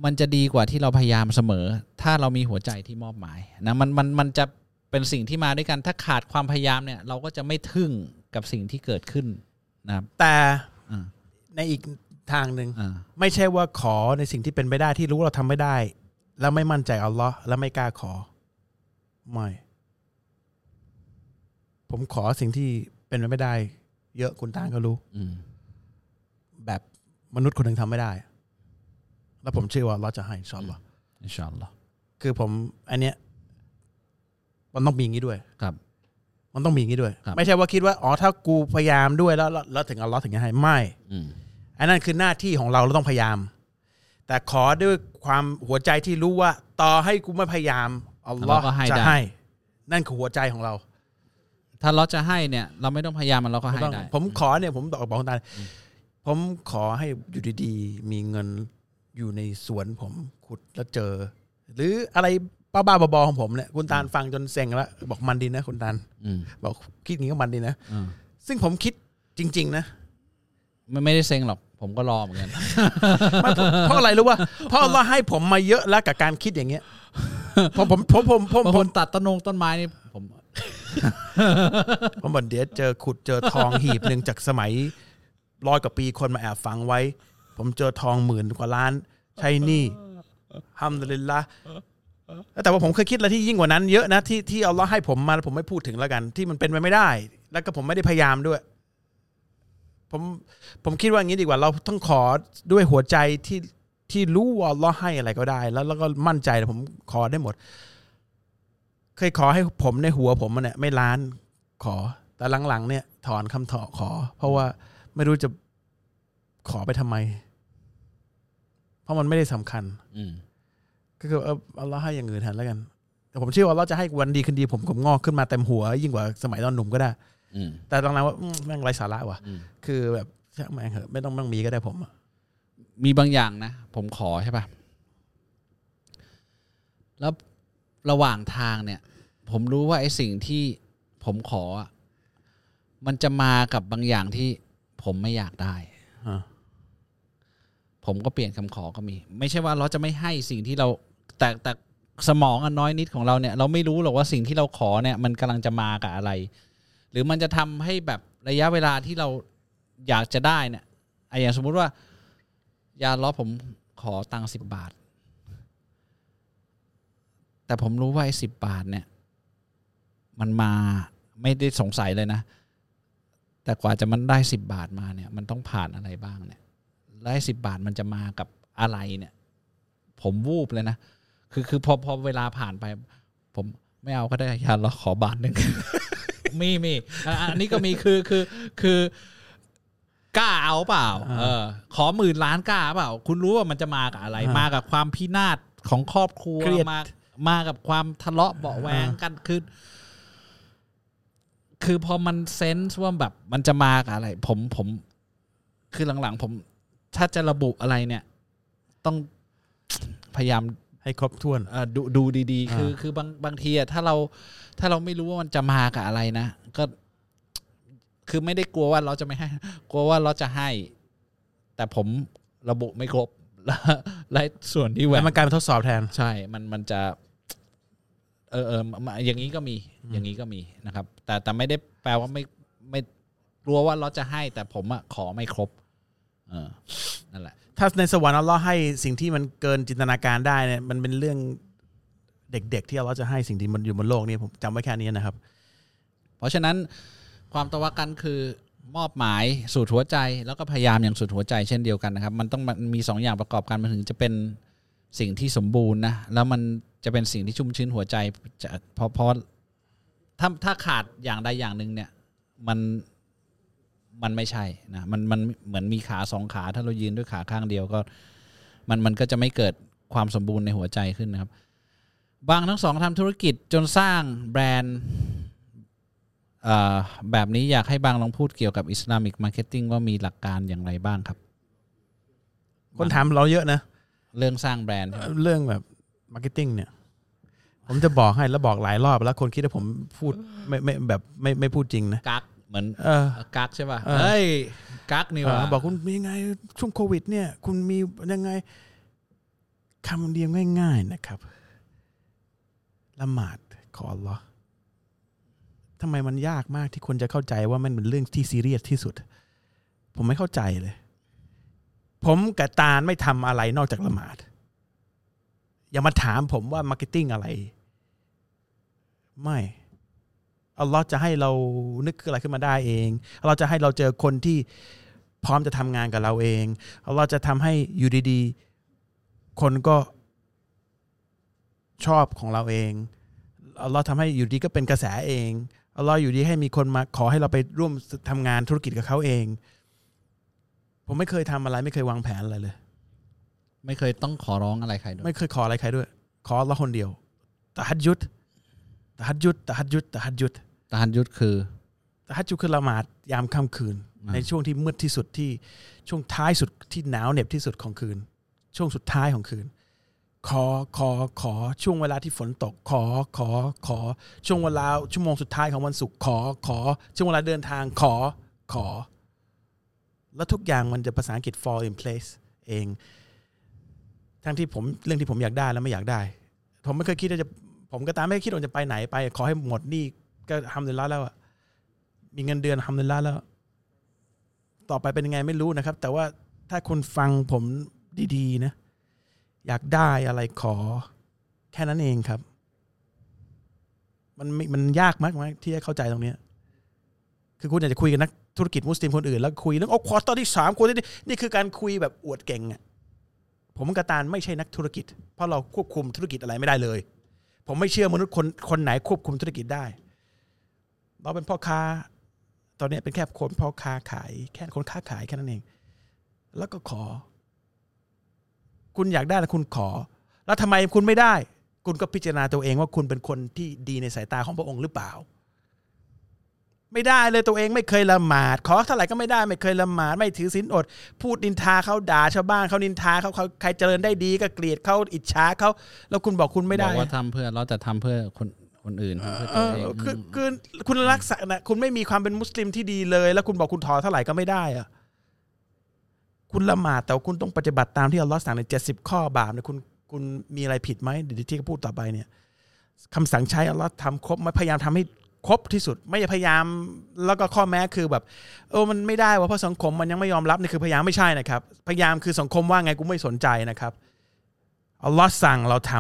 มันจะดีกว่าที่เราพยายามเสมอถ้าเรามีหัวใจที่มอบหมายนะมันมันมันจะ เป็นสิ่งที่มาด้วยกันถ้าขาดความพยายามเนี่ยเราก็จะไม่ทึ่งกับสิ่งที่เกิดขึ้นนะครับแต่ในอีกทางนึงไม่ใช่ว่าขอในสิ่งที่เป็นไปได้ที่รู้เราทำไม่ได้แล้วไม่มั่นใจอัลเลาะห์แล้วไม่กล้าขอไม่ผมขอสิ่งที่เป็นไปไม่ได้เยอะคุณตาลก็รู้แบบมนุษย์คนหนึ่งทำไม่ได้แล้วผมเชื่อว่าอัลเลาะห์จะให้อินชาอัลเลาะห์อินชาอัลเลาะห์คือผมอันเนี้ยมันต้องมีอย่างนี้ด้วยครับมันต้องมีอย่างนี้ด้วยไม่ใช่ว่าคิดว่าอ๋อถ้ากูพยายามด้วยแล้วแล้วถึงอัลเลาะห์ถึงจะให้ไม่อันนั้นคือหน้าที่ของเราเราต้องพยายามแต่ขอด้วยความหัวใจที่รู้ว่าต่อให้กูไม่พยายามอัลเลาะห์จะให้นั่นคือหัวใจของเราถ้าอัลเลาะห์จะให้เนี่ยเราไม่ต้องพยายามมันเราก็ให้ได้ผมขอเนี่ยผมบอกบอกตาผมขอให้อยู่ดีๆมีเงินอยู่ในสวนผมขุดแล้วเจอหรืออะไรบ้าๆบอๆของผมเนี่ยคุณตาลฟังจนเซ็งแล้วบอกมันดีนะคุณตาลบอกคิดงี้ก็มันดีนะซึ่งผมคิดจริงๆนะมันไม่ได้เซ็งหรอกผมก็รอเหมือนกันเพราะอะไรรู้ป่ะเพราะว่าให้ผมมาเยอะแล้วกับการคิดอย่างเงี้ยผมผมผมผมผมผมตัดต้นนงต้นไม้นี่ผมผมบ่นเดี๋ยวเจอขุดเจอทองหีบนึงจากสมัยร้อยกว่าปีคนมาแอบฝังไว้ผมเจอทองหมื่นกว่าล้านใช่นี่อัลฮัมดุลิลละห์แต่ว่าผมเคยคิดอะไรที่ยิ่งกว่านั้นเยอะนะที่ที่อัลเลาะห์ให้ผมมาผมไม่พูดถึงแล้วกันที่มันเป็นไปไม่ได้แล้วก็ผมไม่ได้พยายามด้วยผมผมคิดว่าอย่างนี้ดีกว่าเราต้องขอด้วยหัวใจที่ที่รู้ว่าอัลเลาะห์ให้อะไรก็ได้แล้วแล้วก็มั่นใจนะผมขอได้หมดเคยขอให้ผมในหัวผมเนี่ยไม่ล้านขอแต่หลังๆเนี่ยถอนคำถอขอเพราะว่าไม่รู้จะขอไปทำไมเพราะมันไม่ได้สำคัญก็คือเอาอัลเลาะห์ให้อย่างอื่นแทนแล้วกันแต่ผมเชื่อว่าอัลเลาะห์จะให้วันดีคืนดีผมผมงอกขึ้นมาเต็มหัวยิ่งกว่าสมัยตอนหนุ่มก็ได้แต่ตอนนั้นว่าแม่งไร้สาระว่ะคือแบบช่างแม่งเหอะไม่ต้องมั่งมีก็ได้ผมมีบางอย่างนะผมขอใช่ป่ะแล้วระหว่างทางเนี่ยผมรู้ว่าไอ้สิ่งที่ผมขอมันจะมากับบางอย่างที่ผมไม่อยากได้ผมก็เปลี่ยนคำขอก็มีไม่ใช่ว่าเราจะไม่ให้สิ่งที่เราแต่แต่สมองอันน้อยนิดของเราเนี่ยเราไม่รู้หรอกว่าสิ่งที่เราขอเนี่ยมันกำลังจะมากับอะไรหรือมันจะทำให้แบบระยะเวลาที่เราอยากจะได้เนี่ยอย่างสมมุติว่ายาล้อผมขอตังค์สิบบาทแต่ผมรู้ว่าไอ้สิบบาทเนี่ยมันมาไม่ได้สงสัยเลยนะแต่กว่าจะมันได้สิบบาทมาเนี่ยมันต้องผ่านอะไรบ้างเนี่ยได้สิบบาทมันจะมากับอะไรเนี่ยผมวูบเลยนะคือคือพอพอเวลาผ่านไปผมไม่เอาก็ได้ยาล้อขอบาทนึง มีมีอันนี้ก็มีคือคือคือกล้าเอาเปล่าเออขอหมื่นล้านกล้าเปล่าคุณรู้ว่ามันจะมากับอะไรมากับความพินาศของครอบครัวมามากับความทะเลาะเบาะแวงกันคือคือพอมันเซนส์ว่าแบบมันจะมากับอะไรผมผมคือหลังๆผมถ้าจะระบุอะไรเนี่ยต้องพยายามให้ครบถ้วนดูดูดีๆคือคือบางบางทีอ่ะถ้าเราถ้าเราไม่รู้ว่ามันจะมากับอะไรนะก็คือไม่ได้กลัวว่าเราจะไม่ให้กลัวว่าเราจะให้แต่ผมระบุไม่ครบและส่วนที่แหวนมันกลายเป็นทดสอบแทนใช่มันมันจะเออเอออย่างนี้ก็มีอย่างนี้ก็มีนะครับแต่แต่ไม่ได้แปลว่าไม่ไม่กลัวว่าเราจะให้แต่ผมอ่ะขอไม่ครบเออนั่นแหละถ้าในสวรรค์อัลเลาะห์ให้สิ่งที่มันเกินจินตนาการได้เนี่ยมันเป็นเรื่องเด็กๆที่อัลเลาะห์จะให้สิ่งที่มันอยู่บนโลกนี้ผมจำไว้แค่นี้นะครับเพราะฉะนั้นความตะวะกัลคือมอบหมายสู่หัวใจแล้วก็พยายามอย่างสุดหัวใจเช่นเดียวกันนะครับมันต้องมีสองอย่างประกอบกันมันถึงจะเป็นสิ่งที่สมบูรณ์นะแล้วมันจะเป็นสิ่งที่ชุ่มชื้นหัวใจพอพอถ้าถ้าขาดอย่างใดอย่างนึงเนี่ยมันมันไม่ใช่นะมันมันเหมือนมีขาสองขาถ้าเรายืนด้วยขาข้างเดียวก็มันมันก็จะไม่เกิดความสมบูรณ์ในหัวใจขึ้นนะครับบางทั้งสองทำธุรกิจจนสร้างแบรนด์แบบนี้อยากให้บางลองพูดเกี่ยวกับอิสลามิกมาร์เก็ตติ้งว่ามีหลักการอย่างไรบ้างครับคนถามเราเยอะนะเรื่องสร้างแบรนด์เรื่องแบบมาร์เก็ตติ้งเนี่ยผมจะบอกให้แล้วบอกหลายรอบแล้วคนคิดว่าผมพูดไม่ไม่แบบไม่ไม่พูดจริงนะกักเหมือนกักใช่ป่ะเฮ้ยกักนี่ว่าบอกคุณมีไงช่วงโควิดเนี่ยคุณมียังไงคำเดียวง่ายๆนะครับละหมาดขออัลเลาะห์ ทำไมมันยากมากที่คนจะเข้าใจว่ามันเป็นเรื่องที่ซีเรียสที่สุดผมไม่เข้าใจเลยผมกับตาลไม่ทำอะไรนอกจากละหมาดอย่ามาถามผมว่ามาร์เก็ตติ้งอะไรไม่อัลเลาะห์จะให้เรานึกอะไรขึ้นมาได้เองอัลเลาะห์จะให้เราเจอคนที่พร้อมจะทำงานกับเราเองอัลเลาะห์จะทำให้อยู่ดีๆคนก็ชอบของเราเองอัลเลาะห์ทำให้อยู่ดีก็เป็นกระแสเองอัลเลาะห์อยู่ดีให้มีคนมาขอให้เราไปร่วมทำงานธุรกิจกับเขาเองผมไม่เคยทำอะไรไม่เคยวางแผนอะไรเลยไม่เคยต้องขอร้องอะไรใครด้วยไม่เคยขออะไรใครด้วยขอเราคนเดียวตะฮัจญุดตะฮัจญุดตะฮัจญุดตะฮัจญุดตะฮัจญุดคือตะฮัจญุดคือละหมาดยามค่ำคืนในช่วงที่มืดที่สุดที่ช่วงท้ายสุดที่หนาวเหน็บที่สุดของคืนช่วงสุดท้ายของคืนขอขอขอช่วงเวลาที่ฝนตกขอขอขอช่วงเวลาชั่วโมงสุดท้ายของวันศุกร์ขอขอช่วงเวลาเดินทางขอขอแล้วทุกอย่างมันจะภาษาอังกฤษ fall in place เองทั้งที่ผมเรื่องที่ผมอยากได้แล้วไม่อยากได้ผมไม่เคยคิดว่าจะผมก็ตามไม่คิดว่าจะไปไหนไปขอให้หมดหนี้ก็ทำเดือนละแล้วมีเงินเดือนทำเดือนละแล้วต่อไปเป็นยังไงไม่รู้นะครับแต่ว่าถ้าคุณฟังผมดีๆนะอยากได้อะไรขอแค่นั้นเองครับมันมันยากมากๆที่จะเข้าใจตรงนี้คือคุณอยากจะคุยกับนักธุรกิจมุสลิมคนอื่นแล้วคุยเรื่องโอ้ควอเตอร์ที่สามควอเตอร์ที่นี่คือการคุยแบบอวดเก่งอ่ะผมกะตานไม่ใช่นักธุรกิจเพราะเราควบคุมธุรกิจอะไรไม่ได้เลยผมไม่เชื่อมนุษย์คนคนไหนควบคุมธุรกิจได้เราเป็นพ่อค้าตอนนี้เป็นแค่คนพ่อค้าขายแค่คนค้าขายแค่นั้นเองแล้วก็ขอคุณอยากได้แล้วคุณขอแล้วทำไมคุณไม่ได้คุณก็พิจารณาตัวเองว่าคุณเป็นคนที่ดีในสายตาของพระองค์หรือเปล่าไม่ได้เลยตัวเองไม่เคยละหมาดขอเท่าไหร่ก็ไม่ได้ไม่เคยละหมาดไม่ถือศีลอดพูดนินทาเขาด่าชาวบ้านเขานินทาเขาใครเจริญได้ดีก็เกลียดเขาอิจฉาเขาแล้วคุณบอกคุณไม่ได้บอกว่าทำเพื่อเราจะทำเพื่อคนคนอื่นเพื่อตัวเองคือคือคุณรักษานะคุณไม่มีความเป็นมุสลิมที่ดีเลยแล้วคุณบอกคุณถอเท่าไหร่ก็ไม่ได้อะคุณละหมาดแต่คุณต้องปฏิบัติตามที่อัลเลาะห์สั่งในเจ็ดสิบข้อบาปเนี่ยคุณคุณมีอะไรผิดมั้ยเดี๋ยวที่พูดต่อไปเนี่ยคำสั่งใช้อัลเลาะห์ทำครบมั้ยพยายามทำให้ครบที่สุดไม่พยายามแล้วก็ข้อแม้คือแบบเออมันไม่ได้ว่ะเพราะสังคมมันยังไม่ยอมรับนี่คือพยายามไม่ใช่นะครับพยายามคือสังคมว่าไงกูไม่สนใจนะครับอัลเลาะห์สั่งเราท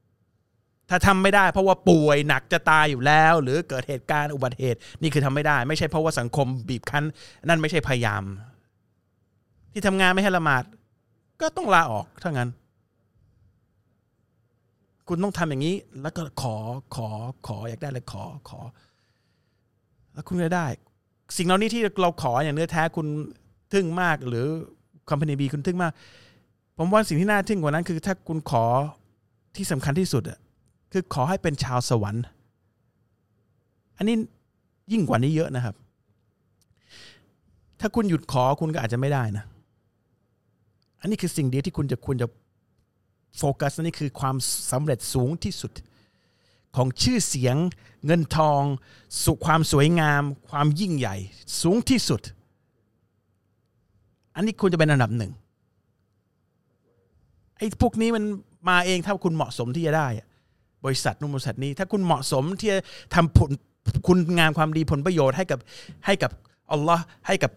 ำถ้าทำไม่ได้เพราะว่าป่วยหนักจะตายอยู่แล้วหรือเกิดเหตุการณ์อุบัติเหตุนี่คือทำไม่ได้ไม่ใช่เพราะว่าสังคมบีบคั้นนั่นไม่ใช่พยายามที่ทำงานไม่ให้ละหมาดก็ต้องลาออกถ้างั้นคุณต้องทำอย่างนี้แล้วก็ขอขอขออยากได้เลยขอขอแล้วคุณจะได้สิ่งเหล่านี้ที่เราขออย่างเนื้อแท้คุณทึ่งมากหรือคอมพานีบีคุณทึ่งมากผมว่าสิ่งที่น่าทึ่งกว่านั้นคือถ้าคุณขอที่สำคัญที่สุดอ่ะคือขอให้เป็นชาวสวรรค์อันนี้ยิ่งกว่านี้เยอะนะครับถ้าคุณหยุดขอคุณก็อาจจะไม่ได้นะอันนี้คือสิ่งเดียวที่คุณจะคุณจะโฟกัสนี่คือความสำเร็จสูงที่สุดของชื่อเสียงเงินทองสุขความสวยงามความยิ่งใหญ่สูงที่สุดอันนี้คุณจะเป็นอันดับหนึ่งไอ้พวกนี้มันมาเองถ้าคุณเหมาะสมที่จะได้บริษัทนู้นบริษัทนี้ถ้าคุณเหมาะสมที่จะทำผลคุณงามความดีผลประโยชน์ให้กับให้กับอัลลอฮ์ให้กับ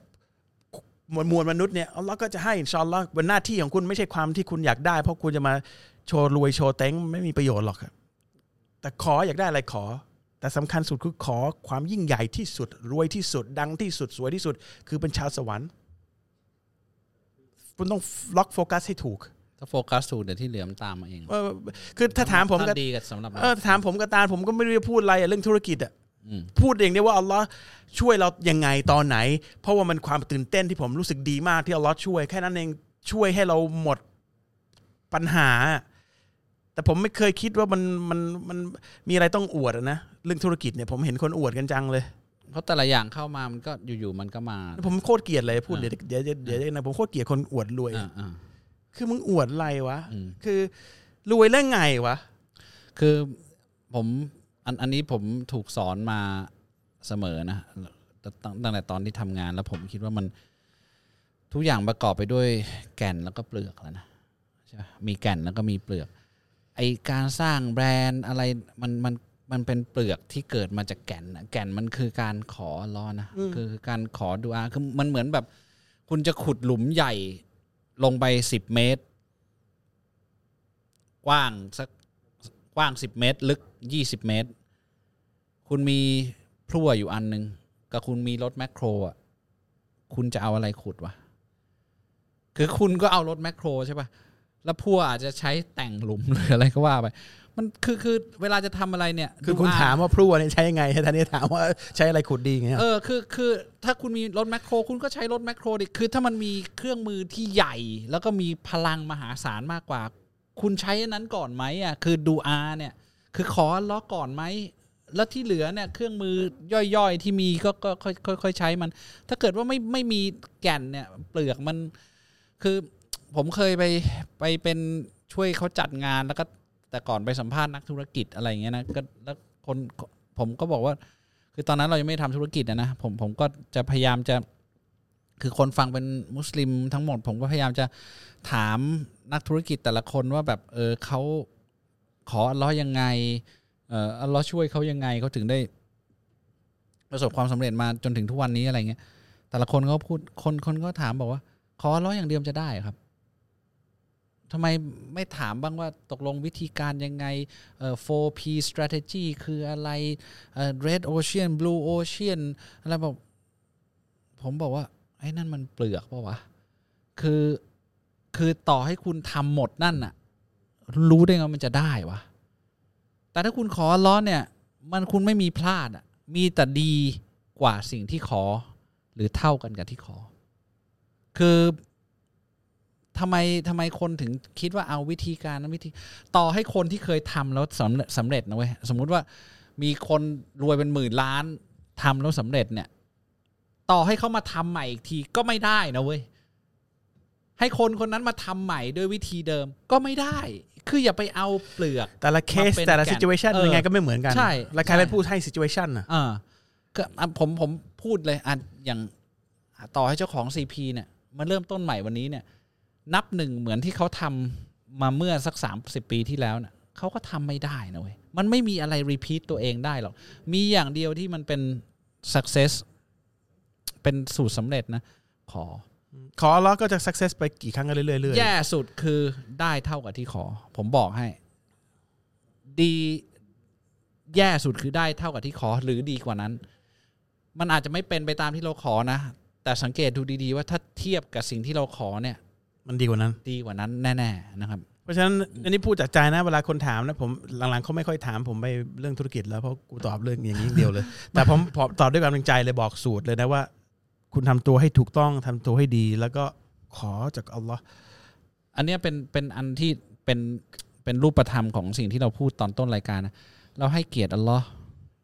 มวลมนุษย์เนี่ยอัลเลาะห์ก็จะให้อินชาอัลเลาะห์เป็นหน้าที่ของคุณไม่ใช่ความที่คุณอยากได้เพราะคุณจะมาโชว์รวยโชว์เต็งไม่มีประโยชน์หรอกครับแต่ขออยากได้อะไรขอแต่สำคัญสุดคือขอความยิ่งใหญ่ที่สุดรวยที่สุดดังที่สุดสวยที่สุดคือเป็นชาวสวรรค์คุณต้องล็อกโฟกัสให้ถูกถ้าโฟกัสถูกเดี๋ยวที่เหลือมันตามมาเองเออคือถ้าถามผมก็ดีกับสำหรับเออถามผมก็ตามผมก็ไม่รู้จะพูดอะไรเรื่องธุรกิจอ่ะพูดเองเนี่ยว่าอัลเลาะห์ช่วยเรายังไงตอนไหนเพราะว่ามันความตื่นเต้นที่ผมรู้สึกดีมากที่อัลเลาะห์ช่วยแค่นั้นเองช่วยให้เราหมดปัญหาแต่ผมไม่เคยคิดว่ามันมันมันมีอะไรต้องอวดนะเรื่องธุรกิจเนี่ยผมเห็นคนอวดกันจังเลยเพราะแต่ละอย่างเข้ามามันก็อยู่ๆมันก็มาผมโคตรเกลียดเลยพูดเดี๋ยวเดี๋ยวเดี๋ยวนะผมโคตรเกลียดคนอวดรวยคือมึงอวดอะไรวะคือรวยแล้วไงวะคือผมอันอันนี้ผมถูกสอนมาเสมอนะตั้งแต่ตอนที่ทำงานแล้วผมคิดว่ามันทุกอย่างประกอบไปด้วยแก่นแล้วก็เปลือกแล้วนะใช่ไหมมีแก่นแล้วก็มีเปลือกไอการสร้างแบรนด์อะไรมันมัน มันเป็นเปลือกที่เกิดมาจากแก่นแก่นมันคือการขออัลเลาะห์นะคือการขอดุอาคือมันเหมือนแบบคุณจะขุดหลุมใหญ่ลงไปสิบเมตรกว้างสักกว้างสิบเมตรลึกยี่สิบเมตรคุณมีพลั่วอยู่อันนึงกับคุณมีรถแมคโครอ่ะคุณจะเอาอะไรขุดวะคือคุณก็เอารถแมคโครใช่ป่ะแล้วพลั่วอาจจะใช้แต่งหลุมหรืออะไรก็ว่าไปมันคือคือเวลาจะทำอะไรเนี่ยคือคุณถามว่าพลั่วเนี่ยใช้ยังไงท่านนี่ถามว่าใช้อะไรขุดดีไงเออคือคือถ้าคุณมีรถแมคโครคุณก็ใช้รถแมคโครดิคือถ้ามันมีเครื่องมือที่ใหญ่แล้วก็มีพลังมหาศาลมากกว่าคุณใช้อันนั้นก่อนไหมอ่ะคือดูอาเนี่ยคือขอล้อก่อนไหมแล้วที่เหลือเนี่ยเครื่องมือย่อยๆที่มีก็ก็ค่อยๆใช้มันถ้าเกิดว่าไม่ไม่มีแก่นเนี่ยเปลือกมันคือผมเคยไปไปเป็นช่วยเขาจัดงานแล้วก็แต่ก่อนไปสัมภาษณ์นักธุรกิจอะไรอย่างเงี้ยนะก็แล้วคนผมก็บอกว่าคือตอนนั้นเรายังไม่ทำธุรกิจนะนะผมผมก็จะพยายามจะคือคนฟังเป็นมุสลิมทั้งหมดผมก็พยายามจะถามนักธุรกิจแต่ละคนว่าแบบเออเขาขออัลเลาะห์ยังไงเอ่ออัลเลาะห์ช่วยเขายังไงเขาถึงได้ประสบความสำเร็จมาจนถึงทุกวันนี้อะไรเงี้ยแต่ละคนก็พูดคนคนก็ถามบอกว่าขออัลเลาะห์อย่างเดียวจะได้ครับทำไมไม่ถามบ้างว่าตกลงวิธีการยังไงเอ่อ โฟร์ พี strategy คืออะไรเอ่อ red ocean blue ocean อะไรแบบผมบอกว่าไอ้นั่นมันเปลือกป่ะวะคือคือต่อให้คุณทำหมดนั่นน่ะรู้ได้ไงมันจะได้วะแต่ถ้าคุณขออัลเลาะห์เนี่ยมันคุณไม่มีพลาดอ่ะมีแต่ดีกว่าสิ่งที่ขอหรือเท่ากันกับที่ขอคือทำไมทำไมคนถึงคิดว่าเอาวิธีการนั้นวิธีต่อให้คนที่เคยทำแล้วสำเร็จนะเว้ยสมมุติว่ามีคนรวยเป็นหมื่นล้านทำแล้วสำเร็จเนี่ยต่อให้เขามาทำใหม่อีกทีก็ไม่ได้นะเว้ยให้คนคนนั้นมาทำใหม่ด้วยวิธีเดิมก็ไม่ได้คืออย่าไปเอาเปลือกแต่ละเคสแต่ละ situation ยังไงก็ไม่เหมือนกันใช่แล้วใครเป็นผู้ให้ situation น่ะเออก็ผมผมพูดเลยอ่ะอย่างต่อให้เจ้าของ ซี พี เนี่ยมันเริ่มต้นใหม่วันนี้เนี่ยนับหนึ่งเหมือนที่เขาทำมาเมื่อสักสามสิบปีที่แล้วน่ะเขาก็ทำไม่ได้นะเว้ยมันไม่มีอะไรรีพีทตัวเองได้หรอกมีอย่างเดียวที่มันเป็น success เป็นสูตรสำเร็จนะขอขอแล้วก็จะ success ไปกี่ครั้งกันเรื่อยๆแย่สุดคือได้เท่ากับที่ขอผมบอกให้ดีแย่สุดคือได้เท่ากับที่ขอหรือดีกว่านั้นมันอาจจะไม่เป็นไปตามที่เราขอนะแต่สังเกตดูดีๆว่าถ้าเทียบกับสิ่งที่เราขอเนี่ยมันดีกว่านั้นดีกว่านั้นแน่ๆนะครับเพราะฉะนั้นอันนี้พูดจากใจนะเวลาคนถามนะผมหลังๆเขาไม่ค่อยถามผมไปเรื่องธุรกิจแล้วเพราะกูตอบเรื่องอย่างนี้อย่างเดียวเลยแต่ผมตอบด้วยความจริงใจเลยบอกสูตรเลยนะว่าคุณทำตัวให้ถูกต้องทำตัวให้ดีแล้วก็ขอจากอัลเลาะห์อันนี้เป็นเป็นอันที่เป็นเป็นรูปธรรมของสิ่งที่เราพูดตอนต้นรายการนะเราให้เกียรติอัลเลาะห์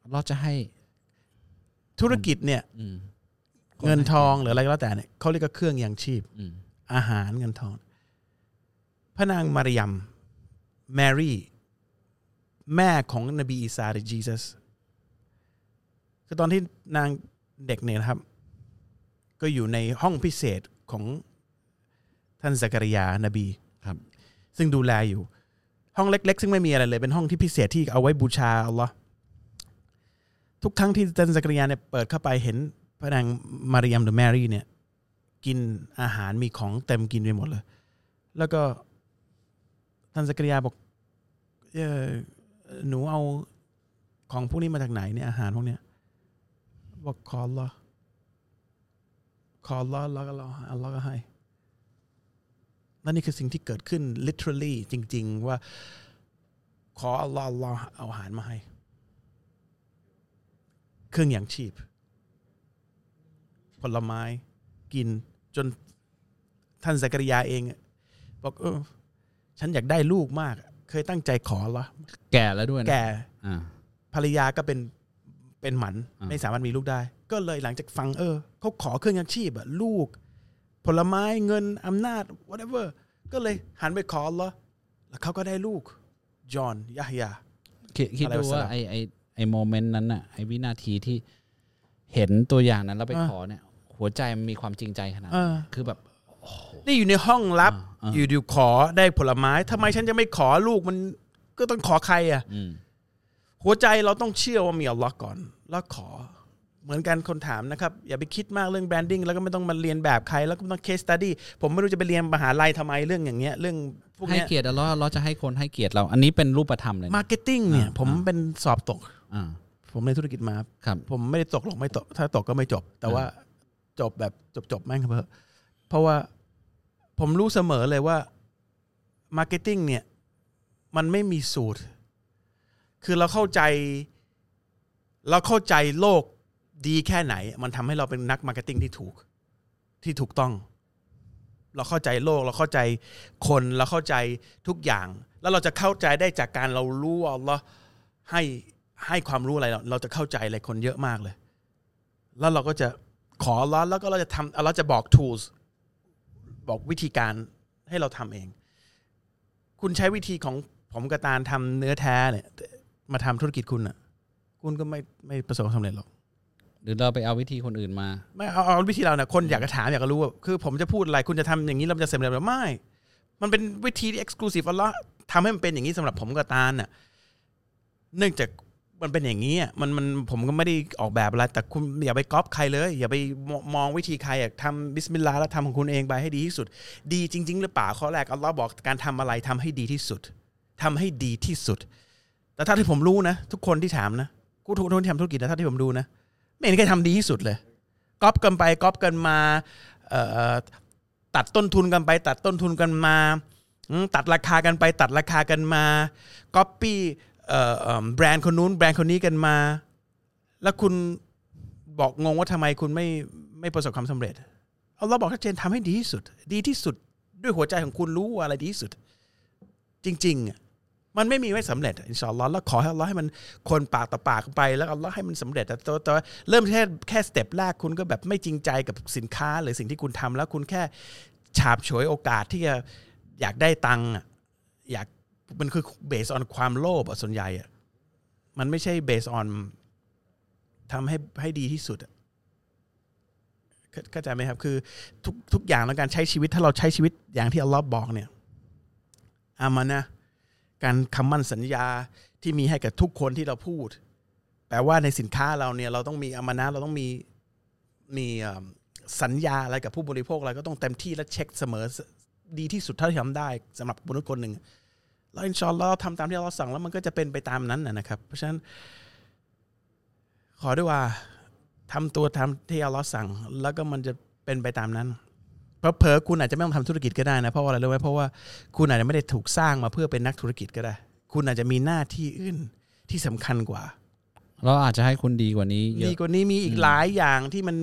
อัลเลาะห์จะให้ธุรกิจเนี่ยเงินทองหรืออะไรก็แล้วแต่เนี่ยเขาเรียกว่าเครื่องยังชีพอาหารเงินทองพระนางมารยัมแมรี่แม่ของนบีอีสาหรือจีซัสคือตอนที่นางเด็กเนี่ยนะครับก็อยู่ในห้องพิเศษของท่านซักริยานบีครับซึ่งดูแลอยู่ห้องเล็กๆซึ่งไม่มีอะไรเลยเป็นห้องที่พิเศษที่เอาไว้บูชาอัลเลาะห์ทุกครั้งที่ท่านซักริยาเนี่ยเปิดเข้าไปเห็นพระนางมารยัมหรือแมรี่เนี่ยกินอาหารมีของเต็มกินไปหมดเลยแล้วก็ท่านซักริยาบอกเออหนูเอาของพวกนี้มาจากไหนเนี่ยอาหารพวกเนี้ยบอกขออัลเลาะห์ขออัลเลาะห์แล้วก็อัลเลาะห์ก็ให้นั่นนี่คือสิ่งที่เกิดขึ้น literally จริงๆว่าขออัลเลาะห์อัลเลาะห์เอาอาหารมาให้เครื่องอย่างชีพผลไม้กินจนท่านซักริยาเองบอกเออฉันอยากได้ลูกมากเคยตั้งใจขอเหรอแก่แล้วด้วยนะแก่ภรรยาก็เป็นเป็นหมันไม่สามารถมีลูกได้ก็เลยหลังจากฟังเออเขาขอเครื่องยังชีพอะลูกผลไม้เงินอำนาจ whatever ก็เลยหันไปขอเหรอแล้วเขาก็ได้ลูกจอห์นยะฮยาคิดดูว่าไอไอไอโมเมนต์นั้นอะไอวินาทีที่เห็นตัวอย่างนั้นแล้วไปขอเนี่ยหัวใจมันมีความจริงใจขนาดคือแบบนี่อยู่ในห้องลับอยู่ดิวขอได้ผลไม้ทำไมฉันจะไม่ขอลูกมันก็ต้องขอใครอ่ะโห หัวใจเราต้องเชื่อว่ามีอัลลอฮ์ก่อนแล้วขอเหมือนกันคนถามนะครับอย่าไปคิดมากเรื่องแบรนดิ้งแล้วก็ไม่ต้องมาเรียนแบบใครแล้วก็ไม่ต้องเคสสตั๊ดดี้ผมไม่รู้จะไปเรียนมหาลัยทำไมเรื่องอย่างเงี้ยเรื่องพวกนี้ให้เกียรติอัลลอฮ์อัลลอฮ์จะให้คนให้เกียรติเราอันนี้เป็นรูปธรรมเลยมาร์เก็ตติ้งเนี่ยผมเป็นสอบตกผมในธุรกิจมาผมไม่ได้ตกหรอกไม่ตกถ้าตกก็ไม่จบแต่ว่าจบแบบจบๆแม่งครับเพราะเพราะว่าผมรู้เสมอเลยว่ามาร์เก็ตติ้งเนี่ยมันไม่มีสูตรคือเราเข้าใจเราเข้าใจโลกดีแค่ไหนมันทำให้เราเป็นนักมาร์เก็ตติ้งที่ถูกที่ถูกต้องเราเข้าใจโลกเราเข้าใจคนเราเข้าใจทุกอย่างแล้วเราจะเข้าใจได้จากการเรารู้อัลเลาะห์ให้ให้ความรู้อะไรเราเราจะเข้าใจอะไรคนเยอะมากเลยแล้วเราก็จะขออัลเลาะห์แล้วก็เราจะทำอัลเลาะห์จะบอก tools บอกวิธีการให้เราทำเองคุณใช้วิธีของผมกระตานทำเนื้อแท้เนี่ยมาทำธุรกิจคุณน่ะคุณก็ไม่ไม่ประสบความสำเร็จหรอกหรือเราไปเอาวิธีคนอื่นมาไม่เอาเอาวิธีเราเนี่ยคนอยากจะถามอยากจะรู้ว่าคือผมจะพูดอะไรคุณจะทำอย่างนี้เราจะเสร็จหรือไม่มันเป็นวิธีที่ exclusive อัลเลาะห์ทำให้มันเป็นอย่างนี้สำหรับผมกระตานน่ะเนื่องจากมันเป็นอย่างนี้อ่ะมันมันผมก็ไม่ได้ออกแบบอะไรแต่คุณอย่าไปก๊อปใครเลยอย่าไปมองวิธีใครอยากทำบิสมิลลาห์แล้วทำของคุณเองไปให้ดีที่สุดดีจริงๆหรือเปล่าข้อแรกอัลเลาะห์บอกการทำอะไรทำให้ดีที่สุดทำให้ดีที่สุดแต่ถ้าที่ผมรู้นะทุกคนที่ถามนะกูทุกคนที่ทำธุรกิจนะถ้าที่ผมดูนะไม่เห็นใครทำดีที่สุดเลยก๊อปกันไปก๊อปกันมาตัดต้นทุนกันไปตัดต้นทุนกันมาตัดราคากันไปตัดราคากันมาก๊อปปี้แบรนด์คนนู้นแบรนด์คนนี้กันมาแล้วคุณบอกงงว่าทำไมคุณไม่ไม่ประสบความสำเร็จเอาเราบอกชัดเจนทำให้ดีที่สุดดีที่สุดด้วยหัวใจของคุณรู้ว่าอะไรดีที่สุดจริงๆมันไม่มีไว้สำเร็จอินชาอัลเลาะห์แล้วขอให้อัลเลาะห์ให้มันคนปากต่อปากไปแล้วอัลเลาะห์ให้มันสำเร็จแต่แต่เริ่มแค่แค่สเต็ปแรกคุณก็แบบไม่จริงใจกับสินค้าหรือสิ่งที่คุณทำแล้วคุณแค่ฉาบฉวยโอกาสที่จะอยากได้ตังค์อยากมันคือ based on ความโลภส่วนใหญ่อะมันไม่ใช่ based on ทำให้ให้ดีที่สุดเข้าใจไหมครับคือทุกทุกอย่างในการใช้ชีวิตถ้าเราใช้ชีวิตอย่างที่อัลเลาะห์บอกเนี่ยอามานะห์การคำมั่นสัญญาที่มีให้กับทุกคนที่เราพูดแปลว่าในสินค้าเราเนี่ยเราต้องมีอามานะห์เราต้องมีมีสัญญาอะไรกับผู้บริโภคอะไรก็ต้องเต็มที่และเช็คเสมอดีที่สุดเท่าที่ทำได้สำหรับมนุษย์คนหนึ่งแล้วอินชาอัลเลาะห์ทำตามที่อัลเลาะห์สั่งแล้วมันก็จะเป็นไปตามนั้นนะครับเพราะฉะนั้นขอด้วยว่าทำตัวทำที่อัลเลาะห์สั่งแล้วก็มันจะเป็นไปตามนั้นเพราะเผลอคุณอาจจะไม่ต้องทำธุรกิจก็ได้นะเพราะว่าอะไรรู้ไหมเพราะว่าคุณอาจจะไม่ได้ถูกสร้างมาเพื่อเป็นนักธุรกิจก็ได้คุณอาจจะมีหน้าที่อื่นที่สำคัญกว่าเราอาจจะให้คุณดีกว่านี้ดีกว่านี้มีอีกหลายอย่างที่มัน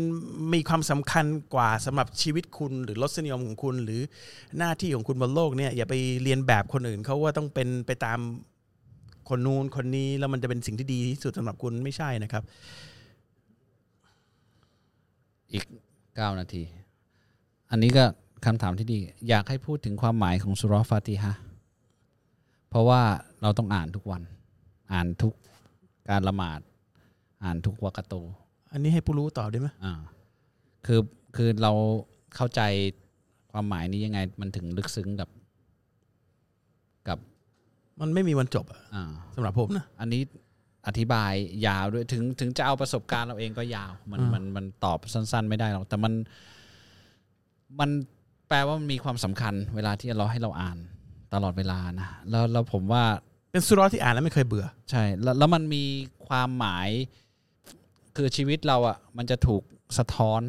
มีความสำคัญกว่าสำหรับชีวิตคุณหรือรสนิยมของคุณหรือหน้าที่ของคุณบนโลกเนี่ยอย่าไปเรียนแบบคนอื่นเขาว่าต้องเป็นไปตามคนนู้นคนนี้แล้วมันจะเป็นสิ่งที่ดีที่สุดสำหรับคุณไม่ใช่นะครับอีกเก้านาทีอันนี้ก็คำถามที่ดีอยากให้พูดถึงความหมายของซูเราะห์ฟาติฮะห์เพราะว่าเราต้องอ่านทุกวันอ่านทุกการละหมาดอ่านทุกวากะตูอันนี้ให้ผู้รู้ตอบได้ไหมอ่าคือคือเราเข้าใจความหมายนี้ยังไงมันถึงลึกซึ้งกับกับมันไม่มีวันจบอ่ะสำหรับผมนะอันนี้อธิบายยาวด้วยถึงถึงจะเอาประสบการณ์เราเองก็ยาวมันมันมันตอบสั้นๆไม่ได้หรอกแต่มันมันแปลว่ามันมีความสำคัญเวลาที่เราให้เราอ่านตลอดเวลานะแล้วแล้วผมว่าเป็นซูเราะห์ที่อ่านแล้วไม่เคยเบื่อใช่แล้วแล้วมันมีความหมายคือชีวิตเราอ่ะมันจะถูกสะท้อน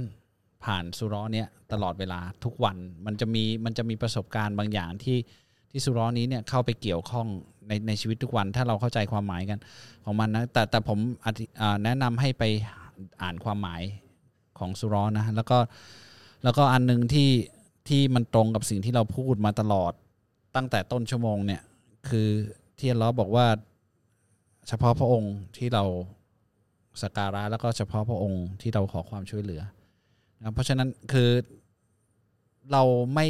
ผ่านซูเราะห์เนี้ยตลอดเวลาทุกวันมันจะมีมันจะมีประสบการณ์บางอย่างที่ที่ซูเราะห์นี้เนี่ยเข้าไปเกี่ยวข้องในในชีวิตทุกวันถ้าเราเข้าใจความหมายกันของมันนะแต่แต่ผมแนะนำให้ไปอ่านความหมายของซูเราะห์นะแล้วก็แล้วก็อันนึงที่ที่มันตรงกับสิ่งที่เราพูดมาตลอดตั้งแต่ต้นชั่วโมงเนี่ยคือที่อัลเลาะห์บอกว่าเฉพาะพระองค์ที่เราสักการะแล้วก็เฉพาะพระองค์ที่เราขอความช่วยเหลือนะเพราะฉะนั้นคือเราไม่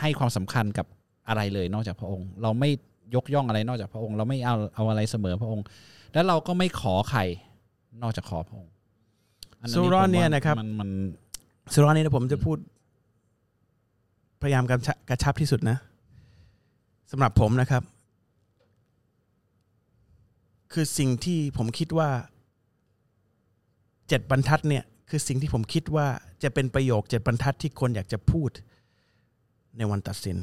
ให้ความสำคัญกับอะไรเลยนอกจากพระองค์เราไม่ยกย่องอะไรนอกจากพระองค์เราไม่เอาเอาอะไรเสมอพระองค์และเราก็ไม่ขอใครนอกจากขอพระองค์ซูเราะห์เนี่ยนะครับมันมันซูเราะห์นี้นะผมจะพูดพยายามกระชับที่สุดนะสำหรับผมนะครับ คือสิ่งที่ผมคิดว่าเจ็ดบรรทัดเนี่ยคือสิ่งที่ผมคิดว่าจะเป็นประโยคเจ็ดบรรทัดที่คนอยากจะพูดในวันตัดสิน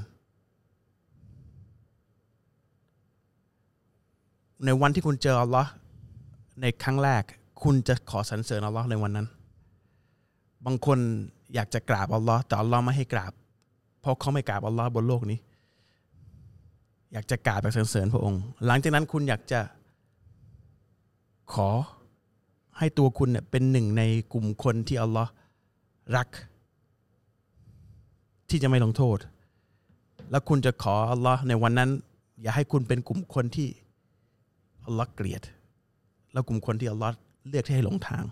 ในวันที่คุณเจออัลเลาะห์ในครั้งแรกคุณจะขอสรรเสริญอัลเลาะห์ในวันนั้นบางคนอยากจะกราบอัลเลาะห์แต่อัลเลาะห์ไม่ให้กราบเพราะเขาไม่กราบอัลเลาะห์บนโลกนี้อยากจะกราบอยากสรรเสริญพระองค์หลังจากนั้นคุณอยากจะขอให้ตัวคุณเนี่ยเป็นหนึ่งในกลุ่มคนที่อัลเลาะห์รักที่จะไม่ลงโทษแล้วคุณจะขออัลเลาะห์ในวันนั้นอย่าให้คุณเป็นกลุ่มคนที่อัลเลาะห์เกลียดแล้วกลุ่มคนที่อัลเลาะห์เลือกที่ให้หลงทาง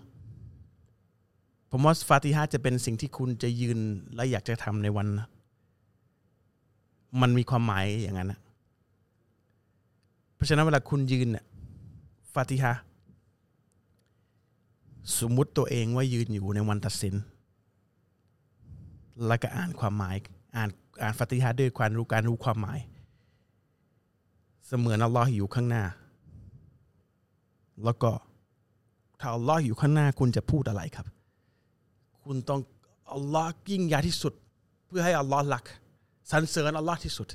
ผมว่าฟาติฮะห์จะเป็นสิ่งที่คุณจะยืนและอยากจะทำในวันนะมันมีความหมายอย่างนั้นนะเพราะฉะนั้นเวลาคุณยืนเนี่ยฟาติฮะห์สมมุติตัวเองว่ายืนอยู่ในวันตัดสินแล้วก็อ่านความหมายอ่านอ่านฟาติฮะห์ด้วยความรู้การรู้ความหมายเสมือนอัลเลาะห์อยู่ข้างหน้าแล้วก็ถ้าอัลเลาะห์อยู่ข้างหน้าคุณจะพูดอะไรครับคุณต้องอัลเลาะห์ยิ่งใหญ่ที่สุดเพื่อให้อัลเลาะห์รักสรรเสริญอัลเลาะห์ที่สุด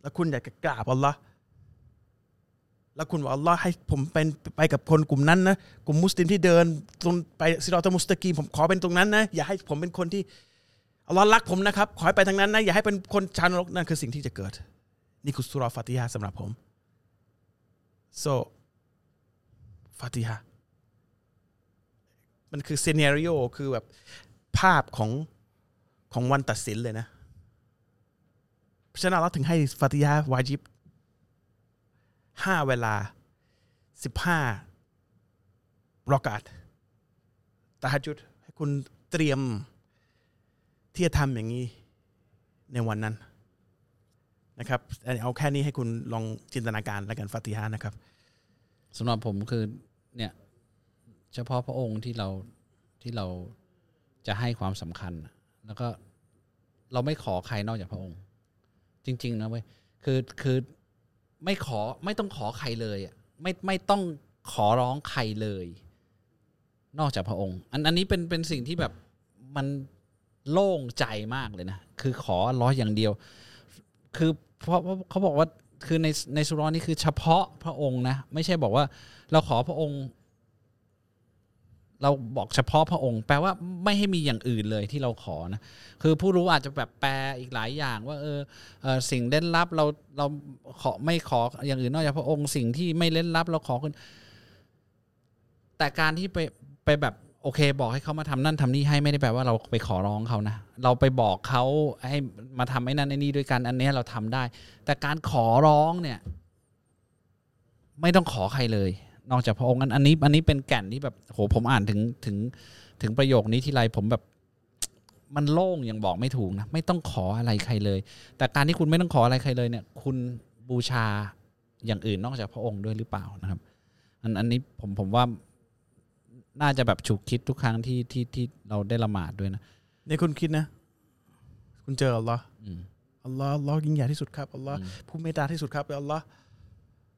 แล้วคุณอยากจะกราบอัลเลาะห์แล้วคุณว่าอัลเลาะห์ให้ผมเป็นไปกับคนกลุ่มนั้นนะกลุ่มมุสลิมที่เดินตรงไปซิรอตมุสตะกีมผมขอเป็นตรงนั้นนะอย่าให้ผมเป็นคนที่อัลเลาะห์รักผมนะครับขอให้ไปทางนั้นนะอย่าให้เป็นคนชาวนรกนั่นคือสิ่งที่จะเกิดนี่คือซูเราะห์ฟาติฮะห์สำหรับผม so ฟาติฮะห์มันคือซีนาริโอคือแบบภาพของของวันตัดสินเลยนะเพราะฉะนั้นเราถึงให้ฟาติฮะห์วาญิบห้าเวลาสิบห้ารอกาตตะฮัจญุดให้คุณเตรียมที่จะทำอย่างนี้ในวันนั้นนะครับเอาแค่นี้ให้คุณลองจินตนาการแล้วกันฟาติฮะห์นะครับสำหรับผมคือเนี่ยเฉพาะพระองค์ที่เราที่เราจะให้ความสำคัญแล้วก็เราไม่ขอใครนอกจากพระองค์จริงๆนะเว้ยคือคือไม่ขอไม่ต้องขอใครเลยอ่ะไม่ไม่ต้องขอร้องใครเลยนอกจากพระองค์อันอันนี้เป็นเป็นสิ่งที่แบบมันโล่งใจมากเลยนะคือขออัลเลาะห์อย่างเดียวคือเพราะเขาบอกว่าคือในในซูเราะห์นี่คือเฉพาะพระองค์นะไม่ใช่บอกว่าเราขอพระองค์เราบอกเฉพาะพระองค์แปลว่าไม่ให้มีอย่างอื่นเลยที่เราขอนะคือผู้รู้อาจจะแบบแปลอีกหลายอย่างว่าเออเออสิ่งเล่นลับเราเราขอไม่ขออย่างอื่นนอกจากพระองค์สิ่งที่ไม่เล่นลับเราขอคุณแต่การที่ไปไปแบบโอเคบอกให้เขามาทำนั่นทำนี่ให้ไม่ได้แปลว่าเราไปขอร้องเขานะเราไปบอกเขาให้มาทำไอ้นั่นไอ้นี่ด้วยกันอันนี้เราทำได้แต่การขอร้องเนี่ยไม่ต้องขอใครเลยนอกจากพระองค์อันอันนี้อันนี้เป็นแก่นที่แบบโหผมอ่านถึงถึงถึงประโยคนี้ทีไรผมแบบมันโล่งอย่างบอกไม่ถูกนะไม่ต้องขออะไรใครเลยแต่การที่คุณไม่ต้องขออะไรใครเลยเนี่ยคุณบูชาอย่างอื่นนอกจากพระองค์ด้วยหรือเปล่านะครับอันอันนี้ผมผมว่าน่าจะแบบฉุกคิดทุกครั้งที่ที่ที่เราได้ละหมาดด้วยนะนี่คุณคิดนะคุณเจออัลเลาะห์อัลเลาะห์อัลเลาะห์ยิ่งใหญ่ที่สุดครับอัลเลาะห์ผู้เมตตาที่สุดครับอัลเลาะห์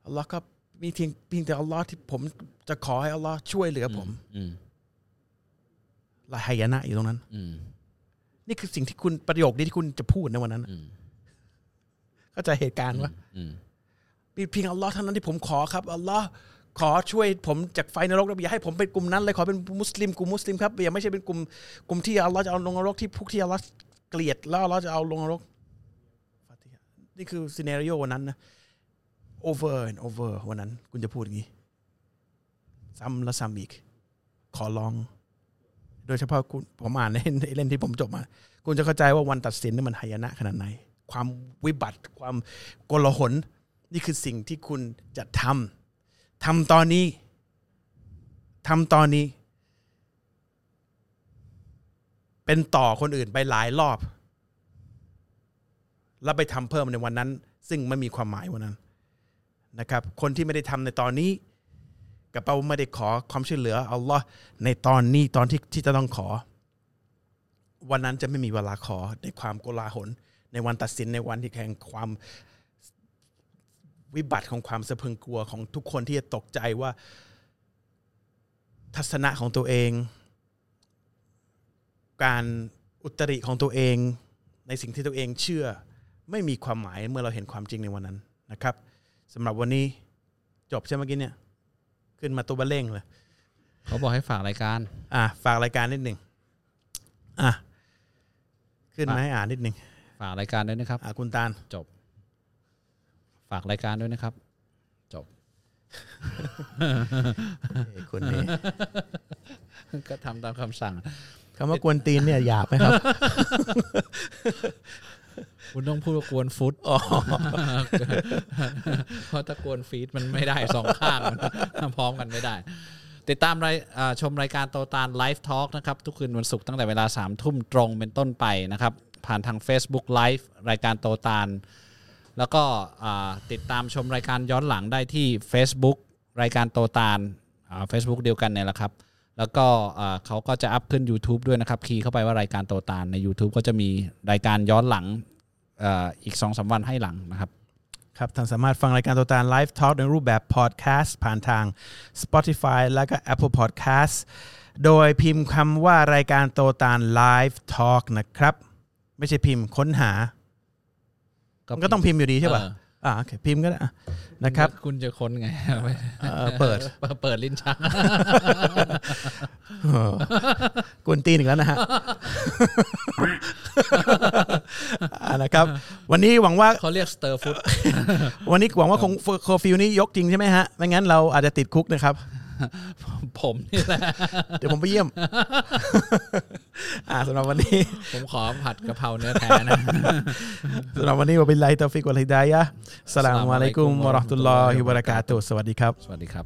อัลเลาะห์ครับมีเพียงเพียงแต่อัลเลาะห์ที่ผมจะขอให้อัลเลาะห์ช่วยเหลือผมละหายนะอยู่ตรงนั้นนี่คือสิ่งที่คุณประโยคนี้ที่คุณจะพูดในวันนั้นเข้าใจเหตุการณ์วะมีเพียงอัลเลาะห์เท่านั้นที่ผมขอครับอัลเลาะห์ขอช่วยผมจากไฟนรกอย่าให้ผมเป็นกลุ่มนั้นเลยขอเป็นมุสลิมกลุ่มมุสลิมครับอย่าไม่ใช่เป็นกลุ่มกลุ่มที่อัลเลาะห์จะเอาลงนรกที่พวกที่อัลเลาะห์เกลียดแล้วอัลเลาะห์จะเอาลงนรกนี่คือซีนาริโอนั้นนะover and over วันนั้นคุณจะพูดอย่างนี้ซ้ำและซ้ำอีกขอร้องโดยเฉพาะคุณผมอ่านในเล่นที่ผมจบมาคุณจะเข้าใจว่าวันตัดสินนี่มันหายนะขนาดไหนความวิบัติความโกลาหลนี่คือสิ่งที่คุณจะทำทำตอนนี้ทำตอนนี้เป็นต่อคนอื่นไปหลายรอบแล้วไปทำเพิ่มในวันนั้นซึ่งไม่มีความหมายวันนั้นนะครับคนที่ไม่ได้ทำในตอนนี้กับเราไม่ได้ขอความช่วยเหลืออัลเลาะห์ในตอนนี้ตอนที่ที่จะต้องขอวันนั้นจะไม่มีเวลาขอในความโกลาหลในวันตัดสินในวันที่แห่งความ วิบัติของความสะพึงกลัวของทุกคนที่จะตกใจว่าทัศนะของตัวเองการอุตริของตัวเองในสิ่งที่ตัวเองเชื่อไม่มีความหมายเมื่อเราเห็นความจริงในวันนั้นนะครับสำหรับวันนี้จบใช่ไหมเมื่อกี้เนี่ยขึ้นมาตัวเบล่งเลยเขาบอกให้ฝากรายการอ่ะฝากรายการนิดหนึ่งอ่ะขึ้นมาให้อ่านนิดหนึ่งฝากรายการด้วยนะครับอ่ะคุณตาลจบฝากรายการด้วยนะครับจบคนนี้ก็ทำตามคำสั่งคำว่ากวนตีนเนี่ยหยาบไหมครับคุณต้องพูดว่ากวนฟุตอ๋อเพราะถ้ากวนฟีดมันไม่ได้สองข้างมันพร้อมกันไม่ได้ติดตามรายชมรายการโตตาลไลฟ์ทอล์กนะครับทุกคืนวันศุกร์ตั้งแต่เวลาสามทุ่มตรงเป็นต้นไปนะครับผ่านทาง Facebook Live รายการโตตาลแล้วก็ติดตามชมรายการย้อนหลังได้ที่ Facebook รายการโตตาล Facebook เดียวกันเนี่ยแหละครับแล้วก็เขาก็จะอัพขึ้น YouTube ด้วยนะครับคีย์เข้าไปว่ารายการโตตาลใน YouTube ก็จะมีรายการย้อนหลังอีก สองสาม วันให้หลังนะครับครับท่านสามารถฟังรายการโตตาล Live Talk ในรูปแบบ Podcast ผ่านทาง Spotify แล้วก็ Apple Podcast โดยพิมพ์คำว่ารายการโตตาล Live Talk นะครับไม่ใช่พิมพ์ค้นหาก็ต้องพิมพ์อยู่ดีใช่ป่ะอ่าโอเคพิมพ์ก็ได้นะครับคุณจะค้นไงเปิดเปิดลิ้นชักกวนตีนอีกแล้วนะฮะนะครับวันนี้หวังว่าเขาเรียกสเตอร์ฟุตวันนี้หวังว่าคงเคอร์ฟิวนี้ยกจริงใช่ไหมฮะไม่งั้นเราอาจจะติดคุกนะครับผมนี่แหละเดี๋ยวผมไปเยี่ยมอ่าสำหรับวันนี้ผมขอผัดกะเพราเนื้อแท้นะสำหรับวันนี้วะบิลลาฮิตอฟิกวัลฮิดายะฮ์อัสสลามุอะลัยกุมวะเราะห์มะตุลลอฮิวะบะเราะกาตุฮ์สวัสดีครับสวัสดีครับ